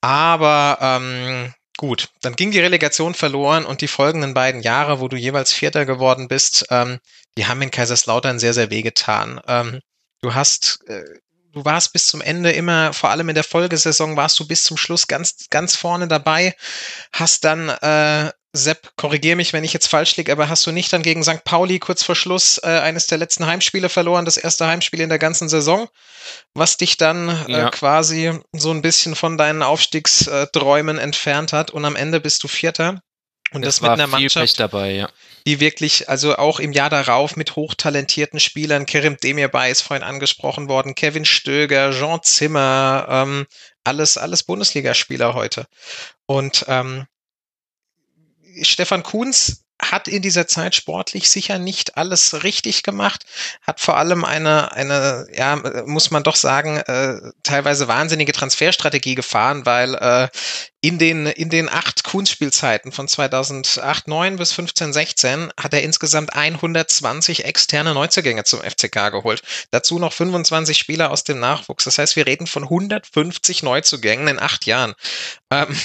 Aber ähm, Gut, dann ging die Relegation verloren und die folgenden beiden Jahre, wo du jeweils Vierter geworden bist, ähm, die haben in Kaiserslautern sehr, sehr weh getan. Ähm, du hast, äh, du warst bis zum Ende immer, vor allem in der Folgesaison, warst du bis zum Schluss ganz, ganz vorne dabei, hast dann, äh, Sepp, korrigier mich, wenn ich jetzt falsch liege, aber hast du nicht dann gegen Sankt Pauli kurz vor Schluss äh, eines der letzten Heimspiele verloren, das erste Heimspiel in der ganzen Saison, was dich dann äh, ja. quasi so ein bisschen von deinen Aufstiegsträumen entfernt hat und am Ende bist du Vierter. Und das, das mit einer Mannschaft dabei, ja. die wirklich, also auch im Jahr darauf mit hochtalentierten Spielern, Kerim Demirbay ist vorhin angesprochen worden, Kevin Stöger, Jean Zimmer, ähm, alles, alles Bundesligaspieler heute. Und ähm, Stefan Kuntz hat in dieser Zeit sportlich sicher nicht alles richtig gemacht, hat vor allem eine, eine, ja, muss man doch sagen, äh, teilweise wahnsinnige Transferstrategie gefahren, weil äh, in den, in den acht Kunstspielzeiten von zweitausendacht, neun bis fünfzehn, sechzehn hat er insgesamt hundertzwanzig externe Neuzugänge zum F C K geholt. Dazu noch fünfundzwanzig Spieler aus dem Nachwuchs. Das heißt, wir reden von hundertfünfzig Neuzugängen in acht Jahren. Ähm,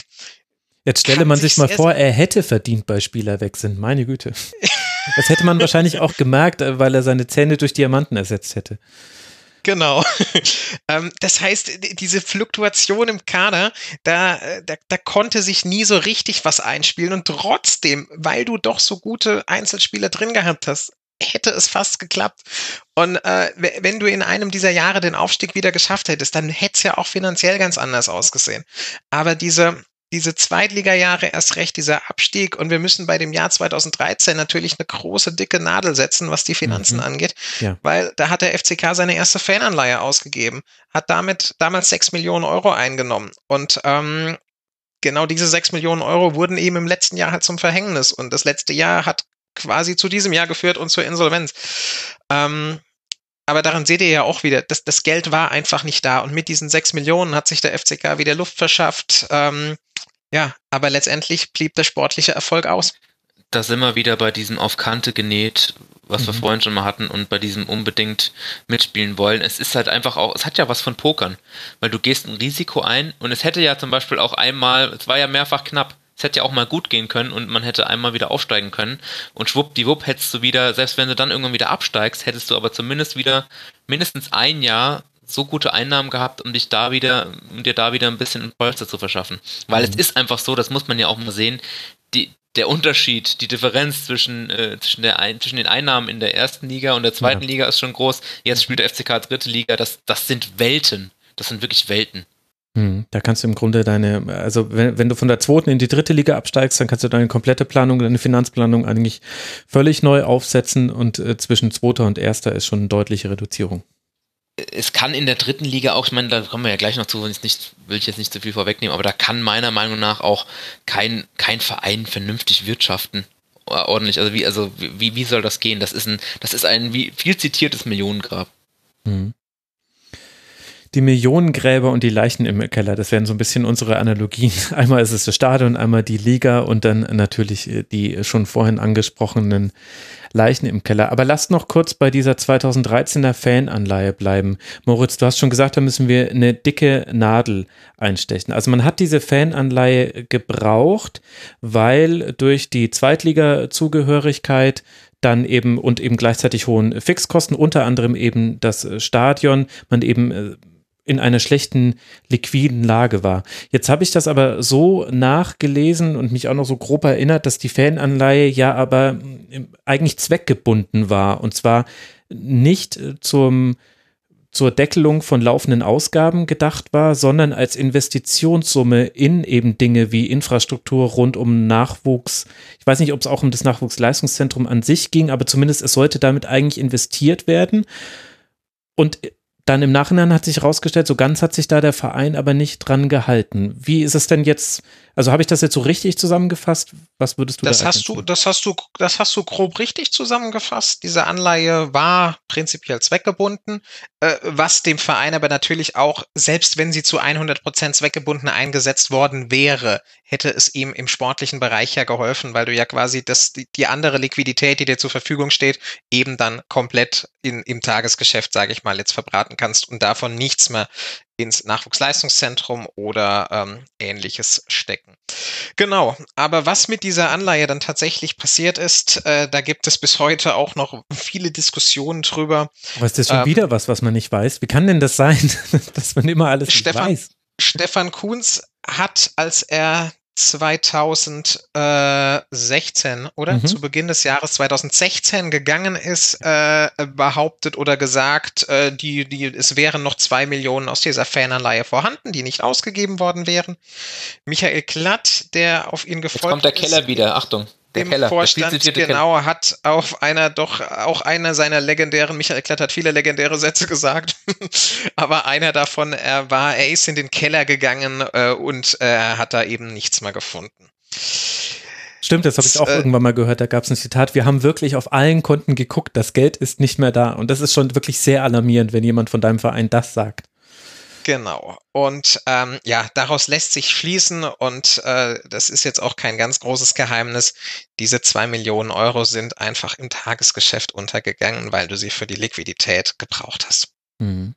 Jetzt stelle Kann man sich mal vor, er hätte verdient bei Spielerwechseln, meine Güte. Das hätte man wahrscheinlich auch gemerkt, weil er seine Zähne durch Diamanten ersetzt hätte. Genau. Das heißt, diese Fluktuation im Kader, da, da, da konnte sich nie so richtig was einspielen und trotzdem, weil du doch so gute Einzelspieler drin gehabt hast, hätte es fast geklappt. Und äh, wenn du in einem dieser Jahre den Aufstieg wieder geschafft hättest, dann hätte es ja auch finanziell ganz anders ausgesehen. Aber diese Diese Zweitliga-Jahre erst recht, dieser Abstieg, und wir müssen bei dem Jahr zweitausenddreizehn natürlich eine große, dicke Nadel setzen, was die Finanzen mhm. angeht, ja. weil da hat der F C K seine erste Fananleihe ausgegeben, hat damit damals sechs Millionen Euro eingenommen und ähm, genau diese sechs Millionen Euro wurden eben im letzten Jahr halt zum Verhängnis und das letzte Jahr hat quasi zu diesem Jahr geführt und zur Insolvenz. Ähm, Aber daran seht ihr ja auch wieder, das, das Geld war einfach nicht da und mit diesen sechs Millionen hat sich der F C K wieder Luft verschafft. Ähm, ja, aber letztendlich blieb der sportliche Erfolg aus. Da sind wir wieder bei diesem auf Kante genäht, was mhm. wir vorhin schon mal hatten und bei diesem unbedingt mitspielen wollen. Es ist halt einfach auch, es hat ja was von Pokern, weil du gehst ein Risiko ein und es hätte ja zum Beispiel auch einmal, es war ja mehrfach knapp, es hätte ja auch mal gut gehen können und man hätte einmal wieder aufsteigen können und schwuppdiwupp hättest du wieder, selbst wenn du dann irgendwann wieder absteigst, hättest du aber zumindest wieder mindestens ein Jahr so gute Einnahmen gehabt, um dich da wieder, um dir da wieder ein bisschen Polster zu verschaffen. Weil mhm. es ist einfach so, das muss man ja auch mal sehen, die, der Unterschied, die Differenz zwischen, äh, zwischen, der ein, zwischen den Einnahmen in der ersten Liga und der zweiten ja. Liga ist schon groß. Jetzt spielt der F C K dritte Liga, das, das sind Welten. Das sind wirklich Welten. Da kannst du im Grunde deine, also wenn, wenn du von der zweiten in die dritte Liga absteigst, dann kannst du deine komplette Planung, deine Finanzplanung eigentlich völlig neu aufsetzen und äh, zwischen zweiter und erster ist schon eine deutliche Reduzierung. Es kann in der dritten Liga auch, ich meine, da kommen wir ja gleich noch zu, nicht, will ich jetzt nicht zu viel vorwegnehmen, aber da kann meiner Meinung nach auch kein, kein Verein vernünftig wirtschaften. ordentlich, also wie, also wie, wie soll das gehen? Das ist ein, das ist ein wie viel zitiertes Millionengrab. Mhm. Die Millionengräber und die Leichen im Keller, das wären so ein bisschen unsere Analogien. Einmal ist es das Stadion, einmal die Liga und dann natürlich die schon vorhin angesprochenen Leichen im Keller. Aber lasst noch kurz bei dieser zweitausenddreizehner Fananleihe bleiben. Moritz, du hast schon gesagt, da müssen wir eine dicke Nadel einstechen. Also man hat diese Fananleihe gebraucht, weil durch die Zweitliga-Zugehörigkeit dann eben und eben gleichzeitig hohen Fixkosten, unter anderem eben das Stadion, man eben in einer schlechten liquiden Lage war. Jetzt habe ich das aber so nachgelesen und mich auch noch so grob erinnert, dass die Fananleihe ja aber eigentlich zweckgebunden war, und zwar nicht zum, zur Deckelung von laufenden Ausgaben gedacht war, sondern als Investitionssumme in eben Dinge wie Infrastruktur rund um Nachwuchs. Ich weiß nicht, ob es auch um das Nachwuchsleistungszentrum an sich ging, aber zumindest es sollte damit eigentlich investiert werden. Und dann im Nachhinein hat sich herausgestellt, so ganz hat sich da der Verein aber nicht dran gehalten. Wie ist es denn jetzt? Also habe ich das jetzt so richtig zusammengefasst? Was würdest du das da hast du, das hast du, das hast du grob richtig zusammengefasst. Diese Anleihe war prinzipiell zweckgebunden, äh, was dem Verein aber natürlich auch, selbst wenn sie zu hundert Prozent zweckgebunden eingesetzt worden wäre, hätte es ihm im sportlichen Bereich ja geholfen, weil du ja quasi das, die, die andere Liquidität, die dir zur Verfügung steht, eben dann komplett in, im Tagesgeschäft, sage ich mal, jetzt verbraten kannst und davon nichts mehr ins Nachwuchsleistungszentrum oder ähm, ähnliches stecken. Genau, aber was mit dieser Anleihe dann tatsächlich passiert ist, äh, da gibt es bis heute auch noch viele Diskussionen drüber. Aber ist das schon ähm, wieder was, was man nicht weiß? Wie kann denn das sein, dass man immer alles Stefan, nicht weiß? Stefan Kuntz hat, als er zweitausendsechzehn oder mhm. zu Beginn des Jahres zweitausendsechzehn gegangen ist, äh, behauptet oder gesagt, äh, die, die, es wären noch zwei Millionen aus dieser Fananleihe vorhanden, die nicht ausgegeben worden wären. Michael Klatt, der auf ihn gefolgt ist. Jetzt kommt der Keller wieder, Achtung. Der Keller, Vorstand, genau, hat auf einer doch, auch einer seiner legendären, Michael Klatt hat viele legendäre Sätze gesagt, aber einer davon, er war, er ist in den Keller gegangen äh, und äh, hat da eben nichts mehr gefunden. Stimmt, das habe ich auch äh, irgendwann mal gehört, da gab es ein Zitat, wir haben wirklich auf allen Konten geguckt, das Geld ist nicht mehr da, und das ist schon wirklich sehr alarmierend, wenn jemand von deinem Verein das sagt. Genau. Und ähm, ja, daraus lässt sich schließen, und äh, das ist jetzt auch kein ganz großes Geheimnis, diese zwei Millionen Euro sind einfach im Tagesgeschäft untergegangen, weil du sie für die Liquidität gebraucht hast. Hm.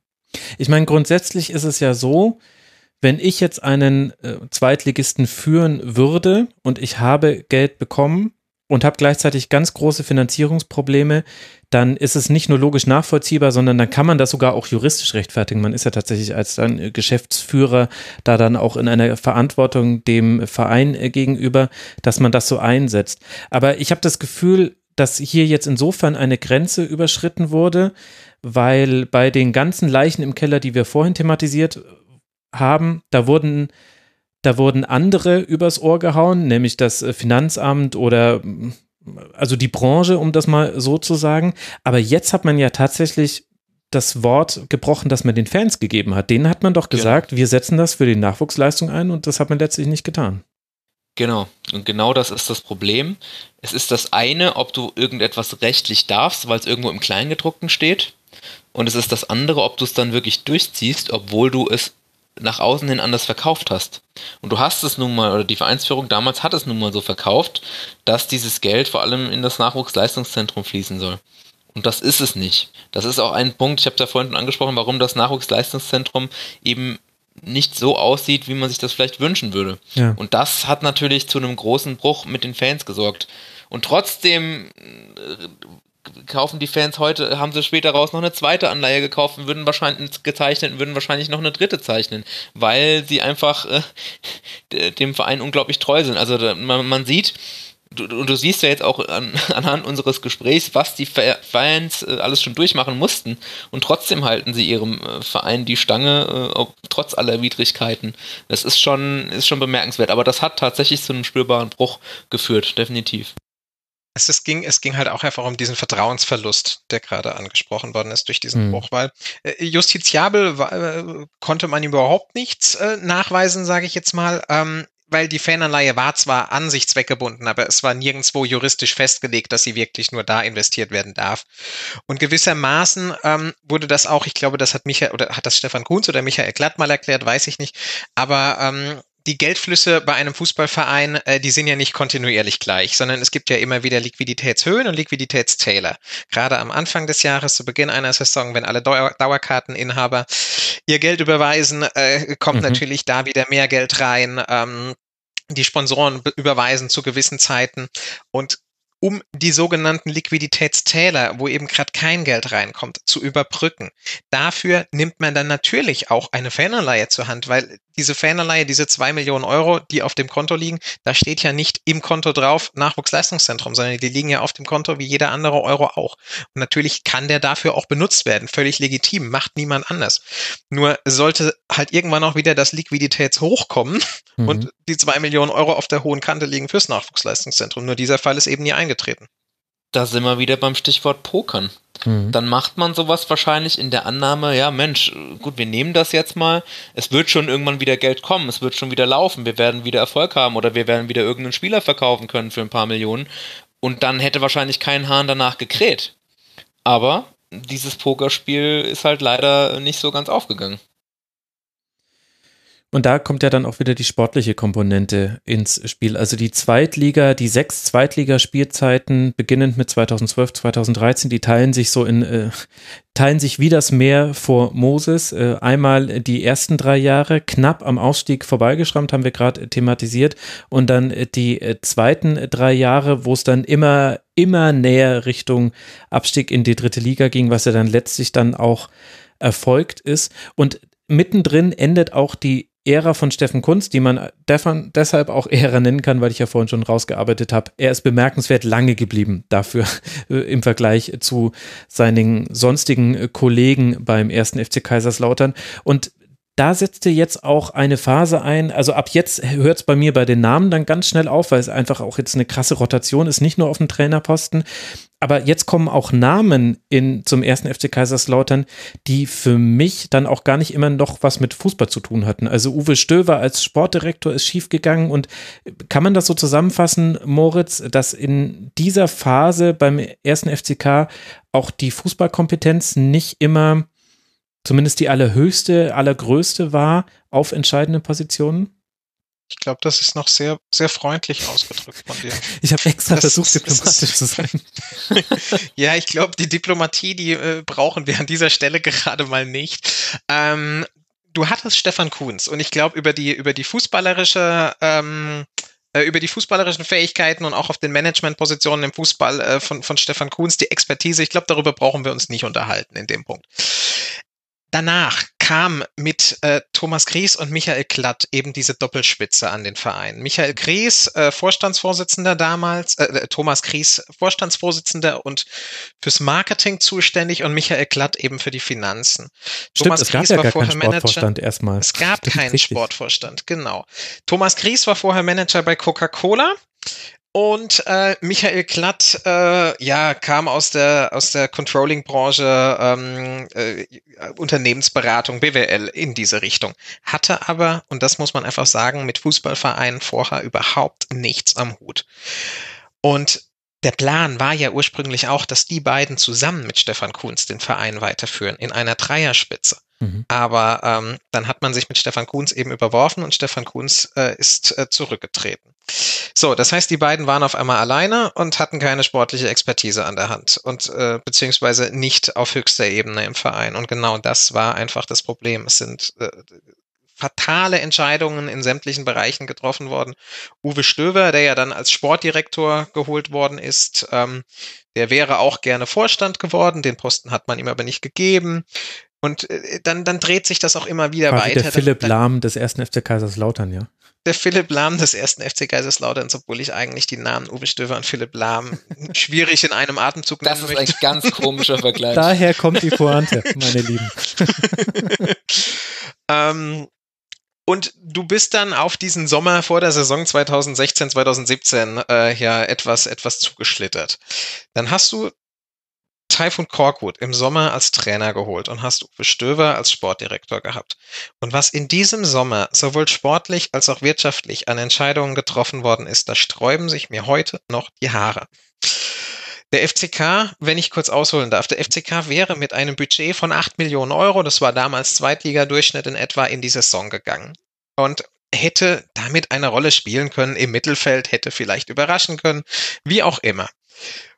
Ich meine, grundsätzlich ist es ja so, wenn ich jetzt einen äh, Zweitligisten führen würde und ich habe Geld bekommen und habe gleichzeitig ganz große Finanzierungsprobleme, dann ist es nicht nur logisch nachvollziehbar, sondern dann kann man das sogar auch juristisch rechtfertigen. Man ist ja tatsächlich als dann Geschäftsführer da dann auch in einer Verantwortung dem Verein gegenüber, dass man das so einsetzt. Aber ich habe das Gefühl, dass hier jetzt insofern eine Grenze überschritten wurde, weil bei den ganzen Leichen im Keller, die wir vorhin thematisiert haben, da wurden Da wurden andere übers Ohr gehauen, nämlich das Finanzamt oder also die Branche, um das mal so zu sagen. Aber jetzt hat man ja tatsächlich das Wort gebrochen, das man den Fans gegeben hat. Denen hat man doch gesagt, ja, wir setzen das für die Nachwuchsleistung ein, und das hat man letztlich nicht getan. Genau, und genau das ist das Problem. Es ist das eine, ob du irgendetwas rechtlich darfst, weil es irgendwo im Kleingedruckten steht. Und es ist das andere, ob du es dann wirklich durchziehst, obwohl du es nach außen hin anders verkauft hast. Und du hast es nun mal, oder die Vereinsführung damals hat es nun mal so verkauft, dass dieses Geld vor allem in das Nachwuchsleistungszentrum fließen soll. Und das ist es nicht. Das ist auch ein Punkt, ich habe es ja vorhin schon angesprochen, warum das Nachwuchsleistungszentrum eben nicht so aussieht, wie man sich das vielleicht wünschen würde. Ja. Und das hat natürlich zu einem großen Bruch mit den Fans gesorgt. Und trotzdem äh, kaufen die Fans heute, haben sie später raus noch eine zweite Anleihe gekauft und würden wahrscheinlich gezeichnet, würden wahrscheinlich noch eine dritte zeichnen, weil sie einfach äh, dem Verein unglaublich treu sind. Also da, man, man sieht, du, du siehst ja jetzt auch an, anhand unseres Gesprächs, was die Fans äh, alles schon durchmachen mussten, und trotzdem halten sie ihrem äh, Verein die Stange, äh, ob, trotz aller Widrigkeiten. Das ist schon, ist schon bemerkenswert, aber das hat tatsächlich zu einem spürbaren Bruch geführt, definitiv. Es, es, ging, es ging halt auch einfach um diesen Vertrauensverlust, der gerade angesprochen worden ist durch diesen mhm. Bruch, weil äh, justiziabel war, äh, konnte man überhaupt nichts äh, nachweisen, sage ich jetzt mal. Ähm, weil die Fananleihe war zwar an sich zweckgebunden, aber es war nirgendwo juristisch festgelegt, dass sie wirklich nur da investiert werden darf. Und gewissermaßen ähm, wurde das auch, ich glaube, das hat Michael oder hat das Stefan Kuntz oder Michael Klatt mal erklärt, weiß ich nicht, aber ähm, die Geldflüsse bei einem Fußballverein, äh, die sind ja nicht kontinuierlich gleich, sondern es gibt ja immer wieder Liquiditätshöhen und Liquiditätstäler. Gerade am Anfang des Jahres, zu Beginn einer Saison, wenn alle Dauer- Dauerkarteninhaber ihr Geld überweisen, äh, kommt mhm. natürlich da wieder mehr Geld rein. Ähm, die Sponsoren be- überweisen zu gewissen Zeiten. Und um die sogenannten Liquiditätstäler, wo eben gerade kein Geld reinkommt, zu überbrücken. Dafür nimmt man dann natürlich auch eine Fananleihe zur Hand, weil diese Fananleihe, diese zwei Millionen Euro, die auf dem Konto liegen, da steht ja nicht im Konto drauf Nachwuchsleistungszentrum, sondern die liegen ja auf dem Konto wie jeder andere Euro auch. Und natürlich kann der dafür auch benutzt werden, völlig legitim, macht niemand anders. Nur sollte halt irgendwann auch wieder das Liquiditätshoch kommen mhm. und die zwei Millionen Euro auf der hohen Kante liegen fürs Nachwuchsleistungszentrum. Nur dieser Fall ist eben nie eingetreten. Da sind wir wieder beim Stichwort Pokern. Mhm. Dann macht man sowas wahrscheinlich in der Annahme, ja Mensch, gut, wir nehmen das jetzt mal, es wird schon irgendwann wieder Geld kommen, es wird schon wieder laufen, wir werden wieder Erfolg haben oder wir werden wieder irgendeinen Spieler verkaufen können für ein paar Millionen und dann hätte wahrscheinlich kein Hahn danach gekräht. Aber dieses Pokerspiel ist halt leider nicht so ganz aufgegangen. Und da kommt ja dann auch wieder die sportliche Komponente ins Spiel. Also die Zweitliga, die sechs Zweitligaspielzeiten, beginnend mit zweitausendzwölf, zweitausenddreizehn, die teilen sich so in, äh, teilen sich wie das Meer vor Moses. Äh, einmal die ersten drei Jahre, knapp am Ausstieg vorbeigeschrammt, haben wir gerade thematisiert. Und dann die äh, zweiten drei Jahre, wo es dann immer, immer näher Richtung Abstieg in die dritte Liga ging, was ja dann letztlich dann auch erfolgt ist. Und mittendrin endet auch die Ära von Steffen Kuntz, die man deshalb auch Ära nennen kann, weil ich ja vorhin schon rausgearbeitet habe. Er ist bemerkenswert lange geblieben dafür im Vergleich zu seinen sonstigen Kollegen beim ersten F C Kaiserslautern. Und da setzte jetzt auch eine Phase ein, also ab jetzt hört es bei mir bei den Namen dann ganz schnell auf, weil es einfach auch jetzt eine krasse Rotation ist, nicht nur auf dem Trainerposten. Aber jetzt kommen auch Namen in, zum ersten F C Kaiserslautern, die für mich dann auch gar nicht immer noch was mit Fußball zu tun hatten. Also Uwe Stöver als Sportdirektor ist schiefgegangen und kann man das so zusammenfassen, Moritz, dass in dieser Phase beim ersten F C K auch die Fußballkompetenz nicht immer zumindest die allerhöchste, allergrößte war auf entscheidenden Positionen? Ich glaube, das ist noch sehr, sehr freundlich ausgedrückt von dir. Ich habe extra das versucht, ist, diplomatisch ist, zu sein. Ja, ich glaube, die Diplomatie, die äh, brauchen wir an dieser Stelle gerade mal nicht. Ähm, du hattest Stefan Kuntz und ich glaube, über die, über die fußballerische ähm, über die fußballerischen Fähigkeiten und auch auf den Managementpositionen im Fußball äh, von, von Stefan Kuntz, die Expertise, ich glaube, darüber brauchen wir uns nicht unterhalten in dem Punkt. Danach kam mit äh, Thomas Gries und Michael Klatt eben diese Doppelspitze an den Verein. Michael Gries, äh, Vorstandsvorsitzender damals, äh, Thomas Gries, Vorstandsvorsitzender und fürs Marketing zuständig und Michael Klatt eben für die Finanzen. Stimmt, Thomas es Gries gab ja war gar vorher keinen Manager. Sportvorstand erstmal. Es gab Stimmt, keinen richtig. Sportvorstand, genau. Thomas Gries war vorher Manager bei Coca-Cola. Und äh, Michael Klatt, äh, ja, kam aus der aus der Controlling-Branche, ähm, äh, Unternehmensberatung, B W L in diese Richtung. Hatte aber, und das muss man einfach sagen, mit Fußballvereinen vorher überhaupt nichts am Hut. Und der Plan war ja ursprünglich auch, dass die beiden zusammen mit Stefan Kuntz den Verein weiterführen in einer Dreierspitze. Mhm. Aber ähm, dann hat man sich mit Stefan Kuntz eben überworfen und Stefan Kuntz äh, ist äh, zurückgetreten. So, das heißt, die beiden waren auf einmal alleine und hatten keine sportliche Expertise an der Hand und äh, beziehungsweise nicht auf höchster Ebene im Verein. Und genau das war einfach das Problem. Es sind äh, fatale Entscheidungen in sämtlichen Bereichen getroffen worden. Uwe Stöver, der ja dann als Sportdirektor geholt worden ist, ähm, der wäre auch gerne Vorstand geworden. Den Posten hat man ihm aber nicht gegeben. Und dann, dann dreht sich das auch immer wieder War weiter. Der Philipp dann, Lahm des ersten F C Kaiserslautern, ja. Der Philipp Lahm des ersten F C Kaiserslautern, obwohl ich eigentlich die Namen Uwe Stöver und Philipp Lahm schwierig in einem Atemzug nennen möchte. Das ist ein ganz komischer Vergleich. Daher kommt die Pointe, meine Lieben. ähm, Und du bist dann auf diesen Sommer vor der Saison zweitausendsechzehn, zweitausendsiebzehn äh, ja etwas, etwas zugeschlittert. Dann hast du Tayfun Korkut im Sommer als Trainer geholt und hast Uwe Stöver als Sportdirektor gehabt. Und was in diesem Sommer sowohl sportlich als auch wirtschaftlich an Entscheidungen getroffen worden ist, da sträuben sich mir heute noch die Haare. Der F C K, wenn ich kurz ausholen darf, der F C K wäre mit einem Budget von acht Millionen Euro, das war damals Zweitliga-Durchschnitt in etwa, in die Saison gegangen. Und hätte damit eine Rolle spielen können im Mittelfeld, hätte vielleicht überraschen können, wie auch immer.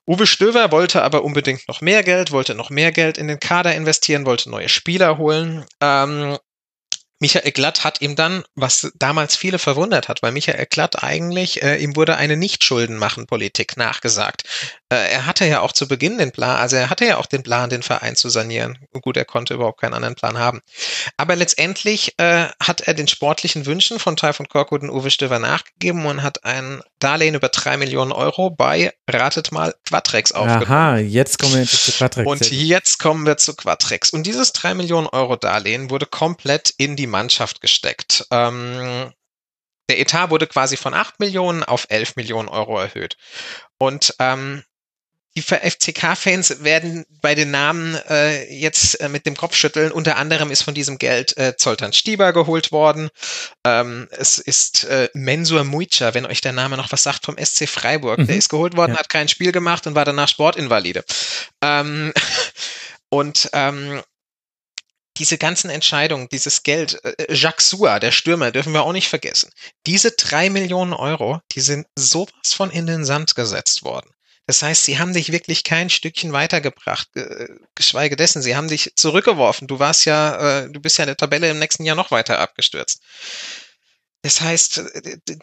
Uwe Stöver wollte aber unbedingt noch mehr Geld, wollte noch mehr Geld in den Kader investieren, wollte neue Spieler holen. Ähm, Michael Klatt hat ihm dann, was damals viele verwundert hat, weil Michael Klatt eigentlich, äh, ihm wurde eine Nicht-Schulden-Machen-Politik nachgesagt. Äh, er hatte ja auch zu Beginn den Plan, also er hatte ja auch den Plan, den Verein zu sanieren. Gut, er konnte überhaupt keinen anderen Plan haben. Aber letztendlich äh, hat er den sportlichen Wünschen von Tayfun Korkut und Uwe Stöver nachgegeben und hat einen Darlehen über drei Millionen Euro bei, ratet mal, Quattrex aufgenommen. Aha, jetzt kommen wir jetzt zu Quattrex. Und jetzt kommen wir zu Quattrex. Und dieses drei Millionen Euro Darlehen wurde komplett in die Mannschaft gesteckt. Ähm, der Etat wurde quasi von acht Millionen auf elf Millionen Euro erhöht. Und ähm, die F C K-Fans werden bei den Namen äh, jetzt äh, mit dem Kopf schütteln. Unter anderem ist von diesem Geld äh, Zoltan Stieber geholt worden. Ähm, es ist äh, Mensur Muica, wenn euch der Name noch was sagt, vom S C Freiburg. Mhm. Der ist geholt worden, ja. Hat kein Spiel gemacht und war danach Sportinvalide. Ähm, und ähm, diese ganzen Entscheidungen, dieses Geld, äh, Jacques Sua, der Stürmer, dürfen wir auch nicht vergessen. Diese drei Millionen Euro, die sind sowas von in den Sand gesetzt worden. Das heißt, sie haben dich wirklich kein Stückchen weitergebracht, geschweige dessen, sie haben dich zurückgeworfen. Du warst ja, du bist ja in der Tabelle im nächsten Jahr noch weiter abgestürzt. Das heißt,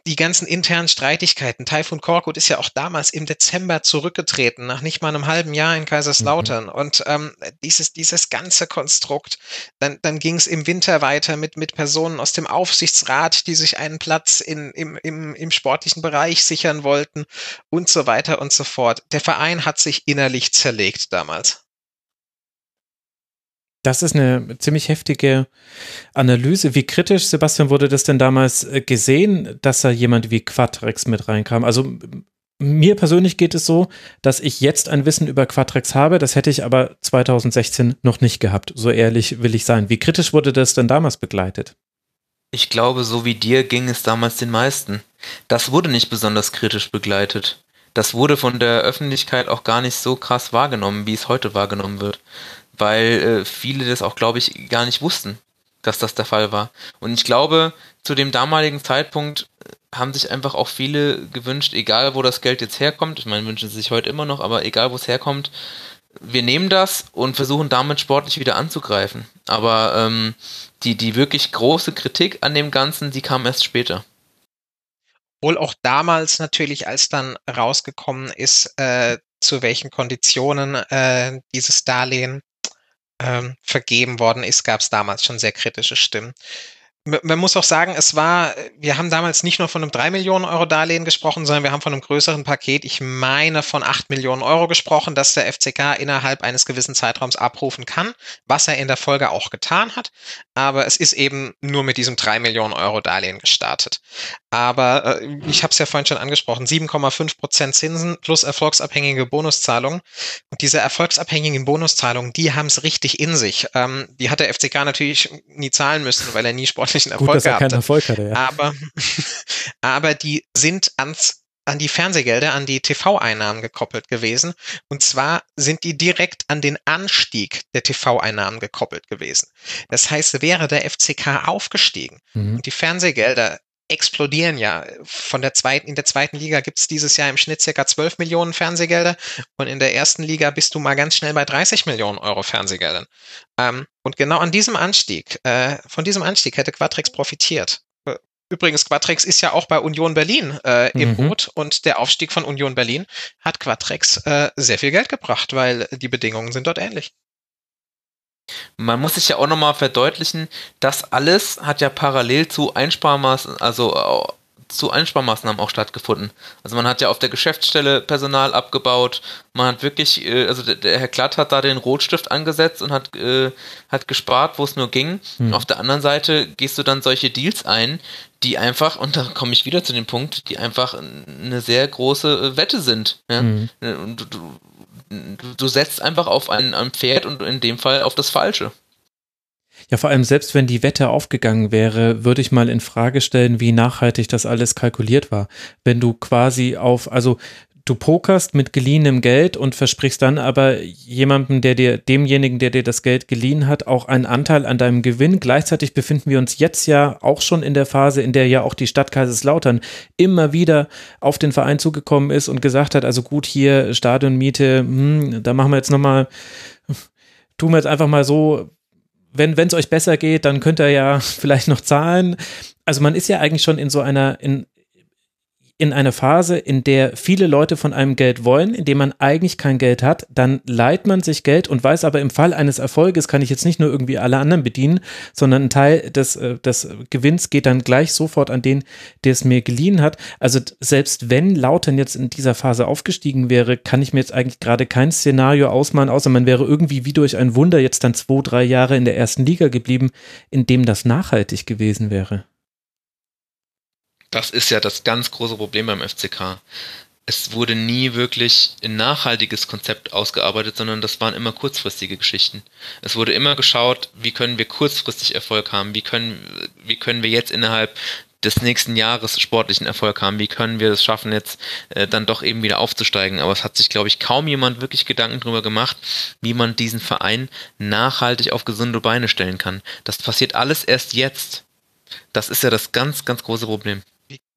die ganzen internen Streitigkeiten. Tayfun Korkut ist ja auch damals im Dezember zurückgetreten, nach nicht mal einem halben Jahr in Kaiserslautern. Mhm. Und ähm, dieses, dieses ganze Konstrukt, dann, dann ging es im Winter weiter mit, mit Personen aus dem Aufsichtsrat, die sich einen Platz in, im, im, im sportlichen Bereich sichern wollten und so weiter und so fort. Der Verein hat sich innerlich zerlegt damals. Das ist eine ziemlich heftige Analyse. Wie kritisch, Sebastian, wurde das denn damals gesehen, dass da jemand wie Quattrex mit reinkam? Also mir persönlich geht es so, dass ich jetzt ein Wissen über Quattrex habe, das hätte ich aber zweitausendsechzehn noch nicht gehabt. So ehrlich will ich sein. Wie kritisch wurde das denn damals begleitet? Ich glaube, so wie dir ging es damals den meisten. Das wurde nicht besonders kritisch begleitet. Das wurde von der Öffentlichkeit auch gar nicht so krass wahrgenommen, wie es heute wahrgenommen wird. Weil äh, viele das auch, glaube ich, gar nicht wussten, dass das der Fall war. Und ich glaube, zu dem damaligen Zeitpunkt haben sich einfach auch viele gewünscht, egal wo das Geld jetzt herkommt, ich meine, wünschen sie sich heute immer noch, aber egal wo es herkommt, wir nehmen das und versuchen damit sportlich wieder anzugreifen. Aber ähm, die, die wirklich große Kritik an dem Ganzen, die kam erst später. Wohl auch damals natürlich, als dann rausgekommen ist, äh, zu welchen Konditionen äh, dieses Darlehen Ähm, vergeben worden ist, gab es damals schon sehr kritische Stimmen. M- man muss auch sagen, es war, wir haben damals nicht nur von einem drei Millionen Euro Darlehen gesprochen, sondern wir haben von einem größeren Paket, ich meine von acht Millionen Euro gesprochen, dass der F C K innerhalb eines gewissen Zeitraums abrufen kann, was er in der Folge auch getan hat. Aber es ist eben nur mit diesem drei Millionen Euro Darlehen gestartet. Aber äh, ich habe es ja vorhin schon angesprochen, sieben Komma fünf Prozent Zinsen plus erfolgsabhängige Bonuszahlungen. Und diese erfolgsabhängigen Bonuszahlungen, die haben es richtig in sich. Ähm, die hat der F C K natürlich nie zahlen müssen, weil er nie sportlichen Erfolg Gut, dass er keinen Erfolg hatte, ja. aber, aber die sind ans an die Fernsehgelder, an die T V-Einnahmen gekoppelt gewesen. Und zwar sind die direkt an den Anstieg der T V-Einnahmen gekoppelt gewesen. Das heißt, wäre der F C K aufgestiegen mhm. und die Fernsehgelder explodieren ja. Von der zweiten, in der zweiten Liga gibt es dieses Jahr im Schnitt circa zwölf Millionen Fernsehgelder und in der ersten Liga bist du mal ganz schnell bei dreißig Millionen Euro Fernsehgeldern. Ähm, und genau an diesem Anstieg, äh, von diesem Anstieg hätte Quattrex profitiert. Übrigens, Quattrex ist ja auch bei Union Berlin äh, im mhm. Boot und der Aufstieg von Union Berlin hat Quattrex äh, sehr viel Geld gebracht, weil die Bedingungen sind dort ähnlich. Man muss sich ja auch nochmal verdeutlichen, das alles hat ja parallel zu Einsparmaßnahmen, also äh, zu Einsparmaßnahmen auch stattgefunden. Also man hat ja auf der Geschäftsstelle Personal abgebaut, man hat wirklich, äh, also der, der Herr Klatt hat da den Rotstift angesetzt und hat, äh, hat gespart, wo es nur ging. Hm. Auf der anderen Seite gehst du dann solche Deals ein, die einfach, und da komme ich wieder zu dem Punkt, die einfach eine sehr große Wette sind. Ja? Hm. Und du, du setzt einfach auf ein, ein Pferd und in dem Fall auf das Falsche. Ja, vor allem selbst wenn die Wette aufgegangen wäre, würde ich mal in Frage stellen, wie nachhaltig das alles kalkuliert war. Wenn du quasi auf, also du pokerst mit geliehenem Geld und versprichst dann aber jemandem, der dir, demjenigen, der dir das Geld geliehen hat, auch einen Anteil an deinem Gewinn. Gleichzeitig befinden wir uns jetzt ja auch schon in der Phase, in der ja auch die Stadt Kaiserslautern immer wieder auf den Verein zugekommen ist und gesagt hat, also gut, hier Stadionmiete, hm, da machen wir jetzt nochmal, tun wir jetzt einfach mal so, wenn es euch besser geht, dann könnt ihr ja vielleicht noch zahlen. Also man ist ja eigentlich schon in so einer, in in einer Phase, in der viele Leute von einem Geld wollen, in dem man eigentlich kein Geld hat, dann leiht man sich Geld und weiß aber, im Fall eines Erfolges kann ich jetzt nicht nur irgendwie alle anderen bedienen, sondern ein Teil des, des Gewinns geht dann gleich sofort an den, der es mir geliehen hat. Also selbst wenn Lautern jetzt in dieser Phase aufgestiegen wäre, kann ich mir jetzt eigentlich gerade kein Szenario ausmalen, außer man wäre irgendwie wie durch ein Wunder jetzt dann zwei, drei Jahre in der ersten Liga geblieben, in dem das nachhaltig gewesen wäre. Das ist ja das ganz große Problem beim F C K. Es wurde nie wirklich ein nachhaltiges Konzept ausgearbeitet, sondern das waren immer kurzfristige Geschichten. Es wurde immer geschaut, wie können wir kurzfristig Erfolg haben, wie können, wie können wir jetzt innerhalb des nächsten Jahres sportlichen Erfolg haben, wie können wir es schaffen, jetzt äh, dann doch eben wieder aufzusteigen. Aber es hat sich, glaube ich, kaum jemand wirklich Gedanken darüber gemacht, wie man diesen Verein nachhaltig auf gesunde Beine stellen kann. Das passiert alles erst jetzt. Das ist ja das ganz, ganz große Problem.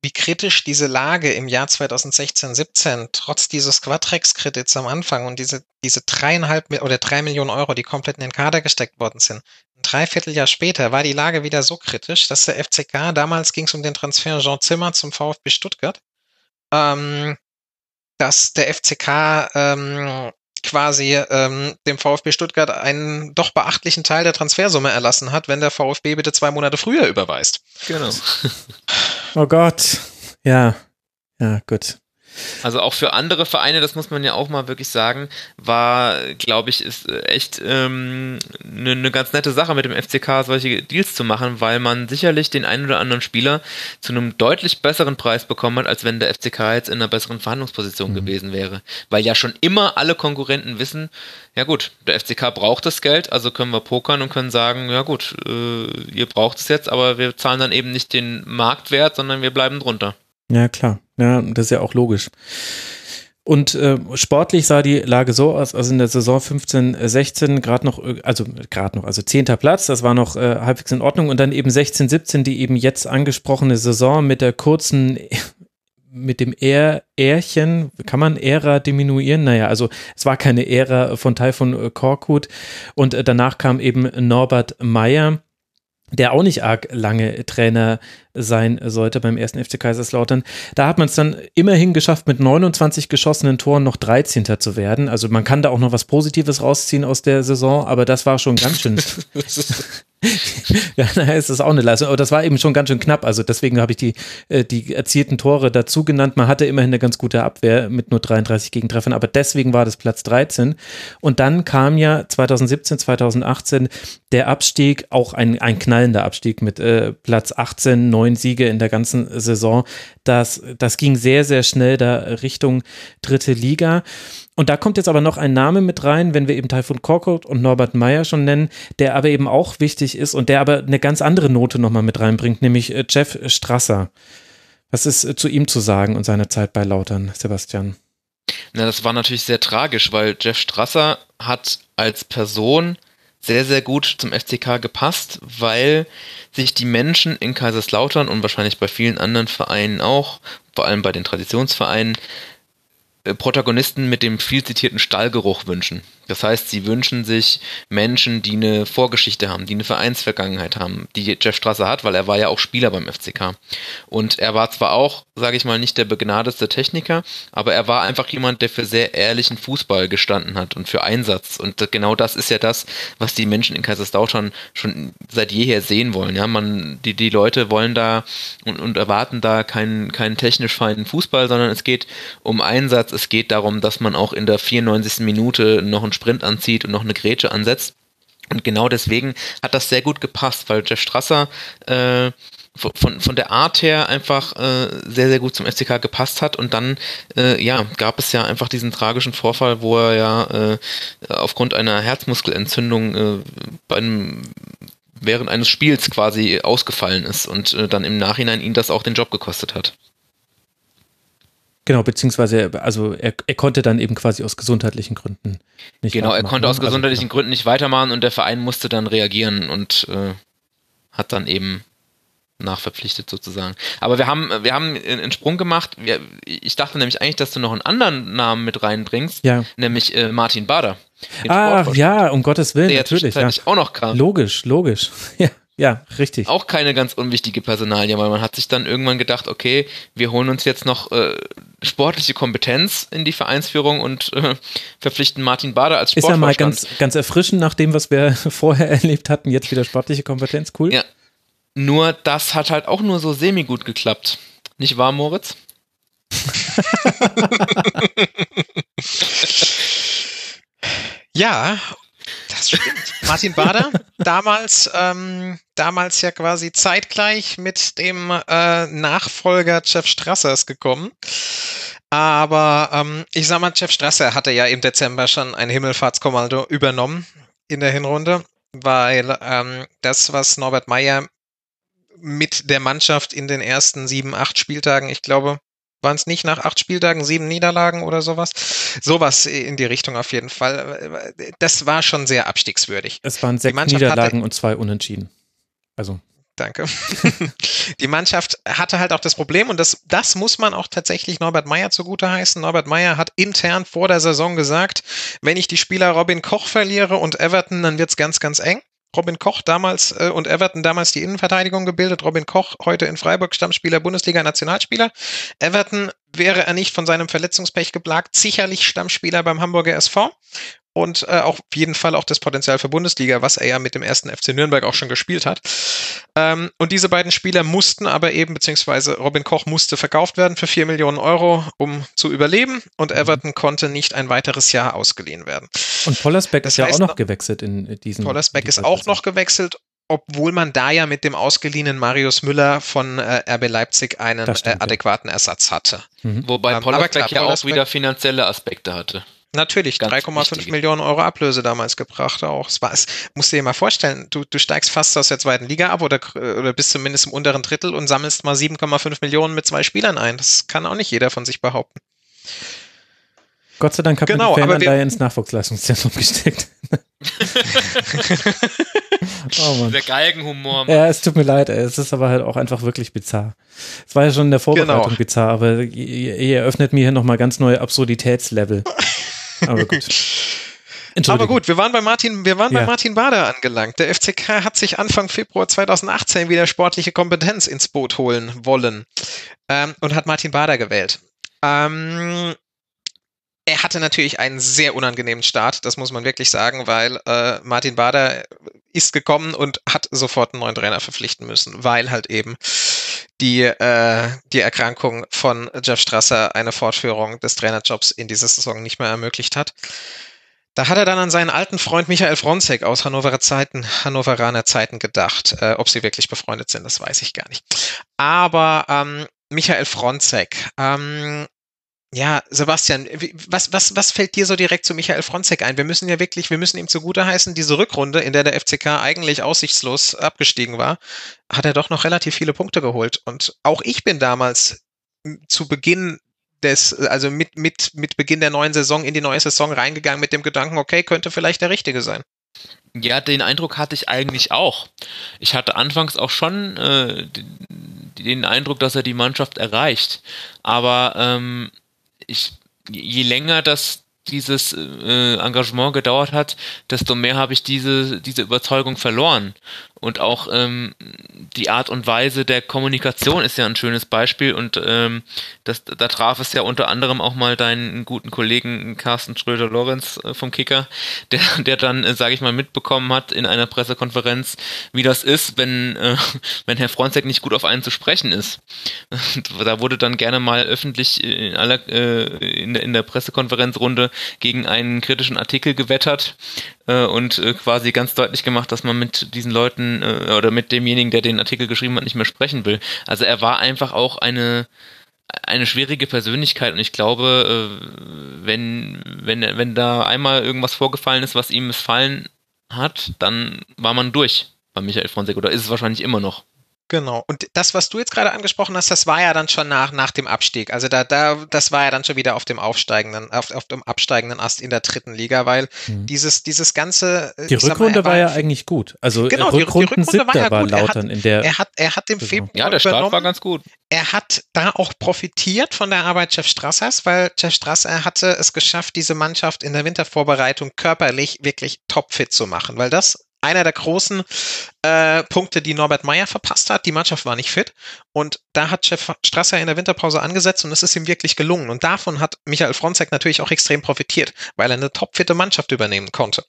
Wie kritisch diese Lage im Jahr zweitausendsechzehn siebzehn trotz dieses Quattrex-Kredits am Anfang und diese diese dreieinhalb oder drei Millionen Euro, die komplett in den Kader gesteckt worden sind. Ein Dreivierteljahr später war die Lage wieder so kritisch, dass der F C K, damals ging es um den Transfer Jean Zimmer zum VfB Stuttgart, ähm, dass der F C K ähm, quasi ähm, dem VfB Stuttgart einen doch beachtlichen Teil der Transfersumme erlassen hat, wenn der VfB bitte zwei Monate früher überweist. Genau. Oh Gott. Ja. Ja, gut. Also auch für andere Vereine, das muss man ja auch mal wirklich sagen, war, glaube ich, ist echt ähm, eine, eine ganz nette Sache mit dem F C K, solche Deals zu machen, weil man sicherlich den einen oder anderen Spieler zu einem deutlich besseren Preis bekommen hat, als wenn der F C K jetzt in einer besseren Verhandlungsposition mhm. gewesen wäre. Weil ja schon immer alle Konkurrenten wissen, ja gut, der F C K braucht das Geld, also können wir pokern und können sagen, ja gut, äh, ihr braucht es jetzt, aber wir zahlen dann eben nicht den Marktwert, sondern wir bleiben drunter. Ja, klar. Ja, das ist ja auch logisch. Und äh, sportlich sah die Lage so aus, also in der Saison fünfzehn sechzehn gerade noch, also gerade noch, also zehnter Platz, das war noch äh, halbwegs in Ordnung. Und dann eben sechzehn siebzehn, die eben jetzt angesprochene Saison mit der kurzen, mit dem Ähr, Ährchen, kann man Ära diminuieren? Naja, also es war keine Ära von Tayfun Korkut. Und äh, danach kam eben Norbert Meyer, der auch nicht arg lange Trainer sein sollte beim ersten F C Kaiserslautern. Da hat man es dann immerhin geschafft, mit neunundzwanzig geschossenen Toren noch dreizehnter zu werden. Also man kann da auch noch was Positives rausziehen aus der Saison, aber das war schon ganz schön. Ja, naja, es ist auch eine Leistung, aber das war eben schon ganz schön knapp. Also deswegen habe ich die, die erzielten Tore dazu genannt. Man hatte immerhin eine ganz gute Abwehr mit nur dreiunddreißig Gegentreffern, aber deswegen war das Platz dreizehn. Und dann kam ja zweitausendsiebzehn, zweitausendachtzehn der Abstieg, auch ein, ein knallender Abstieg mit äh, Platz achtzehn, neunzehn Siege in der ganzen Saison. Das, das ging sehr, sehr schnell da Richtung dritte Liga. Und da kommt jetzt aber noch ein Name mit rein, wenn wir eben Tayfun Korkut und Norbert Meyer schon nennen, der aber eben auch wichtig ist und der aber eine ganz andere Note nochmal mit reinbringt, nämlich Jeff Strasser. Was ist zu ihm zu sagen und seiner Zeit bei Lautern, Sebastian? Na, das war natürlich sehr tragisch, weil Jeff Strasser hat als Person sehr, sehr gut zum F C K gepasst, weil sich die Menschen in Kaiserslautern und wahrscheinlich bei vielen anderen Vereinen auch, vor allem bei den Traditionsvereinen, Protagonisten mit dem viel zitierten Stallgeruch wünschen. Das heißt, sie wünschen sich Menschen, die eine Vorgeschichte haben, die eine Vereinsvergangenheit haben, die Jeff Strasser hat, weil er war ja auch Spieler beim F C K. Und er war zwar auch, sage ich mal, nicht der begnadetste Techniker, aber er war einfach jemand, der für sehr ehrlichen Fußball gestanden hat und für Einsatz. Und genau das ist ja das, was die Menschen in Kaiserslautern schon seit jeher sehen wollen. Ja, man, die, die Leute wollen da und, und erwarten da keinen, keinen technisch feinen Fußball, sondern es geht um Einsatz, es geht darum, dass man auch in der vierundneunzigsten Minute noch einen Sprint anzieht und noch eine Grätsche ansetzt. Und genau deswegen hat das sehr gut gepasst, weil Jeff Strasser äh, von, von der Art her einfach äh, sehr, sehr gut zum F C K gepasst hat. Und dann äh, ja, gab es ja einfach diesen tragischen Vorfall, wo er ja äh, aufgrund einer Herzmuskelentzündung äh, bei einem während eines Spiels quasi ausgefallen ist und äh, dann im Nachhinein ihn das auch den Job gekostet hat. Genau, beziehungsweise also er, er konnte dann eben quasi aus gesundheitlichen Gründen nicht Genau, er konnte aus gesundheitlichen also, Gründen nicht weitermachen und der Verein musste dann reagieren und äh, hat dann eben nachverpflichtet sozusagen. Aber wir haben wir haben einen Sprung gemacht. Wir, ich dachte nämlich eigentlich, dass du noch einen anderen Namen mit reinbringst, ja. nämlich äh, Martin Bader. Ah, ja, um Gottes Willen, der natürlich. Ja. auch noch kam. Logisch, logisch. Ja, ja, richtig. Auch keine ganz unwichtige Personalie, weil man hat sich dann irgendwann gedacht, okay, wir holen uns jetzt noch äh, sportliche Kompetenz in die Vereinsführung und äh, verpflichten Martin Bader als Sportvorstand. Ist ja mal ganz, ganz erfrischend nach dem, was wir vorher erlebt hatten, jetzt wieder sportliche Kompetenz, cool. Ja, nur das hat halt auch nur so semi-gut geklappt. Nicht wahr, Moritz? Ja, das stimmt. Martin Bader, damals, ähm, damals ja quasi zeitgleich mit dem äh, Nachfolger Jeff Strassers gekommen. Aber ähm, ich sag mal, Jeff Strasser hatte ja im Dezember schon ein Himmelfahrtskommando übernommen in der Hinrunde, weil ähm, das, was Norbert Meyer mit der Mannschaft in den ersten sieben, acht Spieltagen, ich glaube, waren es nicht nach acht Spieltagen, sieben Niederlagen oder sowas? Sowas in die Richtung auf jeden Fall. Das war schon sehr abstiegswürdig. Es waren sechs Niederlagen hatte, und zwei Unentschieden. Also. Danke. Die Mannschaft hatte halt auch das Problem und das, das muss man auch tatsächlich Norbert Meyer zugute heißen. Norbert Meyer hat intern vor der Saison gesagt, wenn ich die Spieler Robin Koch verliere und Everton, dann wird es ganz, ganz eng. Robin Koch damals äh, und Everton damals die Innenverteidigung gebildet. Robin Koch heute in Freiburg Stammspieler, Bundesliga-Nationalspieler. Everton, wäre er nicht von seinem Verletzungspech geplagt, sicherlich Stammspieler beim Hamburger S V und äh, auch auf jeden Fall auch das Potenzial für Bundesliga, was er ja mit dem ersten F C Nürnberg auch schon gespielt hat. Ähm, und diese beiden Spieler mussten aber eben, beziehungsweise Robin Koch musste verkauft werden für vier Millionen Euro, um zu überleben und Everton konnte nicht ein weiteres Jahr ausgeliehen werden. Und Pollersbeck das ist ja auch noch gewechselt in diesem. Pollersbeck ist auch noch gewechselt, obwohl man da ja mit dem ausgeliehenen Marius Müller von äh, R B Leipzig einen stimmt, äh, adäquaten Ersatz hatte. Mhm. Wobei ähm, Pollersbeck ja auch wieder finanzielle Aspekte hatte. Natürlich, drei Komma fünf Millionen Euro Ablöse damals gebracht auch. Es war, es, musst du dir mal vorstellen, du, du steigst fast aus der zweiten Liga ab oder, oder bist zumindest im unteren Drittel und sammelst mal sieben Komma fünf Millionen mit zwei Spielern ein. Das kann auch nicht jeder von sich behaupten. Gott sei Dank hat genau, man die Fananleihe ins Nachwuchsleistungszentrum gesteckt. Oh Mann. Der Galgenhumor. Mann. Ja, es tut mir leid, ey. Es ist aber halt auch einfach wirklich bizarr. Es war ja schon in der Vorbereitung genau. bizarr, aber ihr, ihr eröffnet mir hier nochmal ganz neue Absurditätslevel. Aber gut. Aber gut, wir waren bei Martin, wir waren ja. bei Martin Bader angelangt. Der F C K hat sich Anfang Februar zweitausendachtzehn wieder sportliche Kompetenz ins Boot holen wollen ähm, und hat Martin Bader gewählt. Ähm, er hatte natürlich einen sehr unangenehmen Start, das muss man wirklich sagen, weil äh, Martin Bader ist gekommen und hat sofort einen neuen Trainer verpflichten müssen, weil halt eben die, äh, die Erkrankung von Jeff Strasser eine Fortführung des Trainerjobs in dieser Saison nicht mehr ermöglicht hat. Da hat er dann an seinen alten Freund Michael Frontzeck aus Hannoverer Zeiten, Hannoveraner Zeiten gedacht. Äh, ob sie wirklich befreundet sind, das weiß ich gar nicht. Aber ähm, Michael Frontzeck, ähm, ja, Sebastian, was, was, was fällt dir so direkt zu Michael Frontzeck ein? Wir müssen ja wirklich, wir müssen ihm zugute heißen, diese Rückrunde, in der der F C K eigentlich aussichtslos abgestiegen war, hat er doch noch relativ viele Punkte geholt. Und auch ich bin damals zu Beginn des, also mit, mit, mit Beginn der neuen Saison in die neue Saison reingegangen mit dem Gedanken, okay, könnte vielleicht der Richtige sein. Ja, den Eindruck hatte ich eigentlich auch. Ich hatte anfangs auch schon äh, den Eindruck, dass er die Mannschaft erreicht. Aber, ähm, Ich, je länger das dieses äh, Engagement gedauert hat, desto mehr habe ich diese diese Überzeugung verloren. Und auch ähm, die Art und Weise der Kommunikation ist ja ein schönes Beispiel. Und ähm, das, da traf es ja unter anderem auch mal deinen guten Kollegen Carsten Schröder-Lorenz äh, vom Kicker, der, der dann, äh, sage ich mal, mitbekommen hat in einer Pressekonferenz, wie das ist, wenn äh, wenn Herr Frontzeck nicht gut auf einen zu sprechen ist. Da wurde dann gerne mal öffentlich in aller äh, in der in der Pressekonferenzrunde gegen einen kritischen Artikel gewettert, äh, und äh, quasi ganz deutlich gemacht, dass man mit diesen Leuten äh, oder mit demjenigen, der den Artikel geschrieben hat, nicht mehr sprechen will. Also er war einfach auch eine eine schwierige Persönlichkeit, und ich glaube, äh, wenn wenn wenn da einmal irgendwas vorgefallen ist, was ihm missfallen hat, dann war man durch bei Michael Frontzeck, oder ist es wahrscheinlich immer noch. Genau. Und das, was du jetzt gerade angesprochen hast, das war ja dann schon nach, nach dem Abstieg. Also da, da, das war ja dann schon wieder auf dem aufsteigenden, auf, auf dem absteigenden Ast in der dritten Liga, weil mhm. dieses, dieses ganze. Die Rückrunde mal, war ja eigentlich gut. Also genau, Rückrunden die, die Rückrunde war ja gut. Er hat, in der er hat, er hat im Februar. Ja, der Start war ganz gut. Er hat da auch profitiert von der Arbeit Jeff Strassers, weil Jeff Strasser hatte es geschafft, diese Mannschaft in der Wintervorbereitung körperlich wirklich topfit zu machen, weil das einer der großen äh, Punkte, die Norbert Meyer verpasst hat. Die Mannschaft war nicht fit. Und da hat Jeff Strasser in der Winterpause angesetzt, und es ist ihm wirklich gelungen. Und davon hat Michael Frontzeck natürlich auch extrem profitiert, weil er eine topfitte Mannschaft übernehmen konnte.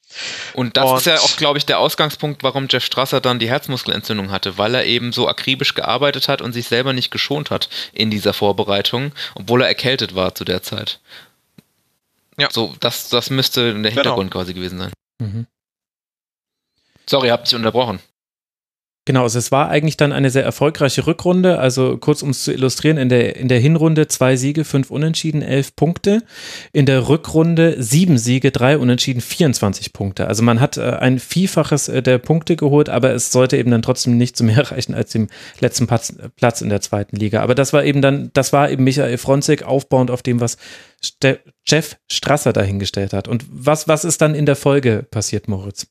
Und das und ist ja auch, glaube ich, der Ausgangspunkt, warum Jeff Strasser dann die Herzmuskelentzündung hatte, weil er eben so akribisch gearbeitet hat und sich selber nicht geschont hat in dieser Vorbereitung, obwohl er erkältet war zu der Zeit. Ja. So, das, das müsste der Hintergrund genau. quasi gewesen sein. Mhm. Sorry, hab dich unterbrochen. Genau, also es war eigentlich dann eine sehr erfolgreiche Rückrunde. Also kurz, um es zu illustrieren, in der, in der Hinrunde zwei Siege, fünf Unentschieden, elf Punkte. In der Rückrunde sieben Siege, drei Unentschieden, vierundzwanzig Punkte. Also man hat äh, ein Vielfaches äh, der Punkte geholt, aber es sollte eben dann trotzdem nicht zu mehr reichen als dem letzten Platz, Platz in der zweiten Liga. Aber das war eben dann, das war eben Michael Frontzeck, aufbauend auf dem, was Ste- Jeff Strasser dahingestellt hat. Und was, was ist dann in der Folge passiert, Moritz?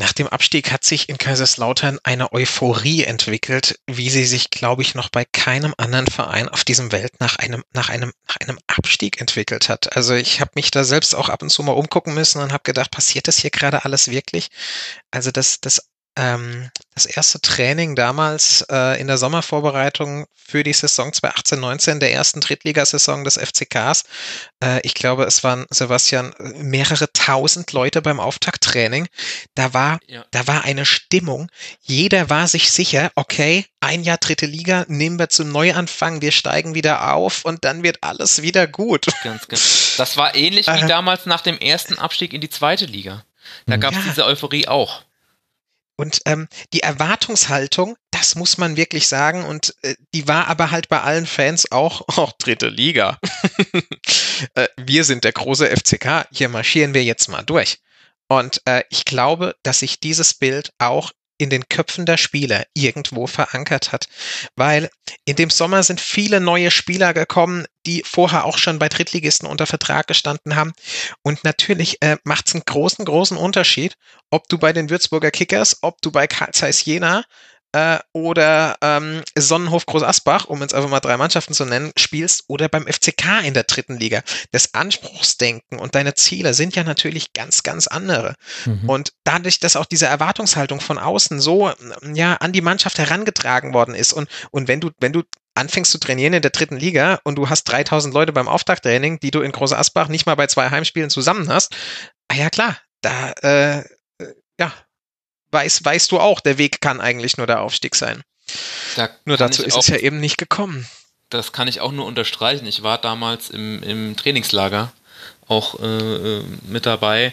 Nach dem Abstieg hat sich in Kaiserslautern eine Euphorie entwickelt, wie sie sich, glaube ich, noch bei keinem anderen Verein auf diesem Welt nach einem, nach einem, nach einem Abstieg entwickelt hat. Also ich habe mich da selbst auch ab und zu mal umgucken müssen und habe gedacht, passiert das hier gerade alles wirklich? Also das, das, ähm, das erste Training damals äh, in der Sommervorbereitung für die Saison achtzehn neunzehn, der ersten Drittligasaison des F C Ks. Äh, ich glaube, es waren, Sebastian, mehrere tausend Leute beim Auftakttraining. Da war, ja. da war eine Stimmung. Jeder war sich sicher, okay, ein Jahr dritte Liga, nehmen wir zum Neuanfang, wir steigen wieder auf und dann wird alles wieder gut. Ganz genau. Das war ähnlich wie äh, damals nach dem ersten Abstieg in die zweite Liga. Da gab es ja. diese Euphorie auch. Und ähm, die Erwartungshaltung, das muss man wirklich sagen, und äh, die war aber halt bei allen Fans auch, auch dritte Liga. äh, wir sind der große F C K, hier marschieren wir jetzt mal durch. Und äh, ich glaube, dass sich dieses Bild auch in den Köpfen der Spieler irgendwo verankert hat, weil in dem Sommer sind viele neue Spieler gekommen, die vorher auch schon bei Drittligisten unter Vertrag gestanden haben, und natürlich äh, macht es einen großen, großen Unterschied, ob du bei den Würzburger Kickers, ob du bei Carl Zeiss Jena äh, oder ähm, Sonnenhof Groß Asbach, um jetzt einfach mal drei Mannschaften zu nennen, spielst oder beim F C K in der dritten Liga. Das Anspruchsdenken und deine Ziele sind ja natürlich ganz, ganz andere. Mhm. Und dadurch, dass auch diese Erwartungshaltung von außen so ja an die Mannschaft herangetragen worden ist, und, und wenn du, wenn du anfängst zu trainieren in der dritten Liga und du hast dreitausend Leute beim Auftakttraining, die du in Groß Asbach nicht mal bei zwei Heimspielen zusammen hast, ah ja klar, da äh, ja, weiß, weißt du auch, der Weg kann eigentlich nur der Aufstieg sein. Da nur dazu ist auch, es ja eben nicht gekommen. Das kann ich auch nur unterstreichen. Ich war damals im, im Trainingslager auch äh, mit dabei,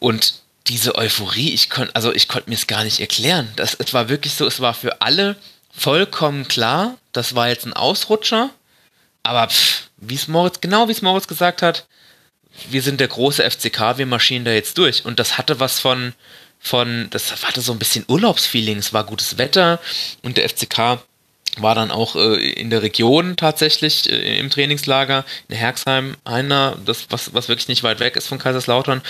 und diese Euphorie, ich konnte also ich konnte mir es gar nicht erklären. Das, es war wirklich so, es war für alle vollkommen klar, das war jetzt ein Ausrutscher, aber pff, wie's Moritz, genau wie es Moritz gesagt hat, wir sind der große F C K, wir marschieren da jetzt durch. Und das hatte was von, von das hatte so ein bisschen Urlaubsfeeling, es war gutes Wetter, und der F C K war dann auch äh, in der Region tatsächlich äh, im Trainingslager, in Herxheim, einer, das, was, was wirklich nicht weit weg ist von Kaiserslautern.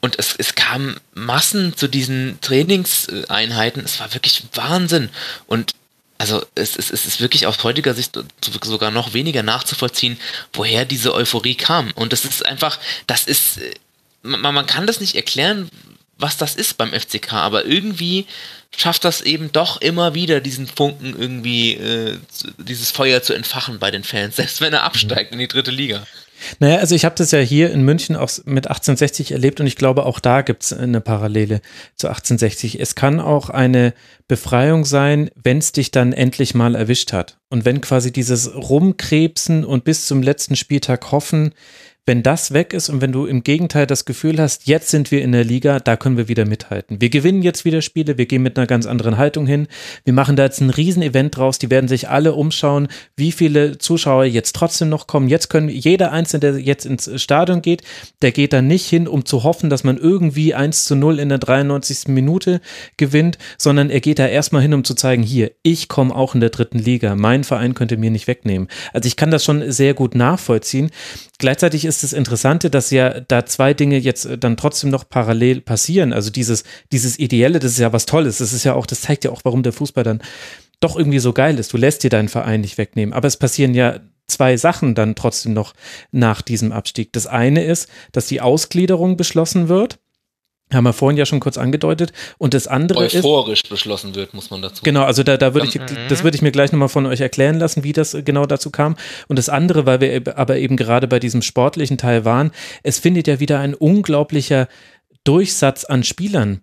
Und es, es kamen Massen zu diesen Trainingseinheiten, es war wirklich Wahnsinn. Und also es, es, es ist wirklich aus heutiger Sicht sogar noch weniger nachzuvollziehen, woher diese Euphorie kam. Und das ist einfach, das ist, man, man kann das nicht erklären, was das ist beim F C K, aber irgendwie schafft das eben doch immer wieder, diesen Funken irgendwie, äh, dieses Feuer zu entfachen bei den Fans, selbst wenn er absteigt in die dritte Liga. Naja, also ich habe das ja hier in München auch mit achtzehnhundertsechzig erlebt, und ich glaube, auch da gibt es eine Parallele zu achtzehnhundertsechzig. Es kann auch eine Befreiung sein, wenn es dich dann endlich mal erwischt hat. Und wenn quasi dieses Rumkrebsen und bis zum letzten Spieltag hoffen, Wenn das weg ist und wenn du im Gegenteil das Gefühl hast, jetzt sind wir in der Liga, da können wir wieder mithalten. Wir gewinnen jetzt wieder Spiele, wir gehen mit einer ganz anderen Haltung hin. Wir machen da jetzt ein Riesenevent draus, die werden sich alle umschauen, wie viele Zuschauer jetzt trotzdem noch kommen. Jetzt können jeder Einzelne, der jetzt ins Stadion geht, der geht da nicht hin, um zu hoffen, dass man irgendwie eins zu null in der dreiundneunzigsten Minute gewinnt, sondern er geht da erstmal hin, um zu zeigen, hier, ich komme auch in der dritten Liga, mein Verein könnte mir nicht wegnehmen. Also ich kann das schon sehr gut nachvollziehen. Gleichzeitig ist das Interessante, dass ja da zwei Dinge jetzt dann trotzdem noch parallel passieren. Also dieses, dieses Ideelle, das ist ja was Tolles. Das ist ja auch, das zeigt ja auch, warum der Fußball dann doch irgendwie so geil ist. Du lässt dir deinen Verein nicht wegnehmen. Aber es passieren ja zwei Sachen dann trotzdem noch nach diesem Abstieg. Das eine ist, dass die Ausgliederung beschlossen wird. Haben wir vorhin ja schon kurz angedeutet. Und das andere Euphorisch ist... Euphorisch beschlossen wird, muss man dazu sagen. Genau, also da, da würde ich, das würde ich mir gleich nochmal von euch erklären lassen, wie das genau dazu kam. Und das andere, weil wir aber eben gerade bei diesem sportlichen Teil waren, es findet ja wieder ein unglaublicher Durchsatz an Spielern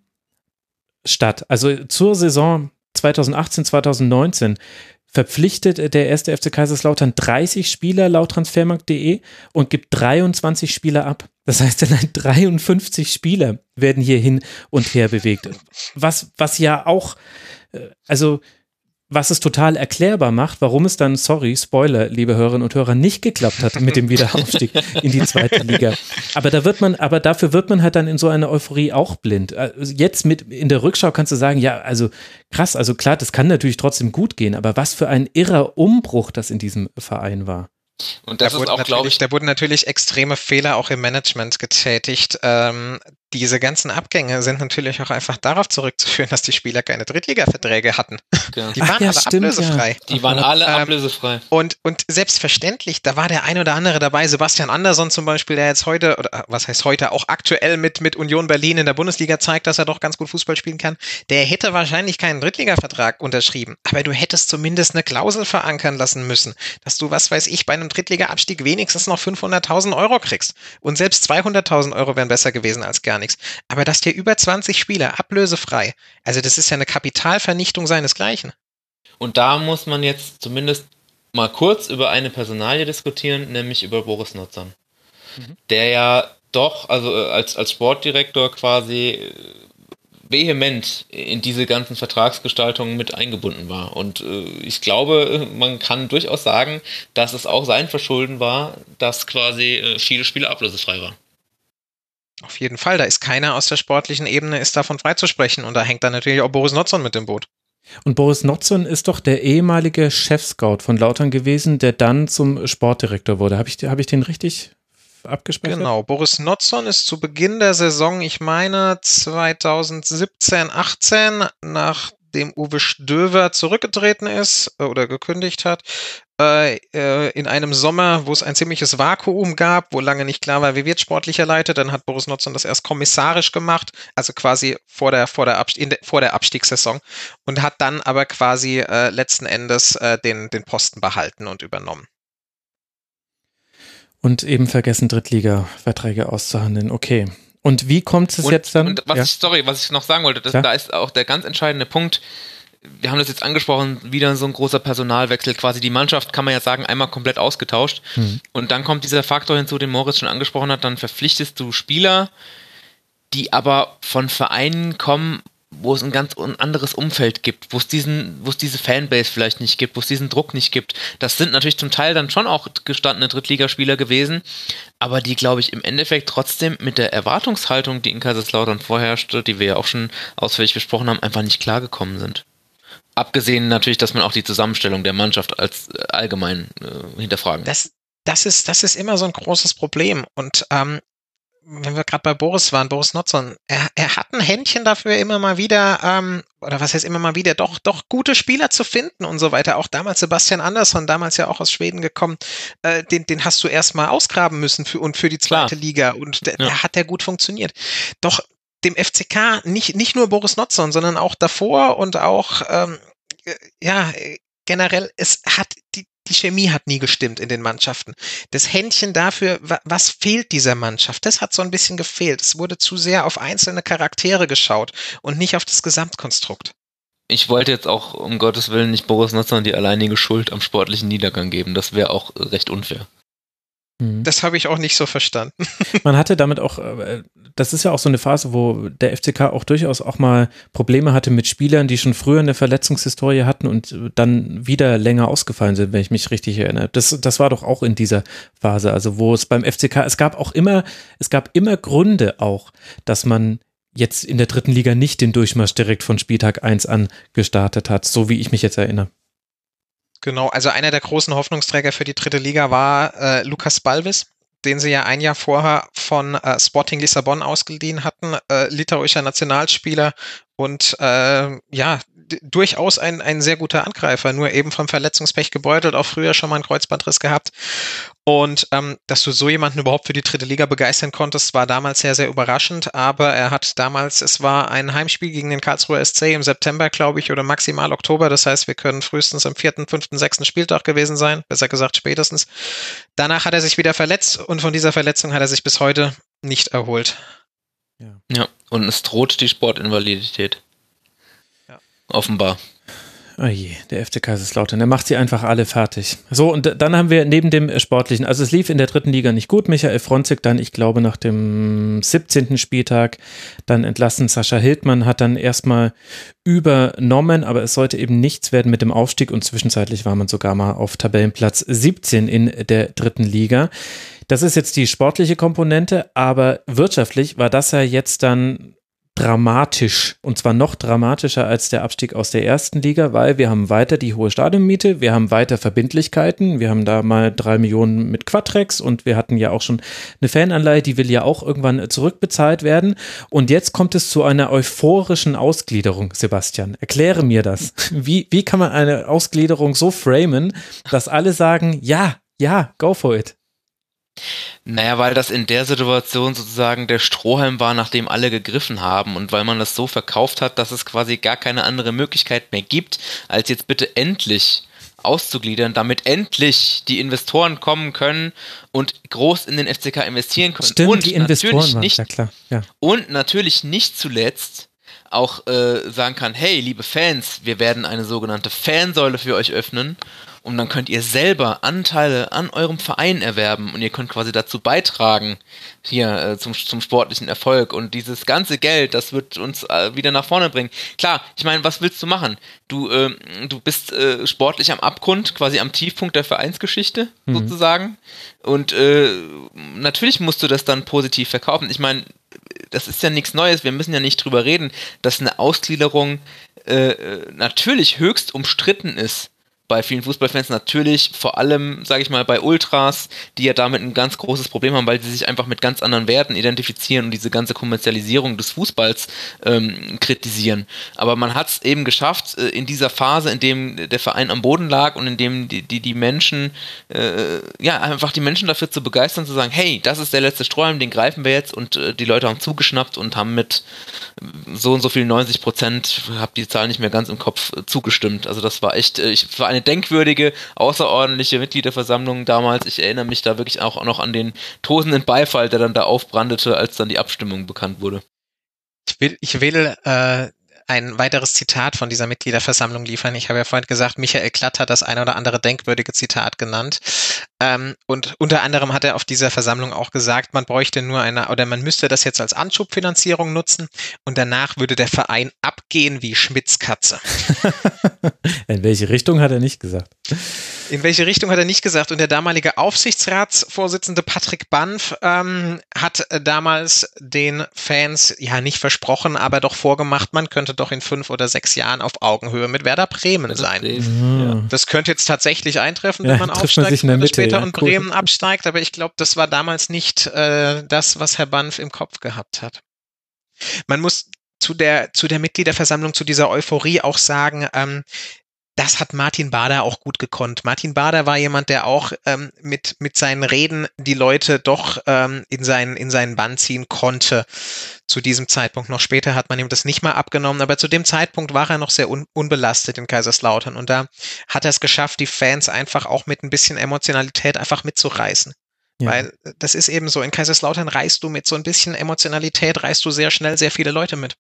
statt. Also zur Saison zweitausendachtzehn, zweitausendneunzehn verpflichtet der erste F C Kaiserslautern dreißig Spieler laut transfermarkt punkt de und gibt dreiundzwanzig Spieler ab. Das heißt, allein dreiundfünfzig Spieler werden hier hin und her bewegt. Was, was ja auch, also was es total erklärbar macht, warum es dann, sorry, Spoiler, liebe Hörerinnen und Hörer, nicht geklappt hat mit dem Wiederaufstieg in die zweite Liga. Aber da wird man, aber dafür wird man halt dann in so einer Euphorie auch blind. Jetzt mit in der Rückschau kannst du sagen, ja, also krass, also klar, das kann natürlich trotzdem gut gehen, aber was für ein irrer Umbruch das in diesem Verein war. Und das da ist auch, glaube ich, da wurden natürlich extreme Fehler auch im Management getätigt. Ähm, diese ganzen Abgänge sind natürlich auch einfach darauf zurückzuführen, dass die Spieler keine Drittliga-Verträge hatten. Ja. Die waren Ach, ja, alle stimmt, ablösefrei. Ja. Die waren alle ähm, ablösefrei. Und, und selbstverständlich, da war der ein oder andere dabei, Sebastian Andersson zum Beispiel, der jetzt heute, oder was heißt heute, auch aktuell mit, mit Union Berlin in der Bundesliga zeigt, dass er doch ganz gut Fußball spielen kann. Der hätte wahrscheinlich keinen Drittliga-Vertrag unterschrieben, aber du hättest zumindest eine Klausel verankern lassen müssen, dass du, was weiß ich, bei einem Drittliga-Abstieg wenigstens noch fünfhunderttausend Euro kriegst. Und selbst zweihunderttausend Euro wären besser gewesen als gar nichts. Aber dass dir über zwanzig Spieler ablösefrei, also das ist ja eine Kapitalvernichtung seinesgleichen. Und da muss man jetzt zumindest mal kurz über eine Personalie diskutieren, nämlich über Boris Notzon. Mhm. Der ja doch, also als, als Sportdirektor quasi vehement in diese ganzen Vertragsgestaltungen mit eingebunden war. Und äh, ich glaube, man kann durchaus sagen, dass es auch sein Verschulden war, dass quasi äh, viele Spieler ablösefrei waren. Auf jeden Fall, da ist keiner aus der sportlichen Ebene, ist davon freizusprechen. Und da hängt dann natürlich auch Boris Notzon mit dem Boot. Und Boris Notzon ist doch der ehemalige Chefscout von Lautern gewesen, der dann zum Sportdirektor wurde. Habe ich, hab ich den richtig abgespeichert? Genau, Boris Notzon ist zu Beginn der Saison, ich meine zweitausendsiebzehn, achtzehn, nachdem Uwe Stöver zurückgetreten ist oder gekündigt hat, in einem Sommer, wo es ein ziemliches Vakuum gab, wo lange nicht klar war, wie wird sportlicher Leiter, dann hat Boris Notzon das erst kommissarisch gemacht, also quasi vor der, vor der, Abst- in de- vor der Abstiegssaison und hat dann aber quasi äh, letzten Endes äh, den, den Posten behalten und übernommen. Und eben vergessen, Drittliga-Verträge auszuhandeln. Okay. Und wie kommt es und, jetzt dann? Und was ja. ich, sorry, was ich noch sagen wollte, das, ja? da ist auch der ganz entscheidende Punkt. Wir haben das jetzt angesprochen, wieder so ein großer Personalwechsel. Quasi die Mannschaft, kann man ja sagen, einmal komplett ausgetauscht. Mhm. Und dann kommt dieser Faktor hinzu, den Moritz schon angesprochen hat, dann verpflichtest du Spieler, die aber von Vereinen kommen, wo es ein ganz anderes Umfeld gibt, wo es diesen, wo es diese Fanbase vielleicht nicht gibt, wo es diesen Druck nicht gibt. Das sind natürlich zum Teil dann schon auch gestandene Drittligaspieler gewesen, aber die, glaube ich, im Endeffekt trotzdem mit der Erwartungshaltung, die in Kaiserslautern vorherrschte, die wir ja auch schon ausführlich besprochen haben, einfach nicht klargekommen sind. Abgesehen natürlich, dass man auch die Zusammenstellung der Mannschaft als äh, allgemein äh, hinterfragen muss. Das, das, ist, das ist immer so ein großes Problem und ähm, wenn wir gerade bei Boris waren, Boris Notzon, er, er hat ein Händchen dafür, immer mal wieder, ähm, oder was heißt immer mal wieder, doch, doch gute Spieler zu finden und so weiter. Auch damals Sebastian Andersson, damals ja auch aus Schweden gekommen, äh, den, den hast du erstmal ausgraben müssen für, und für die zweite Klar. Liga und der, ja. der hat ja gut funktioniert. Doch dem F C K, nicht, nicht nur Boris Notzon, sondern auch davor und auch, ähm, ja, generell, es hat die Die Chemie hat nie gestimmt in den Mannschaften. Das Händchen dafür, was fehlt dieser Mannschaft, das hat so ein bisschen gefehlt. Es wurde zu sehr auf einzelne Charaktere geschaut und nicht auf das Gesamtkonstrukt. Ich wollte jetzt auch um Gottes Willen nicht Boris Notzon die alleinige Schuld am sportlichen Niedergang geben. Das wäre auch recht unfair. Das habe ich auch nicht so verstanden. Man hatte damit auch, das ist ja auch so eine Phase, wo der F C K auch durchaus auch mal Probleme hatte mit Spielern, die schon früher eine Verletzungshistorie hatten und dann wieder länger ausgefallen sind, wenn ich mich richtig erinnere. Das, das war doch auch in dieser Phase, also wo es beim F C K, es gab auch immer, es gab immer Gründe auch, dass man jetzt in der dritten Liga nicht den Durchmarsch direkt von Spieltag eins an gestartet hat, so wie ich mich jetzt erinnere. Genau, also einer der großen Hoffnungsträger für die dritte Liga war äh, Lukas Balvis, den sie ja ein Jahr vorher von äh, Sporting Lissabon ausgeliehen hatten, äh, litauischer Nationalspieler und äh, ja, d- durchaus ein, ein sehr guter Angreifer, nur eben vom Verletzungspech gebeutelt, auch früher schon mal einen Kreuzbandriss gehabt. Und ähm, dass du so jemanden überhaupt für die dritte Liga begeistern konntest, war damals sehr, sehr überraschend, aber er hat damals, es war ein Heimspiel gegen den Karlsruher S C im September, glaube ich, oder maximal Oktober, das heißt, wir können frühestens am vierten, fünften, sechsten Spieltag gewesen sein, besser gesagt spätestens. Danach hat er sich wieder verletzt und von dieser Verletzung hat er sich bis heute nicht erholt. Ja, ja, und es droht die Sportinvalidität. Ja. Offenbar. Oh je, der F C Kaiserslautern, der macht sie einfach alle fertig. So, und dann haben wir neben dem Sportlichen, also es lief in der dritten Liga nicht gut, Michael Frontzeck dann, ich glaube, nach dem siebzehnten Spieltag dann entlassen, Sascha Hildmann hat dann erstmal übernommen, aber es sollte eben nichts werden mit dem Aufstieg und zwischenzeitlich war man sogar mal auf Tabellenplatz siebzehn in der dritten Liga. Das ist jetzt die sportliche Komponente, aber wirtschaftlich war das ja jetzt dann dramatisch und zwar noch dramatischer als der Abstieg aus der ersten Liga, weil wir haben weiter die hohe Stadionmiete, wir haben weiter Verbindlichkeiten, wir haben da mal drei Millionen mit Quattrex und wir hatten ja auch schon eine Fananleihe, die will ja auch irgendwann zurückbezahlt werden und jetzt kommt es zu einer euphorischen Ausgliederung, Sebastian. Erkläre mir das. Wie, wie kann man eine Ausgliederung so framen, dass alle sagen, ja, ja, go for it? Naja, weil das in der Situation sozusagen der Strohhalm war, nach dem alle gegriffen haben und weil man das so verkauft hat, dass es quasi gar keine andere Möglichkeit mehr gibt, als jetzt bitte endlich auszugliedern, damit endlich die Investoren kommen können und groß in den F C K investieren können. Stimmt, und die Investoren natürlich waren, nicht, ja klar. Ja. Und natürlich nicht zuletzt auch äh, sagen kann, hey, liebe Fans, wir werden eine sogenannte Fansäule für euch öffnen. Und dann könnt ihr selber Anteile an eurem Verein erwerben und ihr könnt quasi dazu beitragen, hier äh, zum, zum sportlichen Erfolg. Und dieses ganze Geld, das wird uns äh, wieder nach vorne bringen. Klar, ich meine, was willst du machen? Du, äh, du bist äh, sportlich am Abgrund, quasi am Tiefpunkt der Vereinsgeschichte, mhm, sozusagen. Und äh, natürlich musst du das dann positiv verkaufen. Ich meine, das ist ja nichts Neues, wir müssen ja nicht drüber reden, dass eine Ausgliederung äh, natürlich höchst umstritten ist. Bei vielen Fußballfans natürlich, vor allem, sage ich mal, bei Ultras, die ja damit ein ganz großes Problem haben, weil sie sich einfach mit ganz anderen Werten identifizieren und diese ganze Kommerzialisierung des Fußballs ähm, kritisieren. Aber man hat es eben geschafft, äh, in dieser Phase, in dem der Verein am Boden lag und in dem die, die, die Menschen, äh, ja, einfach die Menschen dafür zu begeistern, zu sagen, hey, das ist der letzte Strohhalm, den greifen wir jetzt und äh, die Leute haben zugeschnappt und haben mit so und so viel neunzig Prozent, ich habe die Zahl nicht mehr ganz im Kopf, äh, zugestimmt. Also das war echt, äh, ich war eine denkwürdige, außerordentliche Mitgliederversammlung damals. Ich erinnere mich da wirklich auch noch an den tosenden Beifall, der dann da aufbrandete, als dann die Abstimmung bekannt wurde. Ich will, ich will äh, ein weiteres Zitat von dieser Mitgliederversammlung liefern. Ich habe ja vorhin gesagt, Michael Klatt hat das eine oder andere denkwürdige Zitat genannt. Ähm, und unter anderem hat er auf dieser Versammlung auch gesagt, man bräuchte nur eine, oder man müsste das jetzt als Anschubfinanzierung nutzen und danach würde der Verein abgehen wie Schmitzkatze. In welche Richtung hat er nicht gesagt? In welche Richtung hat er nicht gesagt? Und der damalige Aufsichtsratsvorsitzende Patrick Banff ähm, hat damals den Fans, ja nicht versprochen, aber doch vorgemacht, man könnte doch in fünf oder sechs Jahren auf Augenhöhe mit Werder Bremen Werder sein. Bremen. Ja. Das könnte jetzt tatsächlich eintreffen, wenn ja, man aufsteigt man Mitte, später ja, und cool. Bremen absteigt, aber ich glaube, das war damals nicht äh, das, was Herr Banff im Kopf gehabt hat. Man muss zu der, zu der Mitgliederversammlung, zu dieser Euphorie auch sagen, ähm, das hat Martin Bader auch gut gekonnt. Martin Bader war jemand, der auch ähm, mit, mit seinen Reden die Leute doch ähm, in seinen, in seinen Bann ziehen konnte. Zu diesem Zeitpunkt. Noch später hat man ihm das nicht mal abgenommen, aber zu dem Zeitpunkt war er noch sehr un- unbelastet in Kaiserslautern und da hat er es geschafft, die Fans einfach auch mit ein bisschen Emotionalität einfach mitzureißen. Ja. Weil das ist eben so, in Kaiserslautern reißt du mit so ein bisschen Emotionalität, reißt du sehr schnell sehr viele Leute mit.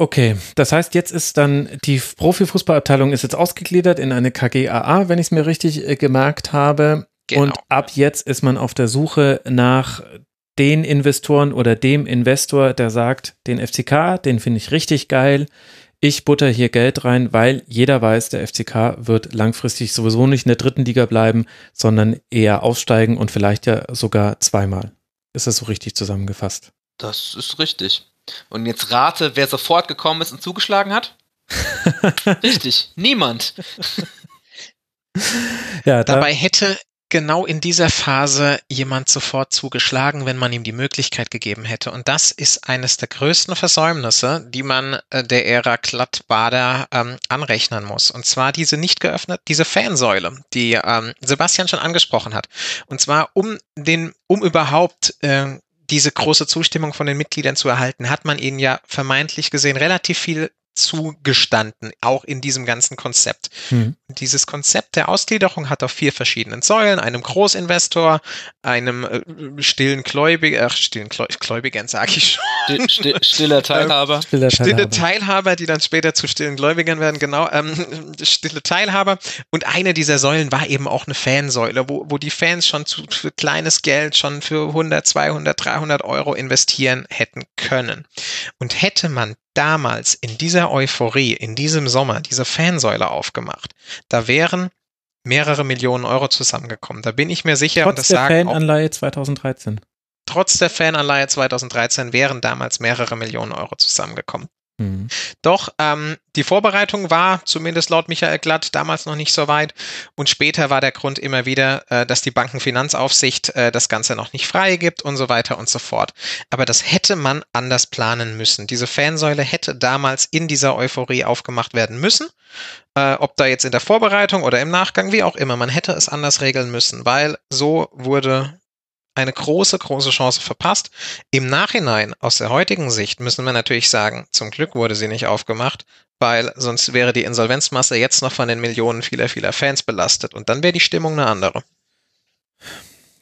Okay, das heißt, jetzt ist dann die Profifußballabteilung ist jetzt ausgegliedert in eine K G A A, wenn ich es mir richtig äh, gemerkt habe. Genau. Und ab jetzt ist man auf der Suche nach den Investoren oder dem Investor, der sagt, den F C K, den finde ich richtig geil. Ich butter hier Geld rein, weil jeder weiß, der F C K wird langfristig sowieso nicht in der dritten Liga bleiben, sondern eher aufsteigen und vielleicht ja sogar zweimal. Ist das so richtig zusammengefasst? Das ist richtig. Und jetzt rate, wer sofort gekommen ist und zugeschlagen hat? Richtig, niemand. Ja, da Dabei hätte genau in dieser Phase jemand sofort zugeschlagen, wenn man ihm die Möglichkeit gegeben hätte. Und das ist eines der größten Versäumnisse, die man äh, der Ära Klatt-Bader ähm, anrechnen muss. Und zwar diese nicht geöffnet, diese Fansäule, die ähm, Sebastian schon angesprochen hat. Und zwar um den, um überhaupt äh, diese große Zustimmung von den Mitgliedern zu erhalten, hat man ihnen ja vermeintlich gesehen relativ viel zugestanden, auch in diesem ganzen Konzept. Hm. Dieses Konzept der Ausgliederung hat auf vier verschiedenen Säulen, einem Großinvestor, einem äh, stillen Gläubiger, ach, stillen Gläubigern sage ich schon. Still, stiller Teilhaber. Stille Teilhaber. Teilhaber, die dann später zu stillen Gläubigern werden, genau, ähm, stille Teilhaber. Und eine dieser Säulen war eben auch eine Fansäule, wo, wo die Fans schon zu, für kleines Geld schon für hundert, zweihundert, dreihundert Euro investieren hätten können. Und hätte man damals in dieser Euphorie, in diesem Sommer, diese Fansäule aufgemacht, da wären mehrere Millionen Euro zusammengekommen. Da bin ich mir sicher. Trotz und das der sagen Fananleihe auch, zweitausenddreizehn. Trotz der Fananleihe zweitausenddreizehn wären damals mehrere Millionen Euro zusammengekommen. Mhm. Doch ähm, die Vorbereitung war, zumindest laut Michael Klatt, damals noch nicht so weit. Und später war der Grund immer wieder, äh, dass die Bankenfinanzaufsicht äh, das Ganze noch nicht freigibt und so weiter und so fort. Aber das hätte man anders planen müssen. Diese Fansäule hätte damals in dieser Euphorie aufgemacht werden müssen. Äh, ob da jetzt in der Vorbereitung oder im Nachgang, wie auch immer. Man hätte es anders regeln müssen, weil so wurde eine große, große Chance verpasst. Im Nachhinein, aus der heutigen Sicht, müssen wir natürlich sagen, zum Glück wurde sie nicht aufgemacht, weil sonst wäre die Insolvenzmasse jetzt noch von den Millionen vieler, vieler Fans belastet. Und dann wäre die Stimmung eine andere.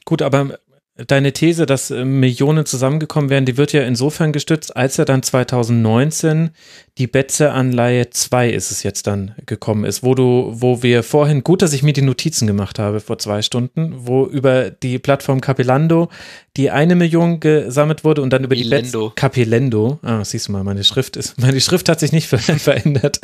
Gut, aber deine These, dass Millionen zusammengekommen wären, die wird ja insofern gestützt, als ja dann zweitausendneunzehn die Betze-Anleihe zwei ist es jetzt dann gekommen ist, wo du, wo wir vorhin, gut, dass ich mir die Notizen gemacht habe vor zwei Stunden, wo über die Plattform Capilando die eine Million gesammelt wurde und dann über die Betze Capilando, ah, siehst du mal, meine Schrift ist, meine Schrift hat sich nicht verändert.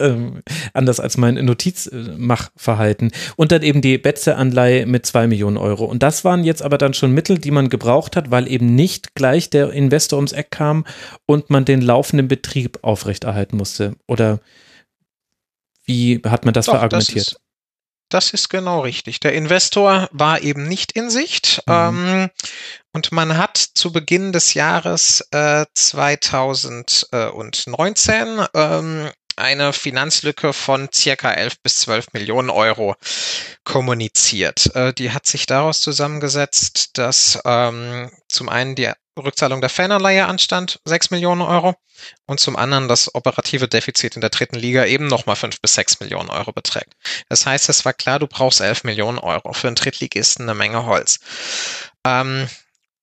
Ähm, anders als mein Notizmachverhalten. Und dann eben die Betze-Anleihe mit zwei Millionen Euro. Und das waren jetzt aber dann schon Mittel, die man gebraucht hat, weil eben nicht gleich der Investor ums Eck kam und man den laufenden Betrieb aufrechterhalten musste. Oder wie hat man das Doch, verargumentiert? Das ist, das ist genau richtig. Der Investor war eben nicht in Sicht. Mhm. Ähm, und man hat zu Beginn des Jahres äh, zweitausendneunzehn ähm, eine Finanzlücke von circa elf bis zwölf Millionen Euro kommuniziert. Äh, die hat sich daraus zusammengesetzt, dass ähm, zum einen die Rückzahlung der Fananleihe anstand, sechs Millionen Euro, und zum anderen das operative Defizit in der dritten Liga eben nochmal fünf bis sechs Millionen Euro beträgt. Das heißt, es war klar, du brauchst elf Millionen Euro. Für einen Drittligisten eine Menge Holz. Ähm,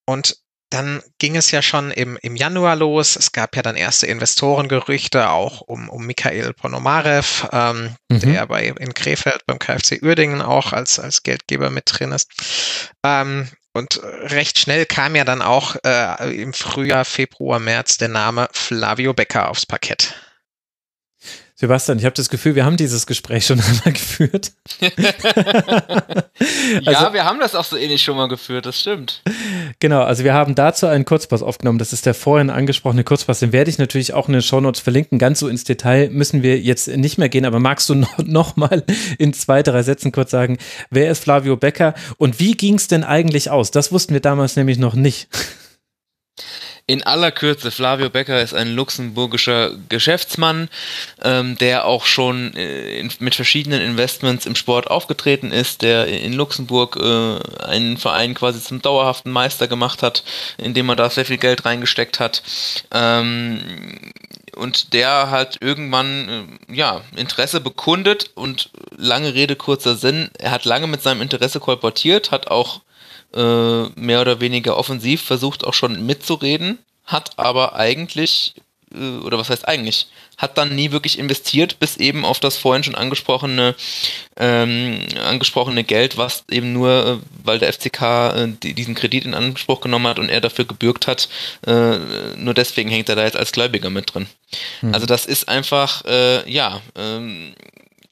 und Dann ging es ja schon im, im Januar los. Es gab ja dann erste Investorengerüchte, auch um, um Michael Ponomarev, ähm, mhm. der bei in Krefeld beim K F C Uerdingen auch als, als Geldgeber mit drin ist. Ähm, und recht schnell kam ja dann auch äh, im Frühjahr, Februar, März der Name Flavio Becker aufs Parkett. Sebastian, ich habe das Gefühl, wir haben dieses Gespräch schon einmal geführt. Ja, also, wir haben das auch so ähnlich schon mal geführt, das stimmt. Genau, also wir haben dazu einen Kurzpass aufgenommen. Das ist der vorhin angesprochene Kurzpass. Den werde ich natürlich auch in den Shownotes verlinken. Ganz so ins Detail müssen wir jetzt nicht mehr gehen. Aber magst du no- noch mal in zwei, drei Sätzen kurz sagen, wer ist Flavio Becker und wie ging es denn eigentlich aus? Das wussten wir damals nämlich noch nicht. In aller Kürze, Flavio Becker ist ein luxemburgischer Geschäftsmann, ähm, der auch schon äh, in, mit verschiedenen Investments im Sport aufgetreten ist, der in Luxemburg äh, einen Verein quasi zum dauerhaften Meister gemacht hat, indem er da sehr viel Geld reingesteckt hat. Ähm, und der hat irgendwann äh, ja, Interesse bekundet und lange Rede, kurzer Sinn, er hat lange mit seinem Interesse kolportiert, hat auch mehr oder weniger offensiv versucht auch schon mitzureden, hat aber eigentlich oder was heißt eigentlich, hat dann nie wirklich investiert, bis eben auf das vorhin schon angesprochene ähm, angesprochene Geld, was eben nur, äh, weil der F C K äh, die, diesen Kredit in Anspruch genommen hat und er dafür gebürgt hat, äh, nur deswegen hängt er da jetzt als Gläubiger mit drin. Mhm. Also das ist einfach, äh, ja, ähm,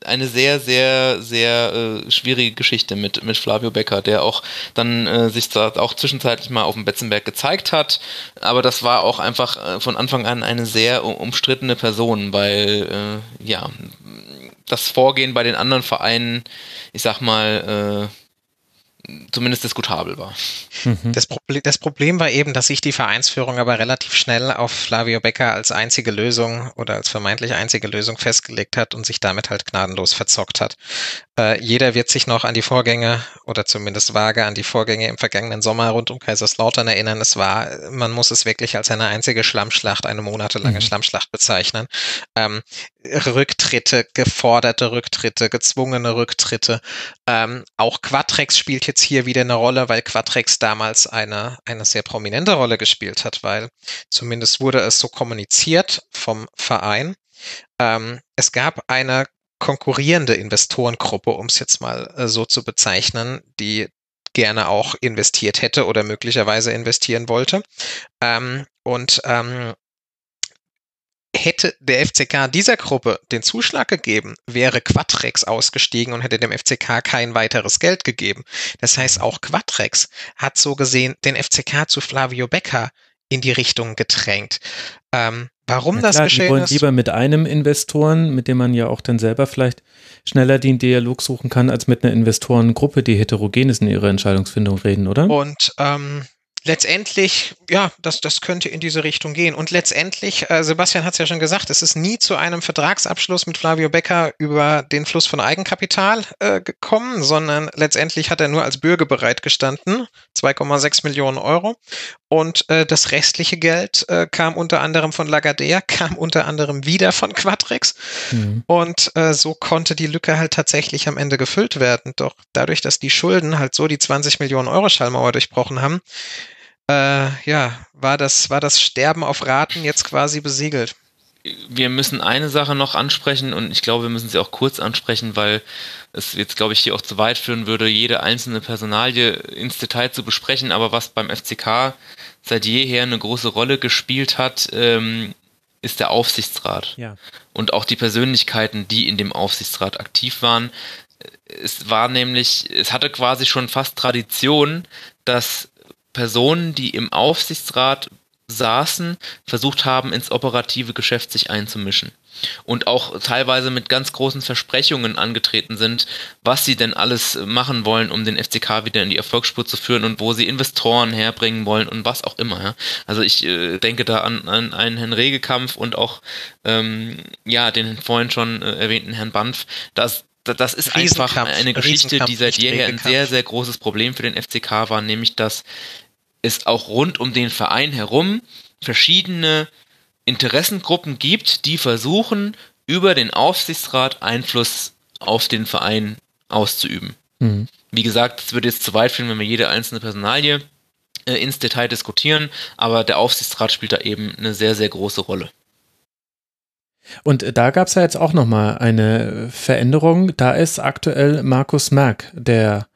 eine sehr, sehr, sehr äh, schwierige Geschichte mit, mit Flavio Becker, der auch dann äh, sich da auch zwischenzeitlich mal auf dem Betzenberg gezeigt hat, aber das war auch einfach äh, von Anfang an eine sehr umstrittene Person, weil äh, ja, das Vorgehen bei den anderen Vereinen, ich sag mal, äh, zumindest diskutabel war. Das Problem, das Problem war eben, dass sich die Vereinsführung aber relativ schnell auf Flavio Becker als einzige Lösung oder als vermeintlich einzige Lösung festgelegt hat und sich damit halt gnadenlos verzockt hat. Äh, jeder wird sich noch an die Vorgänge oder zumindest vage an die Vorgänge im vergangenen Sommer rund um Kaiserslautern erinnern. Es war, man muss es wirklich als eine einzige Schlammschlacht, eine monatelange mhm. Schlammschlacht bezeichnen. Ähm, Rücktritte, geforderte Rücktritte, gezwungene Rücktritte. Ähm, auch Quattrex spielt jetzt hier wieder eine Rolle, weil Quattrex damals eine, eine sehr prominente Rolle gespielt hat, weil zumindest wurde es so kommuniziert vom Verein. Ähm, es gab eine konkurrierende Investorengruppe, um es jetzt mal äh, so zu bezeichnen, die gerne auch investiert hätte oder möglicherweise investieren wollte. Ähm, und ähm, hätte der F C K dieser Gruppe den Zuschlag gegeben, wäre Quattrex ausgestiegen und hätte dem F C K kein weiteres Geld gegeben. Das heißt, auch Quattrex hat so gesehen den F C K zu Flavio Becker in die Richtung gedrängt. Ähm, warum klar, das geschehen ist? Die wollen ist? lieber mit einem Investoren, mit dem man ja auch dann selber vielleicht schneller den Dialog suchen kann, als mit einer Investorengruppe, die heterogen ist in ihrer Entscheidungsfindung reden, oder? Und ähm, letztendlich, ja, das, das könnte in diese Richtung gehen. Und letztendlich, äh, Sebastian hat es ja schon gesagt, es ist nie zu einem Vertragsabschluss mit Flavio Becker über den Fluss von Eigenkapital äh, gekommen, sondern letztendlich hat er nur als Bürge bereitgestanden, zwei Komma sechs Millionen Euro. Und äh, das restliche Geld äh, kam unter anderem von Lagardère, kam unter anderem wieder von Quattrex. Mhm. Und äh, so konnte die Lücke halt tatsächlich am Ende gefüllt werden. Doch dadurch, dass die Schulden halt so die zwanzig Millionen Euro Schallmauer durchbrochen haben, Äh, ja, war das, war das Sterben auf Raten jetzt quasi besiegelt. Wir müssen eine Sache noch ansprechen und ich glaube, wir müssen sie auch kurz ansprechen, weil es jetzt, glaube ich, hier auch zu weit führen würde, jede einzelne Personalie ins Detail zu besprechen, aber was beim F C K seit jeher eine große Rolle gespielt hat, ähm, ist der Aufsichtsrat. Ja. Und auch die Persönlichkeiten, die in dem Aufsichtsrat aktiv waren. Es war nämlich, es hatte quasi schon fast Tradition, dass Personen, die im Aufsichtsrat saßen, versucht haben, ins operative Geschäft sich einzumischen und auch teilweise mit ganz großen Versprechungen angetreten sind, was sie denn alles machen wollen, um den F C K wieder in die Erfolgsspur zu führen und wo sie Investoren herbringen wollen und was auch immer. Ja. Also ich äh, denke da an, an einen Herrn Regekampf und auch ähm, ja, den vorhin schon äh, erwähnten Herrn Banff. Das Das ist einfach eine Geschichte, die seit jeher ein sehr, sehr großes Problem für den F C K war, nämlich dass es auch rund um den Verein herum verschiedene Interessengruppen gibt, die versuchen, über den Aufsichtsrat Einfluss auf den Verein auszuüben. Mhm. Wie gesagt, es würde jetzt zu weit führen, wenn wir jede einzelne Personalie äh, ins Detail diskutieren, aber der Aufsichtsrat spielt da eben eine sehr, sehr große Rolle. Und da gab es ja jetzt auch nochmal eine Veränderung. Da ist aktuell Markus Merk, der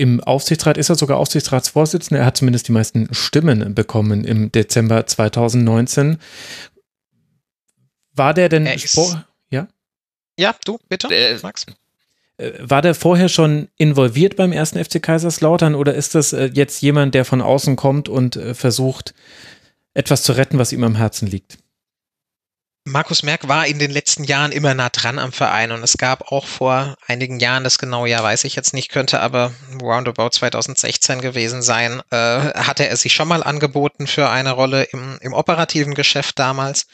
im Aufsichtsrat ist, er sogar Aufsichtsratsvorsitzender. Er hat zumindest die meisten Stimmen bekommen im Dezember zwanzig neunzehn. War der denn... Ist, vor, ja? Ja, du, bitte, der, Max. War der vorher schon involviert beim ersten F C Kaiserslautern oder ist das jetzt jemand, der von außen kommt und versucht, etwas zu retten, was ihm am Herzen liegt? Markus Merk war in den letzten Jahren immer nah dran am Verein und es gab auch vor einigen Jahren, das genaue Jahr weiß ich jetzt nicht, könnte aber roundabout zwanzig sechzehn gewesen sein, äh, hatte er sich schon mal angeboten für eine Rolle im, im operativen Geschäft damals.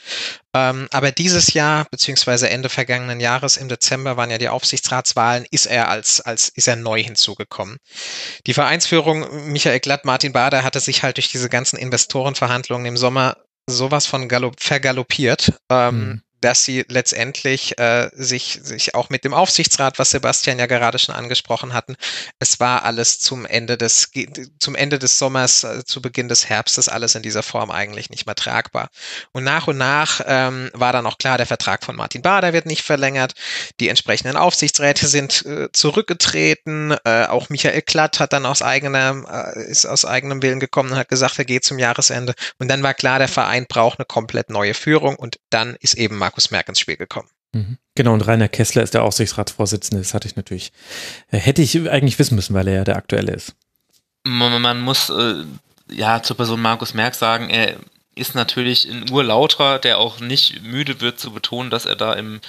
Ähm, aber dieses Jahr, beziehungsweise Ende vergangenen Jahres, im Dezember waren ja die Aufsichtsratswahlen, ist er als, als, ist er neu hinzugekommen. Die Vereinsführung, Michael Klatt, Martin Bader, hatte sich halt durch diese ganzen Investorenverhandlungen im Sommer sowas von galop- vergaloppiert, ähm, mhm. dass sie letztendlich äh, sich, sich auch mit dem Aufsichtsrat, was Sebastian ja gerade schon angesprochen hatten, es war alles zum Ende des, zum Ende des Sommers, äh, zu Beginn des Herbstes, alles in dieser Form eigentlich nicht mehr tragbar. Und nach und nach ähm, war dann auch klar, der Vertrag von Martin Bader wird nicht verlängert, die entsprechenden Aufsichtsräte sind äh, zurückgetreten, äh, auch Michael Klatt hat dann aus eigenem, äh, ist aus eigenem Willen gekommen und hat gesagt, er geht zum Jahresende. Und dann war klar, der Verein braucht eine komplett neue Führung und dann ist eben Markus Merk ins Spiel gekommen. Genau, und Rainer Kessler ist der Aufsichtsratsvorsitzende. Das hatte ich natürlich, hätte ich eigentlich wissen müssen, weil er ja der aktuelle ist. Man muss äh, ja zur Person Markus Merk sagen, er ist natürlich ein Urlauterer, der auch nicht müde wird zu betonen, dass er da im,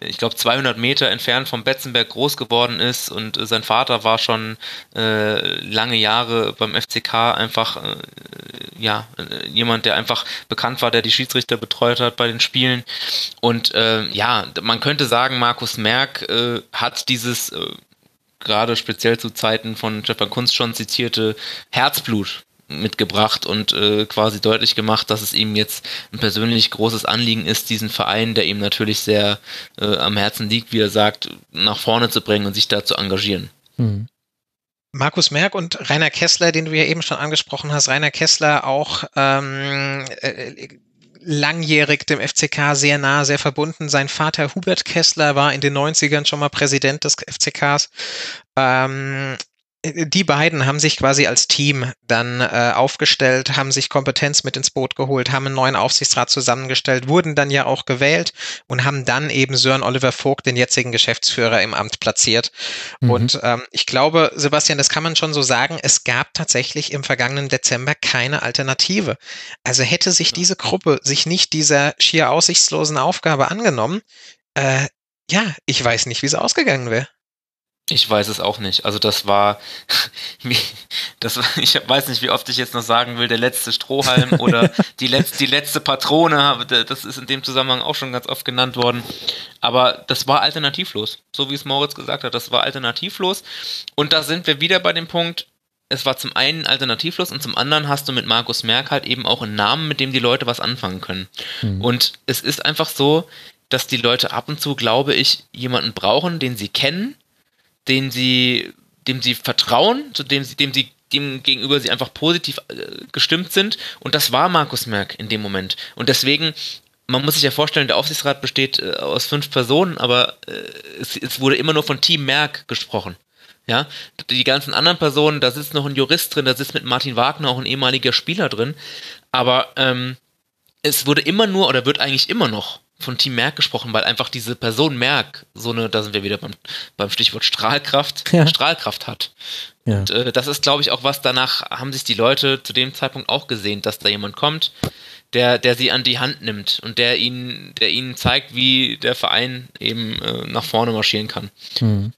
ich glaube, zweihundert Meter entfernt vom Betzenberg groß geworden ist und äh, sein Vater war schon äh, lange Jahre beim F C K einfach äh, ja, äh, jemand, der einfach bekannt war, der die Schiedsrichter betreut hat bei den Spielen und äh, ja, man könnte sagen, Markus Merk äh, hat dieses äh, gerade speziell zu Zeiten von Stefan Kuntz schon zitierte Herzblut mitgebracht und äh, quasi deutlich gemacht, dass es ihm jetzt ein persönlich großes Anliegen ist, diesen Verein, der ihm natürlich sehr äh, am Herzen liegt, wie er sagt, nach vorne zu bringen und sich da zu engagieren. Mhm. Markus Merk und Rainer Kessler, den du ja eben schon angesprochen hast, Rainer Kessler auch ähm, äh, langjährig dem F C K sehr nah, sehr verbunden. Sein Vater Hubert Kessler war in den neunzigern schon mal Präsident des F C Ks. Ähm, Die beiden haben sich quasi als Team dann äh, aufgestellt, haben sich Kompetenz mit ins Boot geholt, haben einen neuen Aufsichtsrat zusammengestellt, wurden dann ja auch gewählt und haben dann eben Sören Oliver Vogt, den jetzigen Geschäftsführer, im Amt platziert. Mhm. Und ähm, ich glaube, Sebastian, das kann man schon so sagen, es gab tatsächlich im vergangenen Dezember keine Alternative. Also hätte sich diese Gruppe sich nicht dieser schier aussichtslosen Aufgabe angenommen, äh, ja, ich weiß nicht, wie es ausgegangen wäre. Ich weiß es auch nicht. Also das war, das war, ich weiß nicht, wie oft ich jetzt noch sagen will, der letzte Strohhalm oder die letzte, die letzte Patrone, das ist in dem Zusammenhang auch schon ganz oft genannt worden. Aber das war alternativlos, so wie es Moritz gesagt hat, das war alternativlos. Und da sind wir wieder bei dem Punkt, es war zum einen alternativlos und zum anderen hast du mit Markus Merk halt eben auch einen Namen, mit dem die Leute was anfangen können. Mhm. Und es ist einfach so, dass die Leute ab und zu, glaube ich, jemanden brauchen, den sie kennen, den sie, dem sie vertrauen, zu dem sie, dem sie, dem gegenüber sie einfach positiv äh, gestimmt sind. Und das war Markus Merk in dem Moment. Und deswegen, man muss sich ja vorstellen, der Aufsichtsrat besteht äh, aus fünf Personen, aber äh, es, es wurde immer nur von Team Merk gesprochen. Ja, die ganzen anderen Personen, da sitzt noch ein Jurist drin, da sitzt mit Martin Wagner auch ein ehemaliger Spieler drin. Aber ähm, es wurde immer nur oder wird eigentlich immer noch von Team Merk gesprochen, weil einfach diese Person Merk so eine, da sind wir wieder beim, beim Stichwort Strahlkraft, ja. Strahlkraft hat. Ja. Und äh, das ist, glaube ich, auch was, danach haben sich die Leute zu dem Zeitpunkt auch gesehen, dass da jemand kommt, der, der sie an die Hand nimmt und der ihnen, der ihnen zeigt, wie der Verein eben äh, nach vorne marschieren kann. Mhm.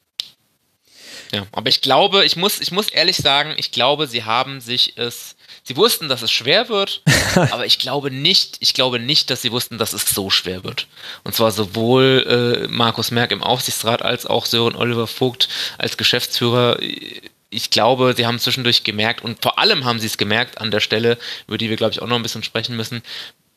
Ja, aber ich glaube, ich muss, ich muss ehrlich sagen, ich glaube, sie haben sich es, sie wussten, dass es schwer wird, aber ich glaube nicht, ich glaube nicht, dass sie wussten, dass es so schwer wird. Und zwar sowohl äh, Markus Merk im Aufsichtsrat als auch Sören Oliver Vogt als Geschäftsführer. Ich glaube, sie haben zwischendurch gemerkt und vor allem haben sie es gemerkt an der Stelle, über die wir, glaube ich, auch noch ein bisschen sprechen müssen,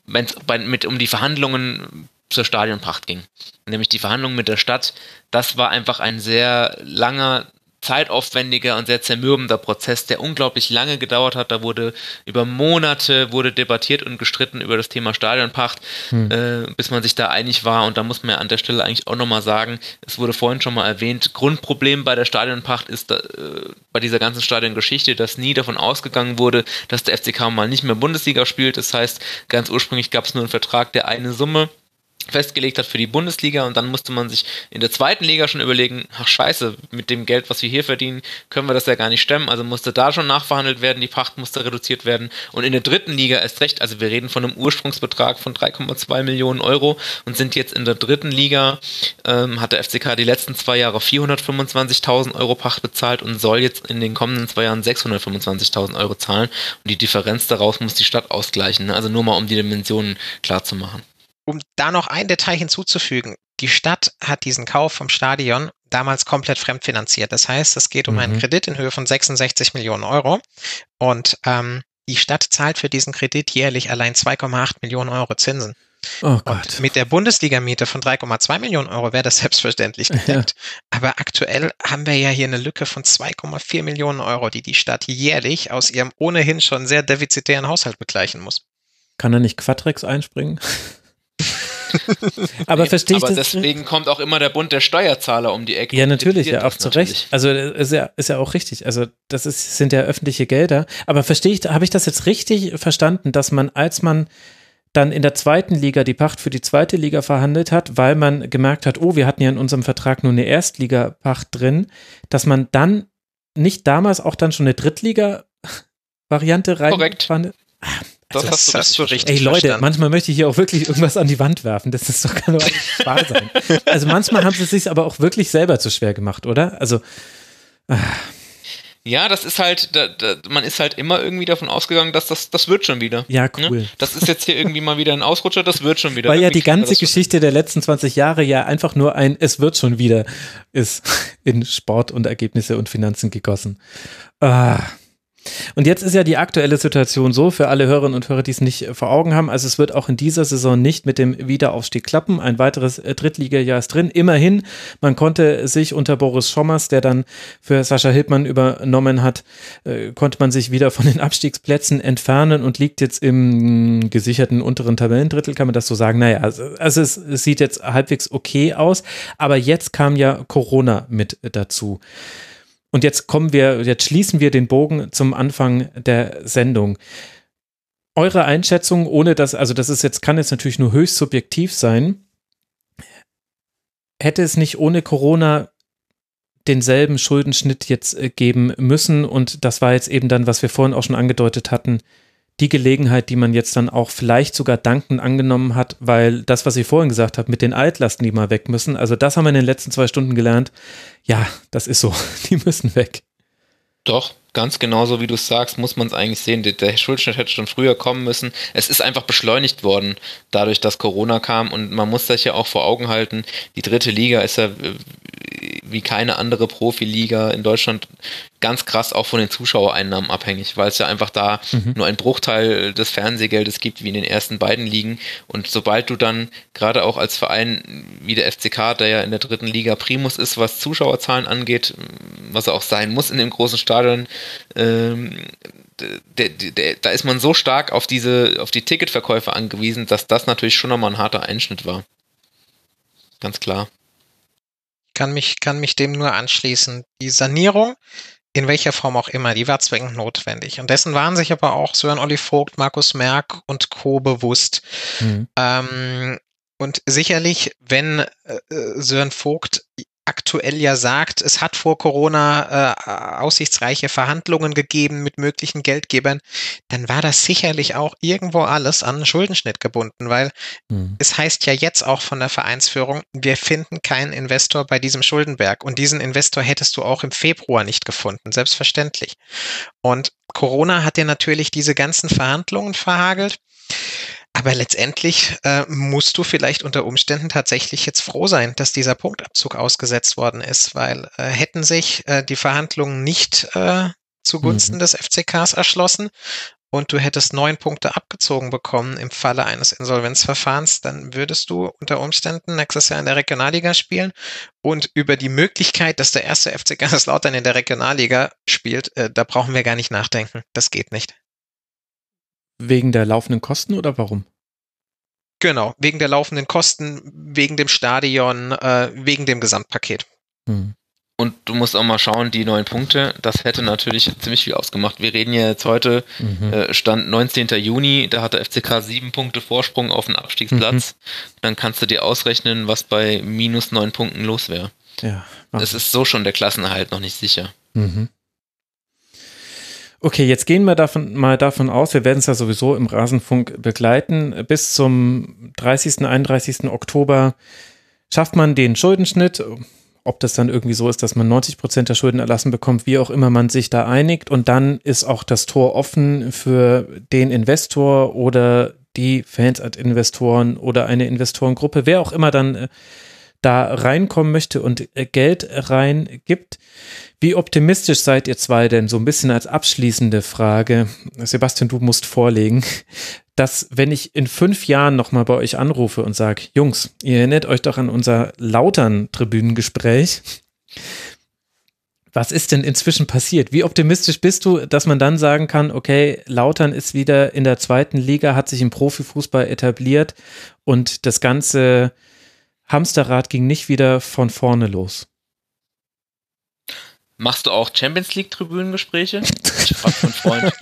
wenn es mit um die Verhandlungen zur Stadionpacht ging. Nämlich die Verhandlungen mit der Stadt, das war einfach ein sehr langer, zeitaufwendiger und sehr zermürbender Prozess, der unglaublich lange gedauert hat. Da wurde über Monate wurde debattiert und gestritten über das Thema Stadionpacht, hm. äh, bis man sich da einig war. Und da muss man ja an der Stelle eigentlich auch nochmal sagen, es wurde vorhin schon mal erwähnt, Grundproblem bei der Stadionpacht ist da, äh, bei dieser ganzen Stadiongeschichte, dass nie davon ausgegangen wurde, dass der F C K mal nicht mehr Bundesliga spielt. Das heißt, ganz ursprünglich gab es nur einen Vertrag, der eine Summe festgelegt hat für die Bundesliga und dann musste man sich in der zweiten Liga schon überlegen, ach scheiße, mit dem Geld, was wir hier verdienen, können wir das ja gar nicht stemmen, also musste da schon nachverhandelt werden, die Pacht musste reduziert werden und in der dritten Liga erst recht, also wir reden von einem Ursprungsbetrag von drei Komma zwei Millionen Euro und sind jetzt in der dritten Liga, ähm, hat der F C K die letzten zwei Jahre vierhundertfünfundzwanzigtausend Euro Pacht bezahlt und soll jetzt in den kommenden zwei Jahren sechshundertfünfundzwanzigtausend Euro zahlen und die Differenz daraus muss die Stadt ausgleichen, ne? Also nur mal um die Dimensionen klar zu machen. Um da noch ein Detail hinzuzufügen, die Stadt hat diesen Kauf vom Stadion damals komplett fremdfinanziert. Das heißt, es geht um mhm. einen Kredit in Höhe von sechsundsechzig Millionen Euro und ähm, die Stadt zahlt für diesen Kredit jährlich allein zwei Komma acht Millionen Euro Zinsen. Oh Gott. Und mit der Bundesliga-Miete von drei Komma zwei Millionen Euro wäre das selbstverständlich gedeckt. Ja. Aber aktuell haben wir ja hier eine Lücke von zwei Komma vier Millionen Euro, die die Stadt jährlich aus ihrem ohnehin schon sehr defizitären Haushalt begleichen muss. Kann er nicht Quattrex einspringen? Aber nee, verstehe ich aber das? Deswegen kommt auch immer der Bund der Steuerzahler um die Ecke. Ja, natürlich, ja, auch zu Recht. Also ist ja, ist ja auch richtig. Also das ist, sind ja öffentliche Gelder. Aber verstehe ich, habe ich das jetzt richtig verstanden, dass man, als man dann in der zweiten Liga die Pacht für die zweite Liga verhandelt hat, weil man gemerkt hat, oh, wir hatten ja in unserem Vertrag nur eine Erstliga-Pacht drin, dass man dann nicht damals auch dann schon eine Drittliga-Variante rein... Korrekt. Fand? Das, also, hast du, das hast du richtig Ey Leute, verstanden. Manchmal möchte ich hier auch wirklich irgendwas an die Wand werfen. Das ist doch, kann doch nicht wahr sein. Also manchmal haben sie es sich aber auch wirklich selber zu schwer gemacht, oder? Also ah. Ja, das ist halt, da, da, man ist halt immer irgendwie davon ausgegangen, dass das, das wird schon wieder. Ja, cool. Ne? Das ist jetzt hier irgendwie mal wieder ein Ausrutscher, das wird schon wieder. Weil ja die ganze Geschichte der letzten zwanzig Jahre ja einfach nur ein Es wird schon wieder ist in Sport und Ergebnisse und Finanzen gegossen. Ah. Und jetzt ist ja die aktuelle Situation so, für alle Hörerinnen und Hörer, die es nicht vor Augen haben, also es wird auch in dieser Saison nicht mit dem Wiederaufstieg klappen, ein weiteres Drittliga-Jahr ist drin, immerhin, man konnte sich unter Boris Schommers, der dann für Sascha Hildmann übernommen hat, konnte man sich wieder von den Abstiegsplätzen entfernen und liegt jetzt im gesicherten unteren Tabellendrittel, kann man das so sagen, naja, also es sieht jetzt halbwegs okay aus, aber jetzt kam ja Corona mit dazu. Und jetzt kommen wir, jetzt schließen wir den Bogen zum Anfang der Sendung. Eure Einschätzung, ohne dass, also das ist jetzt, kann jetzt natürlich nur höchst subjektiv sein, hätte es nicht ohne Corona denselben Schuldenschnitt jetzt geben müssen? Und das war jetzt eben dann, was wir vorhin auch schon angedeutet hatten, die Gelegenheit, die man jetzt dann auch vielleicht sogar dankend angenommen hat, weil das, was ich vorhin gesagt habe, mit den Altlasten, die mal weg müssen, also das haben wir in den letzten zwei Stunden gelernt, ja, das ist so, die müssen weg. Doch, ganz genauso wie du es sagst, muss man es eigentlich sehen, der Schuldschnitt hätte schon früher kommen müssen, es ist einfach beschleunigt worden, dadurch, dass Corona kam, und man muss sich ja auch vor Augen halten, die dritte Liga ist ja wie keine andere Profiliga in Deutschland ganz krass auch von den Zuschauereinnahmen abhängig, weil es ja einfach da mhm. nur einen Bruchteil des Fernsehgeldes gibt, wie in den ersten beiden Ligen, und sobald du dann gerade auch als Verein wie der F C K, der ja in der dritten Liga Primus ist, was Zuschauerzahlen angeht, was er auch sein muss in dem großen Stadion, ähm, der, der, der, da ist man so stark auf diese, auf die Ticketverkäufe angewiesen, dass das natürlich schon nochmal ein harter Einschnitt war. Ganz klar. Kann mich, kann mich dem nur anschließen. Die Sanierung, in welcher Form auch immer, die war zwingend notwendig. Und dessen waren sich aber auch Sören Oliver Vogt, Markus Merk und Co. bewusst. Mhm. Ähm, und sicherlich, wenn äh, Sören Vogt aktuell ja sagt, es hat vor Corona äh, aussichtsreiche Verhandlungen gegeben mit möglichen Geldgebern, dann war das sicherlich auch irgendwo alles an einen Schuldenschnitt gebunden, weil mhm. es heißt ja jetzt auch von der Vereinsführung, wir finden keinen Investor bei diesem Schuldenberg, und diesen Investor hättest du auch im Februar nicht gefunden, selbstverständlich. Und Corona hat dir natürlich diese ganzen Verhandlungen verhagelt. Aber letztendlich äh, musst du vielleicht unter Umständen tatsächlich jetzt froh sein, dass dieser Punktabzug ausgesetzt worden ist, weil äh, hätten sich äh, die Verhandlungen nicht äh, zugunsten mhm. des F C Ks erschlossen und du hättest neun Punkte abgezogen bekommen im Falle eines Insolvenzverfahrens, dann würdest du unter Umständen nächstes Jahr in der Regionalliga spielen, und über die Möglichkeit, dass der erste F C Kaiserslautern in der Regionalliga spielt, äh, da brauchen wir gar nicht nachdenken. Das geht nicht. Wegen der laufenden Kosten oder warum? Genau, wegen der laufenden Kosten, wegen dem Stadion, äh, wegen dem Gesamtpaket. Hm. Und du musst auch mal schauen, die neun Punkte, das hätte natürlich ziemlich viel ausgemacht. Wir reden ja jetzt heute, mhm. äh, Stand neunzehnten Juni, da hat der F C K sieben Punkte Vorsprung auf den Abstiegsplatz. Mhm. Dann kannst du dir ausrechnen, was bei minus neun Punkten los wäre. Ja. Das ist so schon der Klassenerhalt noch nicht sicher. Mhm. Okay, jetzt gehen wir davon, mal davon aus, wir werden es ja sowieso im Rasenfunk begleiten. Bis zum dreißigsten, einunddreißigsten Oktober schafft man den Schuldenschnitt. Ob das dann irgendwie so ist, dass man neunzig Prozent der Schulden erlassen bekommt, wie auch immer man sich da einigt. Und dann ist auch das Tor offen für den Investor oder die Fans als Investoren oder eine Investorengruppe, wer auch immer dann da reinkommen möchte und Geld reingibt. Wie optimistisch seid ihr zwei denn, so ein bisschen als abschließende Frage, Sebastian, du musst vorlegen, dass wenn ich in fünf Jahren nochmal bei euch anrufe und sage, Jungs, ihr erinnert euch doch an unser Lautern-Tribünengespräch, was ist denn inzwischen passiert? Wie optimistisch bist du, dass man dann sagen kann, okay, Lautern ist wieder in der zweiten Liga, hat sich im Profifußball etabliert und das ganze Hamsterrad ging nicht wieder von vorne los? Machst du auch Champions-League-Tribünengespräche? Ich frag von Freund.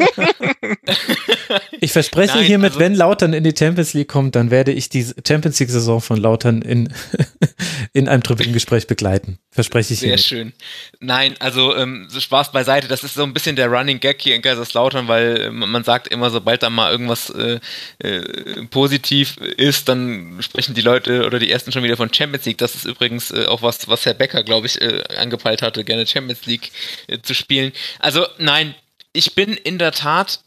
Ich verspreche Nein, hiermit, also, wenn Lautern in die Champions League kommt, dann werde ich die Champions-League-Saison von Lautern in, in einem Tribünengespräch begleiten. Verspreche ich hiermit. Sehr schön. Nein, also ähm, so Spaß beiseite. Das ist so ein bisschen der Running Gag hier in Kaiserslautern, weil äh, man sagt immer, sobald da mal irgendwas äh, äh, positiv ist, dann sprechen die Leute oder die Ersten schon wieder von Champions League. Das ist übrigens äh, auch was, was Herr Becker, glaube ich, äh, angepeilt hatte, gerne Champions League äh, zu spielen. Also nein, ich bin in der Tat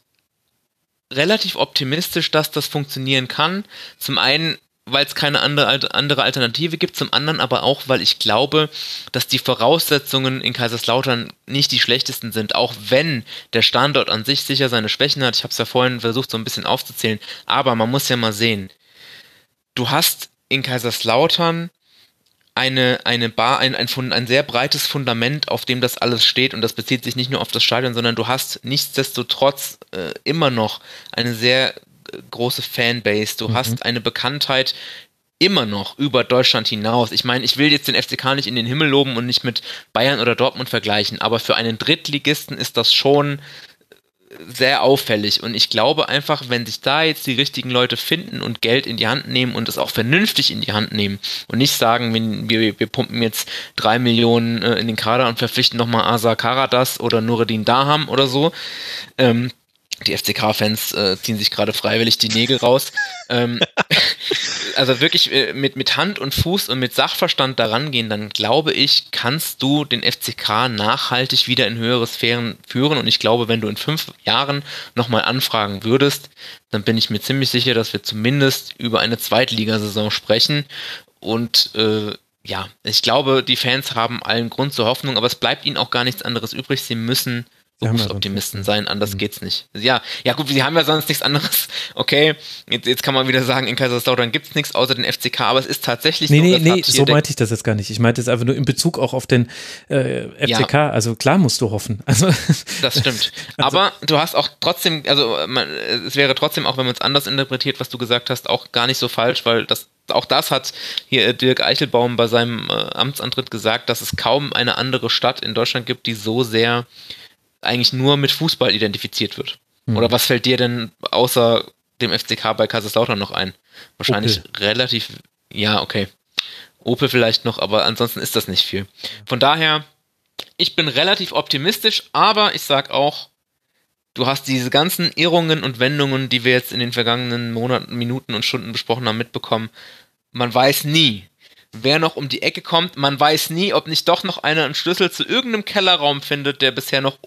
relativ optimistisch, dass das funktionieren kann. Zum einen, weil es keine andere, andere Alternative gibt, zum anderen aber auch, weil ich glaube, dass die Voraussetzungen in Kaiserslautern nicht die schlechtesten sind, auch wenn der Standort an sich sicher seine Schwächen hat. Ich habe es ja vorhin versucht, so ein bisschen aufzuzählen, aber man muss ja mal sehen. Du hast in Kaiserslautern eine, eine Bar, ein, ein, ein sehr breites Fundament, auf dem das alles steht, und das bezieht sich nicht nur auf das Stadion, sondern du hast nichtsdestotrotz äh, immer noch eine sehr äh, große Fanbase, du mhm. hast eine Bekanntheit immer noch über Deutschland hinaus. Ich meine, ich will jetzt den F C K nicht in den Himmel loben und nicht mit Bayern oder Dortmund vergleichen, aber für einen Drittligisten ist das schon sehr auffällig, und ich glaube einfach, wenn sich da jetzt die richtigen Leute finden und Geld in die Hand nehmen und es auch vernünftig in die Hand nehmen und nicht sagen, wir, wir pumpen jetzt drei Millionen in den Kader und verpflichten nochmal Asa Karadas oder Nureddin Daham oder so. Ähm, die F C K-Fans äh, ziehen sich gerade freiwillig die Nägel raus. ähm, also wirklich äh, mit, mit Hand und Fuß und mit Sachverstand daran gehen, dann glaube ich, kannst du den F C K nachhaltig wieder in höhere Sphären führen. Und ich glaube, wenn du in fünf Jahren nochmal anfragen würdest, dann bin ich mir ziemlich sicher, dass wir zumindest über eine Zweitligasaison sprechen. Und äh, ja, ich glaube, die Fans haben allen Grund zur Hoffnung, aber es bleibt ihnen auch gar nichts anderes übrig. Sie müssen Berufsoptimisten sein, anders geht's nicht. Ja, ja gut, sie haben ja sonst nichts anderes. Okay, jetzt, jetzt kann man wieder sagen, in Kaiserslautern gibt's nichts außer den F C K, aber es ist tatsächlich nee, so. Nee, nee, nee, so meinte ich das jetzt gar nicht. Ich meinte es einfach nur in Bezug auch auf den äh, F C K. Ja. Also klar musst du hoffen. Also, das stimmt. Also, aber du hast auch trotzdem, also man, es wäre trotzdem, auch wenn man es anders interpretiert, was du gesagt hast, auch gar nicht so falsch, weil das auch das hat hier Dirk Eichelbaum bei seinem äh, Amtsantritt gesagt, dass es kaum eine andere Stadt in Deutschland gibt, die so sehr eigentlich nur mit Fußball identifiziert wird. Hm. Oder was fällt dir denn außer dem F C K bei Kaiserslautern noch ein? Wahrscheinlich Opel. Relativ, ja, okay. Opel vielleicht noch, aber ansonsten ist das nicht viel. Von daher, ich bin relativ optimistisch, aber ich sag auch, du hast diese ganzen Irrungen und Wendungen, die wir jetzt in den vergangenen Monaten, Minuten und Stunden besprochen haben, mitbekommen. Man weiß nie, wer noch um die Ecke kommt. Man weiß nie, ob nicht doch noch einer einen Schlüssel zu irgendeinem Kellerraum findet, der bisher noch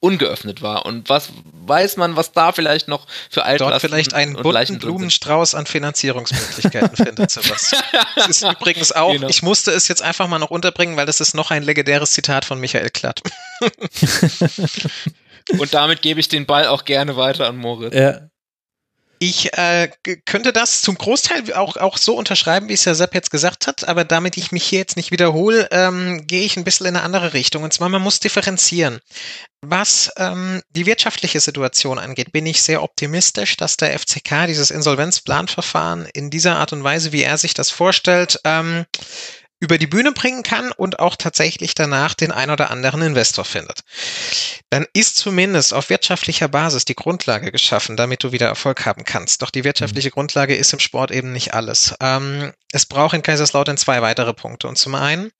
ungeöffnet war, und was weiß man, was da vielleicht noch für Altlasten dort vielleicht einen bunten Blumenstrauß an Finanzierungsmöglichkeiten findet, Sebastian. Das ist übrigens auch, genau. Ich musste es jetzt einfach mal noch unterbringen, weil das ist noch ein legendäres Zitat von Michael Klatt. Und damit gebe ich den Ball auch gerne weiter an Moritz. Ja. Ich äh, könnte das zum Großteil auch, auch so unterschreiben, wie es ja Sepp jetzt gesagt hat, aber damit ich mich hier jetzt nicht wiederhole, ähm, gehe ich ein bisschen in eine andere Richtung. Und zwar, man muss differenzieren. Was ähm, die wirtschaftliche Situation angeht, bin ich sehr optimistisch, dass der F C K dieses Insolvenzplanverfahren in dieser Art und Weise, wie er sich das vorstellt, ähm, über die Bühne bringen kann und auch tatsächlich danach den ein oder anderen Investor findet. Dann ist zumindest auf wirtschaftlicher Basis die Grundlage geschaffen, damit du wieder Erfolg haben kannst. Doch die wirtschaftliche Grundlage ist im Sport eben nicht alles. Ähm, es braucht in Kaiserslautern zwei weitere Punkte. Und zum einen,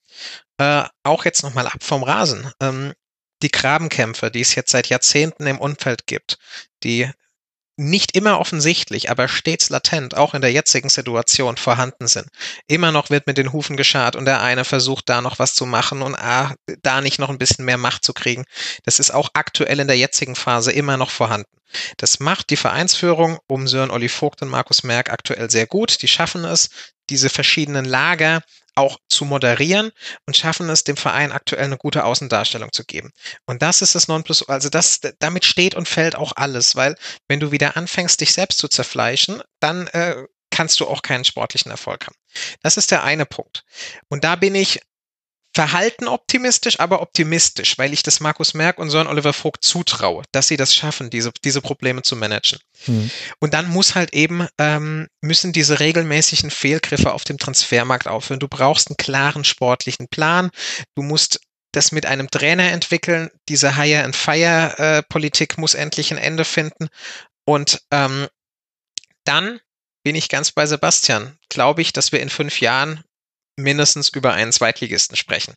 äh, auch jetzt nochmal ab vom Rasen, ähm, die Grabenkämpfe, die es jetzt seit Jahrzehnten im Umfeld gibt, die nicht immer offensichtlich, aber stets latent, auch in der jetzigen Situation vorhanden sind. Immer noch wird mit den Hufen geschart und der eine versucht, da noch was zu machen und ah, da nicht noch ein bisschen mehr Macht zu kriegen. Das ist auch aktuell in der jetzigen Phase immer noch vorhanden. Das macht die Vereinsführung um Sören Oliver Vogt und Markus Merk aktuell sehr gut. Die schaffen es, diese verschiedenen Lager auch zu moderieren und schaffen es, dem Verein aktuell eine gute Außendarstellung zu geben. Und das ist das Nonplus, also das, damit steht und fällt auch alles, weil wenn du wieder anfängst, dich selbst zu zerfleischen, dann äh, kannst du auch keinen sportlichen Erfolg haben. Das ist der eine Punkt. Und da bin ich verhalten optimistisch, aber optimistisch, weil ich das Markus Merk und Sören Oliver Vogt zutraue, dass sie das schaffen, diese, diese Probleme zu managen. Mhm. Und dann muss halt eben, ähm, müssen diese regelmäßigen Fehlgriffe auf dem Transfermarkt aufhören. Du brauchst einen klaren sportlichen Plan. Du musst das mit einem Trainer entwickeln. Diese Hire-and-Fire-Politik muss endlich ein Ende finden. Und ähm, dann bin ich ganz bei Sebastian. Glaube ich, dass wir in fünf Jahren mindestens über einen Zweitligisten sprechen.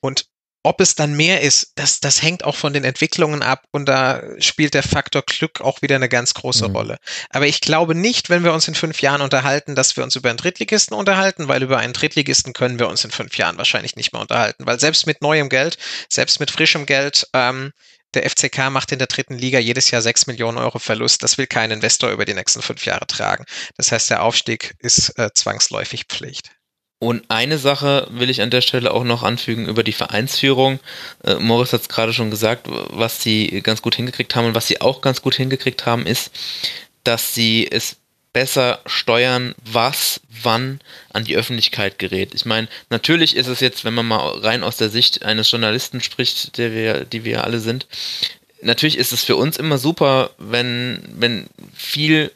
Und ob es dann mehr ist, das, das hängt auch von den Entwicklungen ab und da spielt der Faktor Glück auch wieder eine ganz große mhm. Rolle. Aber ich glaube nicht, wenn wir uns in fünf Jahren unterhalten, dass wir uns über einen Drittligisten unterhalten, weil über einen Drittligisten können wir uns in fünf Jahren wahrscheinlich nicht mehr unterhalten, weil selbst mit neuem Geld, selbst mit frischem Geld, ähm, der F C K macht in der dritten Liga jedes Jahr sechs Millionen Euro Verlust. Das will kein Investor über die nächsten fünf Jahre tragen. Das heißt, der Aufstieg ist äh, zwangsläufig Pflicht. Und eine Sache will ich an der Stelle auch noch anfügen über die Vereinsführung. Äh, Moritz hat es gerade schon gesagt, was sie ganz gut hingekriegt haben und was sie auch ganz gut hingekriegt haben, ist, dass sie es besser steuern, was, wann an die Öffentlichkeit gerät. Ich meine, natürlich ist es jetzt, wenn man mal rein aus der Sicht eines Journalisten spricht, der wir, die wir alle sind, natürlich ist es für uns immer super, wenn, wenn viel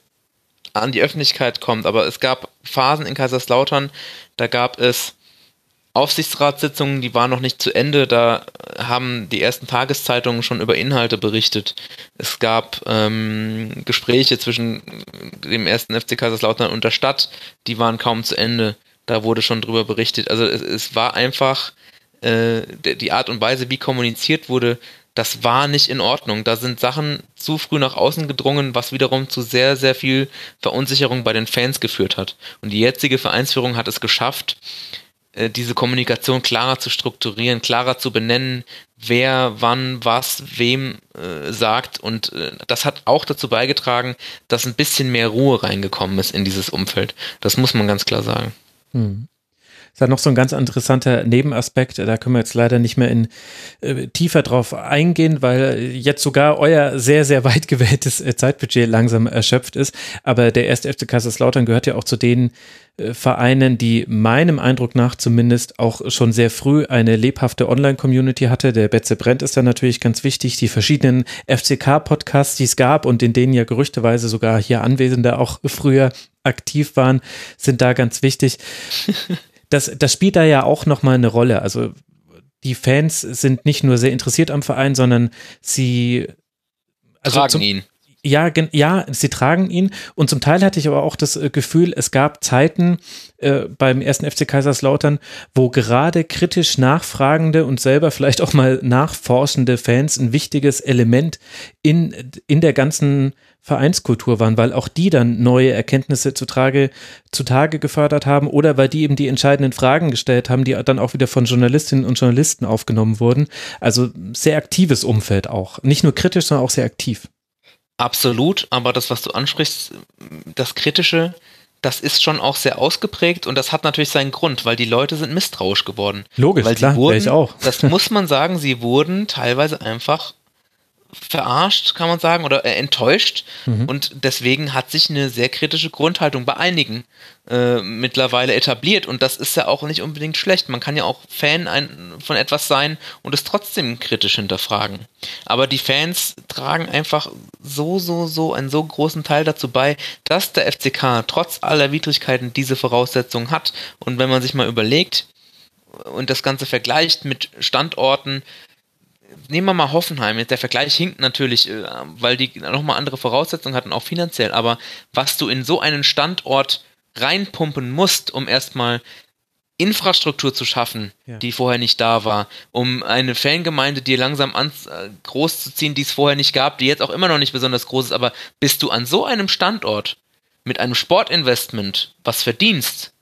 an die Öffentlichkeit kommt, aber es gab Phasen in Kaiserslautern, da gab es Aufsichtsratssitzungen, die waren noch nicht zu Ende, da haben die ersten Tageszeitungen schon über Inhalte berichtet. Es gab ähm, Gespräche zwischen dem ersten F C Kaiserslautern und der Stadt, die waren kaum zu Ende, da wurde schon drüber berichtet. Also es, es war einfach äh, die Art und Weise, wie kommuniziert wurde, das war nicht in Ordnung. Da sind Sachen zu früh nach außen gedrungen, was wiederum zu sehr, sehr viel Verunsicherung bei den Fans geführt hat. Und die jetzige Vereinsführung hat es geschafft, diese Kommunikation klarer zu strukturieren, klarer zu benennen, wer, wann, was, wem äh, sagt. Und äh, das hat auch dazu beigetragen, dass ein bisschen mehr Ruhe reingekommen ist in dieses Umfeld. Das muss man ganz klar sagen. Hm. Das ist noch so ein ganz interessanter Nebenaspekt, da können wir jetzt leider nicht mehr in äh, tiefer drauf eingehen, weil jetzt sogar euer sehr, sehr weit gewähltes äh, Zeitbudget langsam erschöpft ist, aber der erste F C Kaiserslautern gehört ja auch zu den äh, Vereinen, die meinem Eindruck nach zumindest auch schon sehr früh eine lebhafte Online-Community hatte. Der Betze brennt ist da natürlich ganz wichtig, die verschiedenen F C K-Podcasts, die es gab und in denen ja gerüchteweise sogar hier Anwesende auch früher aktiv waren, sind da ganz wichtig. Das, das spielt da ja auch nochmal eine Rolle. Also die Fans sind nicht nur sehr interessiert am Verein, sondern sie also tragen zum, ihn. Ja, ja, sie tragen ihn. Und zum Teil hatte ich aber auch das Gefühl, es gab Zeiten äh, beim ersten F C Kaiserslautern, wo gerade kritisch nachfragende und selber vielleicht auch mal nachforschende Fans ein wichtiges Element in, in der ganzen Vereinskultur waren, weil auch die dann neue Erkenntnisse zutage, zutage gefördert haben oder weil die eben die entscheidenden Fragen gestellt haben, die dann auch wieder von Journalistinnen und Journalisten aufgenommen wurden. Also sehr aktives Umfeld auch. Nicht nur kritisch, sondern auch sehr aktiv. Absolut, aber das, was du ansprichst, das Kritische, das ist schon auch sehr ausgeprägt und das hat natürlich seinen Grund, weil die Leute sind misstrauisch geworden. Logisch, weil klar, wäre ich auch. Das muss man sagen, sie wurden teilweise einfach verarscht, kann man sagen, oder enttäuscht. Mhm. Und deswegen hat sich eine sehr kritische Grundhaltung bei einigen äh, mittlerweile etabliert. Und das ist ja auch nicht unbedingt schlecht. Man kann ja auch Fan ein, von etwas sein und es trotzdem kritisch hinterfragen. Aber die Fans tragen einfach so, so, so einen so großen Teil dazu bei, dass der F C K trotz aller Widrigkeiten diese Voraussetzungen hat. Und wenn man sich mal überlegt und das Ganze vergleicht mit Standorten, nehmen wir mal Hoffenheim, der Vergleich hinkt natürlich, weil die nochmal andere Voraussetzungen hatten, auch finanziell, aber was du in so einen Standort reinpumpen musst, um erstmal Infrastruktur zu schaffen, ja, die vorher nicht da war, um eine Fangemeinde dir langsam an, äh, groß zu ziehen, die es vorher nicht gab, die jetzt auch immer noch nicht besonders groß ist, aber bist du an so einem Standort mit einem Sportinvestment was verdienst,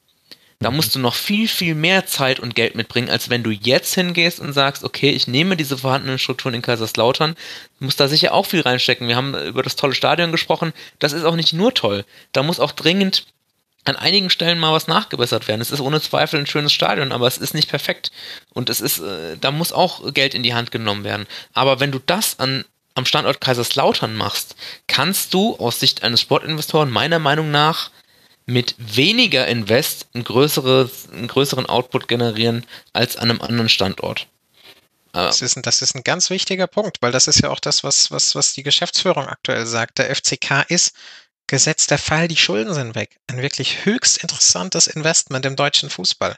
da musst du noch viel, viel mehr Zeit und Geld mitbringen, als wenn du jetzt hingehst und sagst, okay, ich nehme diese vorhandenen Strukturen in Kaiserslautern, muss da sicher auch viel reinstecken. Wir haben über das tolle Stadion gesprochen, das ist auch nicht nur toll. Da muss auch dringend an einigen Stellen mal was nachgebessert werden. Es ist ohne Zweifel ein schönes Stadion, aber es ist nicht perfekt. Und es ist, äh, da muss auch Geld in die Hand genommen werden. Aber wenn du das an am Standort Kaiserslautern machst, kannst du aus Sicht eines Sportinvestoren meiner Meinung nach mit weniger Invest ein größeres, einen größeren Output generieren als an einem anderen Standort. Das ist, ein, das ist ein ganz wichtiger Punkt, weil das ist ja auch das, was, was, was die Geschäftsführung aktuell sagt. Der F C K ist gesetzt der Fall, die Schulden sind weg. Ein wirklich höchst interessantes Investment im deutschen Fußball,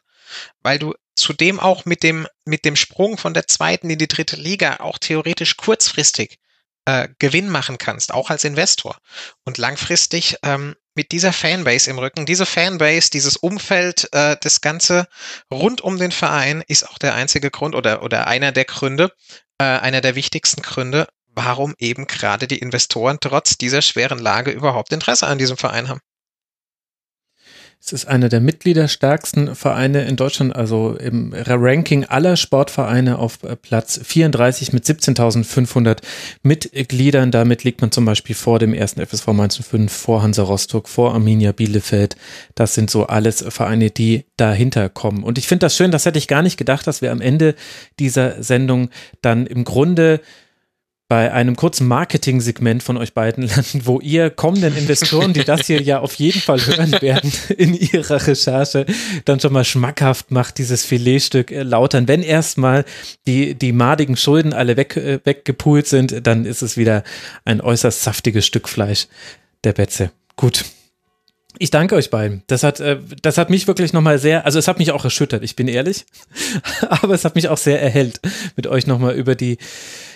weil du zudem auch mit dem, mit dem Sprung von der zweiten in die dritte Liga auch theoretisch kurzfristig äh, Gewinn machen kannst, auch als Investor. Und langfristig ähm, mit dieser Fanbase im Rücken, diese Fanbase, dieses Umfeld, äh, das Ganze rund um den Verein ist auch der einzige Grund oder, oder einer der Gründe, äh, einer der wichtigsten Gründe, warum eben gerade die Investoren trotz dieser schweren Lage überhaupt Interesse an diesem Verein haben. Es ist einer der mitgliederstärksten Vereine in Deutschland, also im Ranking aller Sportvereine auf Platz vierunddreißig mit siebzehntausendfünfhundert Mitgliedern. Damit liegt man zum Beispiel vor dem ersten F S V neunzehnhundertfünf, vor Hansa Rostock, vor Arminia Bielefeld. Das sind so alles Vereine, die dahinter kommen. Und ich finde das schön, das hätte ich gar nicht gedacht, dass wir am Ende dieser Sendung dann im Grunde bei einem kurzen Marketing-Segment von euch beiden landen, wo ihr kommenden Investoren, die das hier ja auf jeden Fall hören werden, in ihrer Recherche dann schon mal schmackhaft macht, dieses Filetstück äh, Lautern. Wenn erstmal die, die madigen Schulden alle weg, äh, weggepoolt sind, dann ist es wieder ein äußerst saftiges Stück Fleisch der Betze. Gut. Ich danke euch beiden. Das hat, das hat mich wirklich nochmal sehr, also es hat mich auch erschüttert, ich bin ehrlich, aber es hat mich auch sehr erhellt, mit euch nochmal über die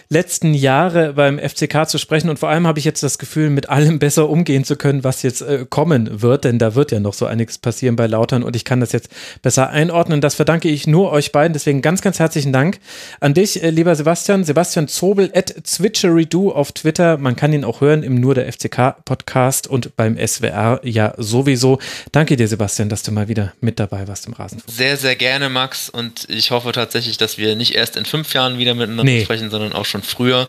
letzten Jahre beim F C K zu sprechen, und vor allem habe ich jetzt das Gefühl, mit allem besser umgehen zu können, was jetzt kommen wird, denn da wird ja noch so einiges passieren bei Lautern und ich kann das jetzt besser einordnen. Das verdanke ich nur euch beiden, deswegen ganz, ganz herzlichen Dank an dich, lieber Sebastian, Sebastian Zobel at Zwitscheridoo auf Twitter, man kann ihn auch hören im Nur der F C K Podcast und beim S W R ja so sowieso. Danke dir, Sebastian, dass du mal wieder mit dabei warst im Rasenfunk. Sehr, sehr gerne, Max, und ich hoffe tatsächlich, dass wir nicht erst in fünf Jahren wieder miteinander nee. sprechen, sondern auch schon früher.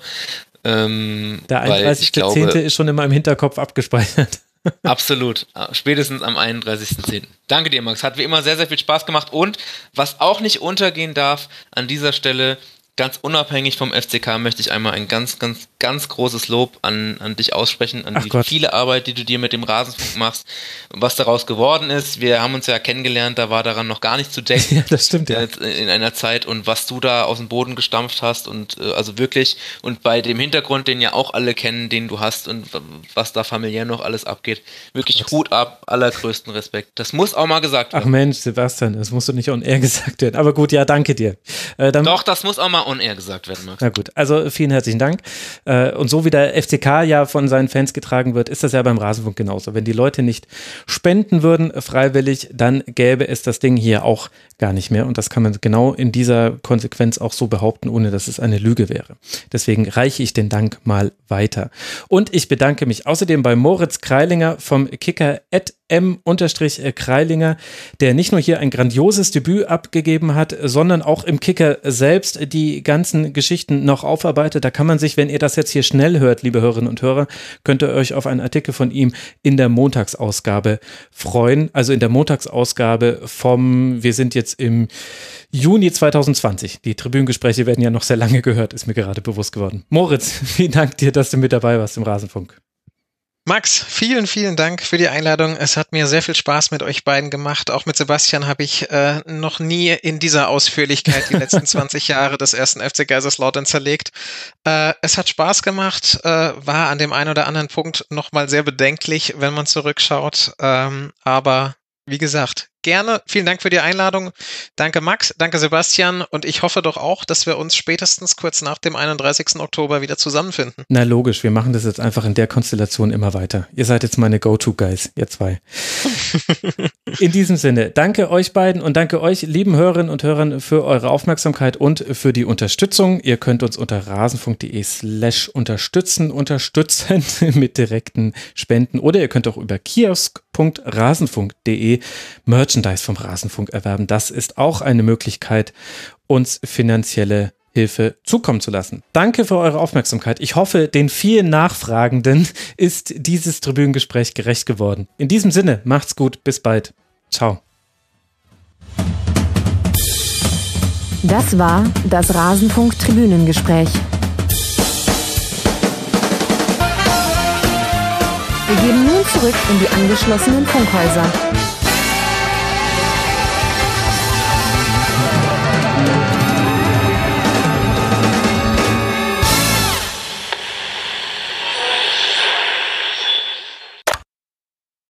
Ähm, Der einunddreißigste zehnte ist schon in meinem Hinterkopf abgespeichert. Absolut. Spätestens am einunddreißigsten zehnten Danke dir, Max. Hat wie immer sehr, sehr viel Spaß gemacht, und was auch nicht untergehen darf an dieser Stelle, ganz unabhängig vom F C K möchte ich einmal ein ganz, ganz, ganz großes Lob an, an dich aussprechen, an Ach die Gott. viele Arbeit, die du dir mit dem Rasenfunk machst, was daraus geworden ist. Wir haben uns ja kennengelernt, da war daran noch gar nicht zu denken. Ja, das stimmt, ja. In einer Zeit, und was du da aus dem Boden gestampft hast, und also wirklich, und bei dem Hintergrund, den ja auch alle kennen, den du hast und was da familiär noch alles abgeht, wirklich Hut ab, allergrößten Respekt. Das muss auch mal gesagt werden. Ach Mensch, Sebastian, das musst du nicht on air gesagt werden. Aber gut, ja, danke dir. Äh, dann Doch, das muss auch mal on air gesagt werden, Max. Na gut, also vielen herzlichen Dank. Und so wie der F C K ja von seinen Fans getragen wird, ist das ja beim Rasenfunk genauso. Wenn die Leute nicht spenden würden freiwillig, dann gäbe es das Ding hier auch gar nicht mehr. Und das kann man genau in dieser Konsequenz auch so behaupten, ohne dass es eine Lüge wäre. Deswegen reiche ich den Dank mal weiter. Und ich bedanke mich außerdem bei Moritz Kreilinger vom Kicker at M-Kreilinger, der nicht nur hier ein grandioses Debüt abgegeben hat, sondern auch im Kicker selbst die ganzen Geschichten noch aufarbeitet. Da kann man sich, wenn ihr das jetzt hier schnell hört, liebe Hörerinnen und Hörer, könnt ihr euch auf einen Artikel von ihm in der Montagsausgabe freuen. Also in der Montagsausgabe vom, wir sind jetzt im Juni zwanzig zwanzig. Die Tribünengespräche werden ja noch sehr lange gehört, ist mir gerade bewusst geworden. Moritz, vielen Dank dir, dass du mit dabei warst im Rasenfunk. Max, vielen, vielen Dank für die Einladung. Es hat mir sehr viel Spaß mit euch beiden gemacht. Auch mit Sebastian habe ich äh, noch nie in dieser Ausführlichkeit die letzten zwanzig Jahre des ersten F C Kaiserslautern zerlegt. Äh, es hat Spaß gemacht, äh, war an dem einen oder anderen Punkt nochmal sehr bedenklich, wenn man zurückschaut. Ähm, aber wie gesagt, gerne. Vielen Dank für die Einladung. Danke Max, danke Sebastian, und ich hoffe doch auch, dass wir uns spätestens kurz nach dem einunddreißigsten Oktober wieder zusammenfinden. Na logisch, wir machen das jetzt einfach in der Konstellation immer weiter. Ihr seid jetzt meine Go-To-Guys, ihr zwei. In diesem Sinne, danke euch beiden und danke euch, lieben Hörerinnen und Hörern, für eure Aufmerksamkeit und für die Unterstützung. Ihr könnt uns unter rasenfunk.de slash unterstützen, unterstützen mit direkten Spenden, oder ihr könnt auch über kiosk punkt rasenfunk punkt de Merch Merchandise vom Rasenfunk erwerben. Das ist auch eine Möglichkeit, uns finanzielle Hilfe zukommen zu lassen. Danke für eure Aufmerksamkeit. Ich hoffe, den vielen Nachfragenden ist dieses Tribünengespräch gerecht geworden. In diesem Sinne, macht's gut, bis bald. Ciao. Das war das Rasenfunk-Tribünengespräch. Wir gehen nun zurück in die angeschlossenen Funkhäuser.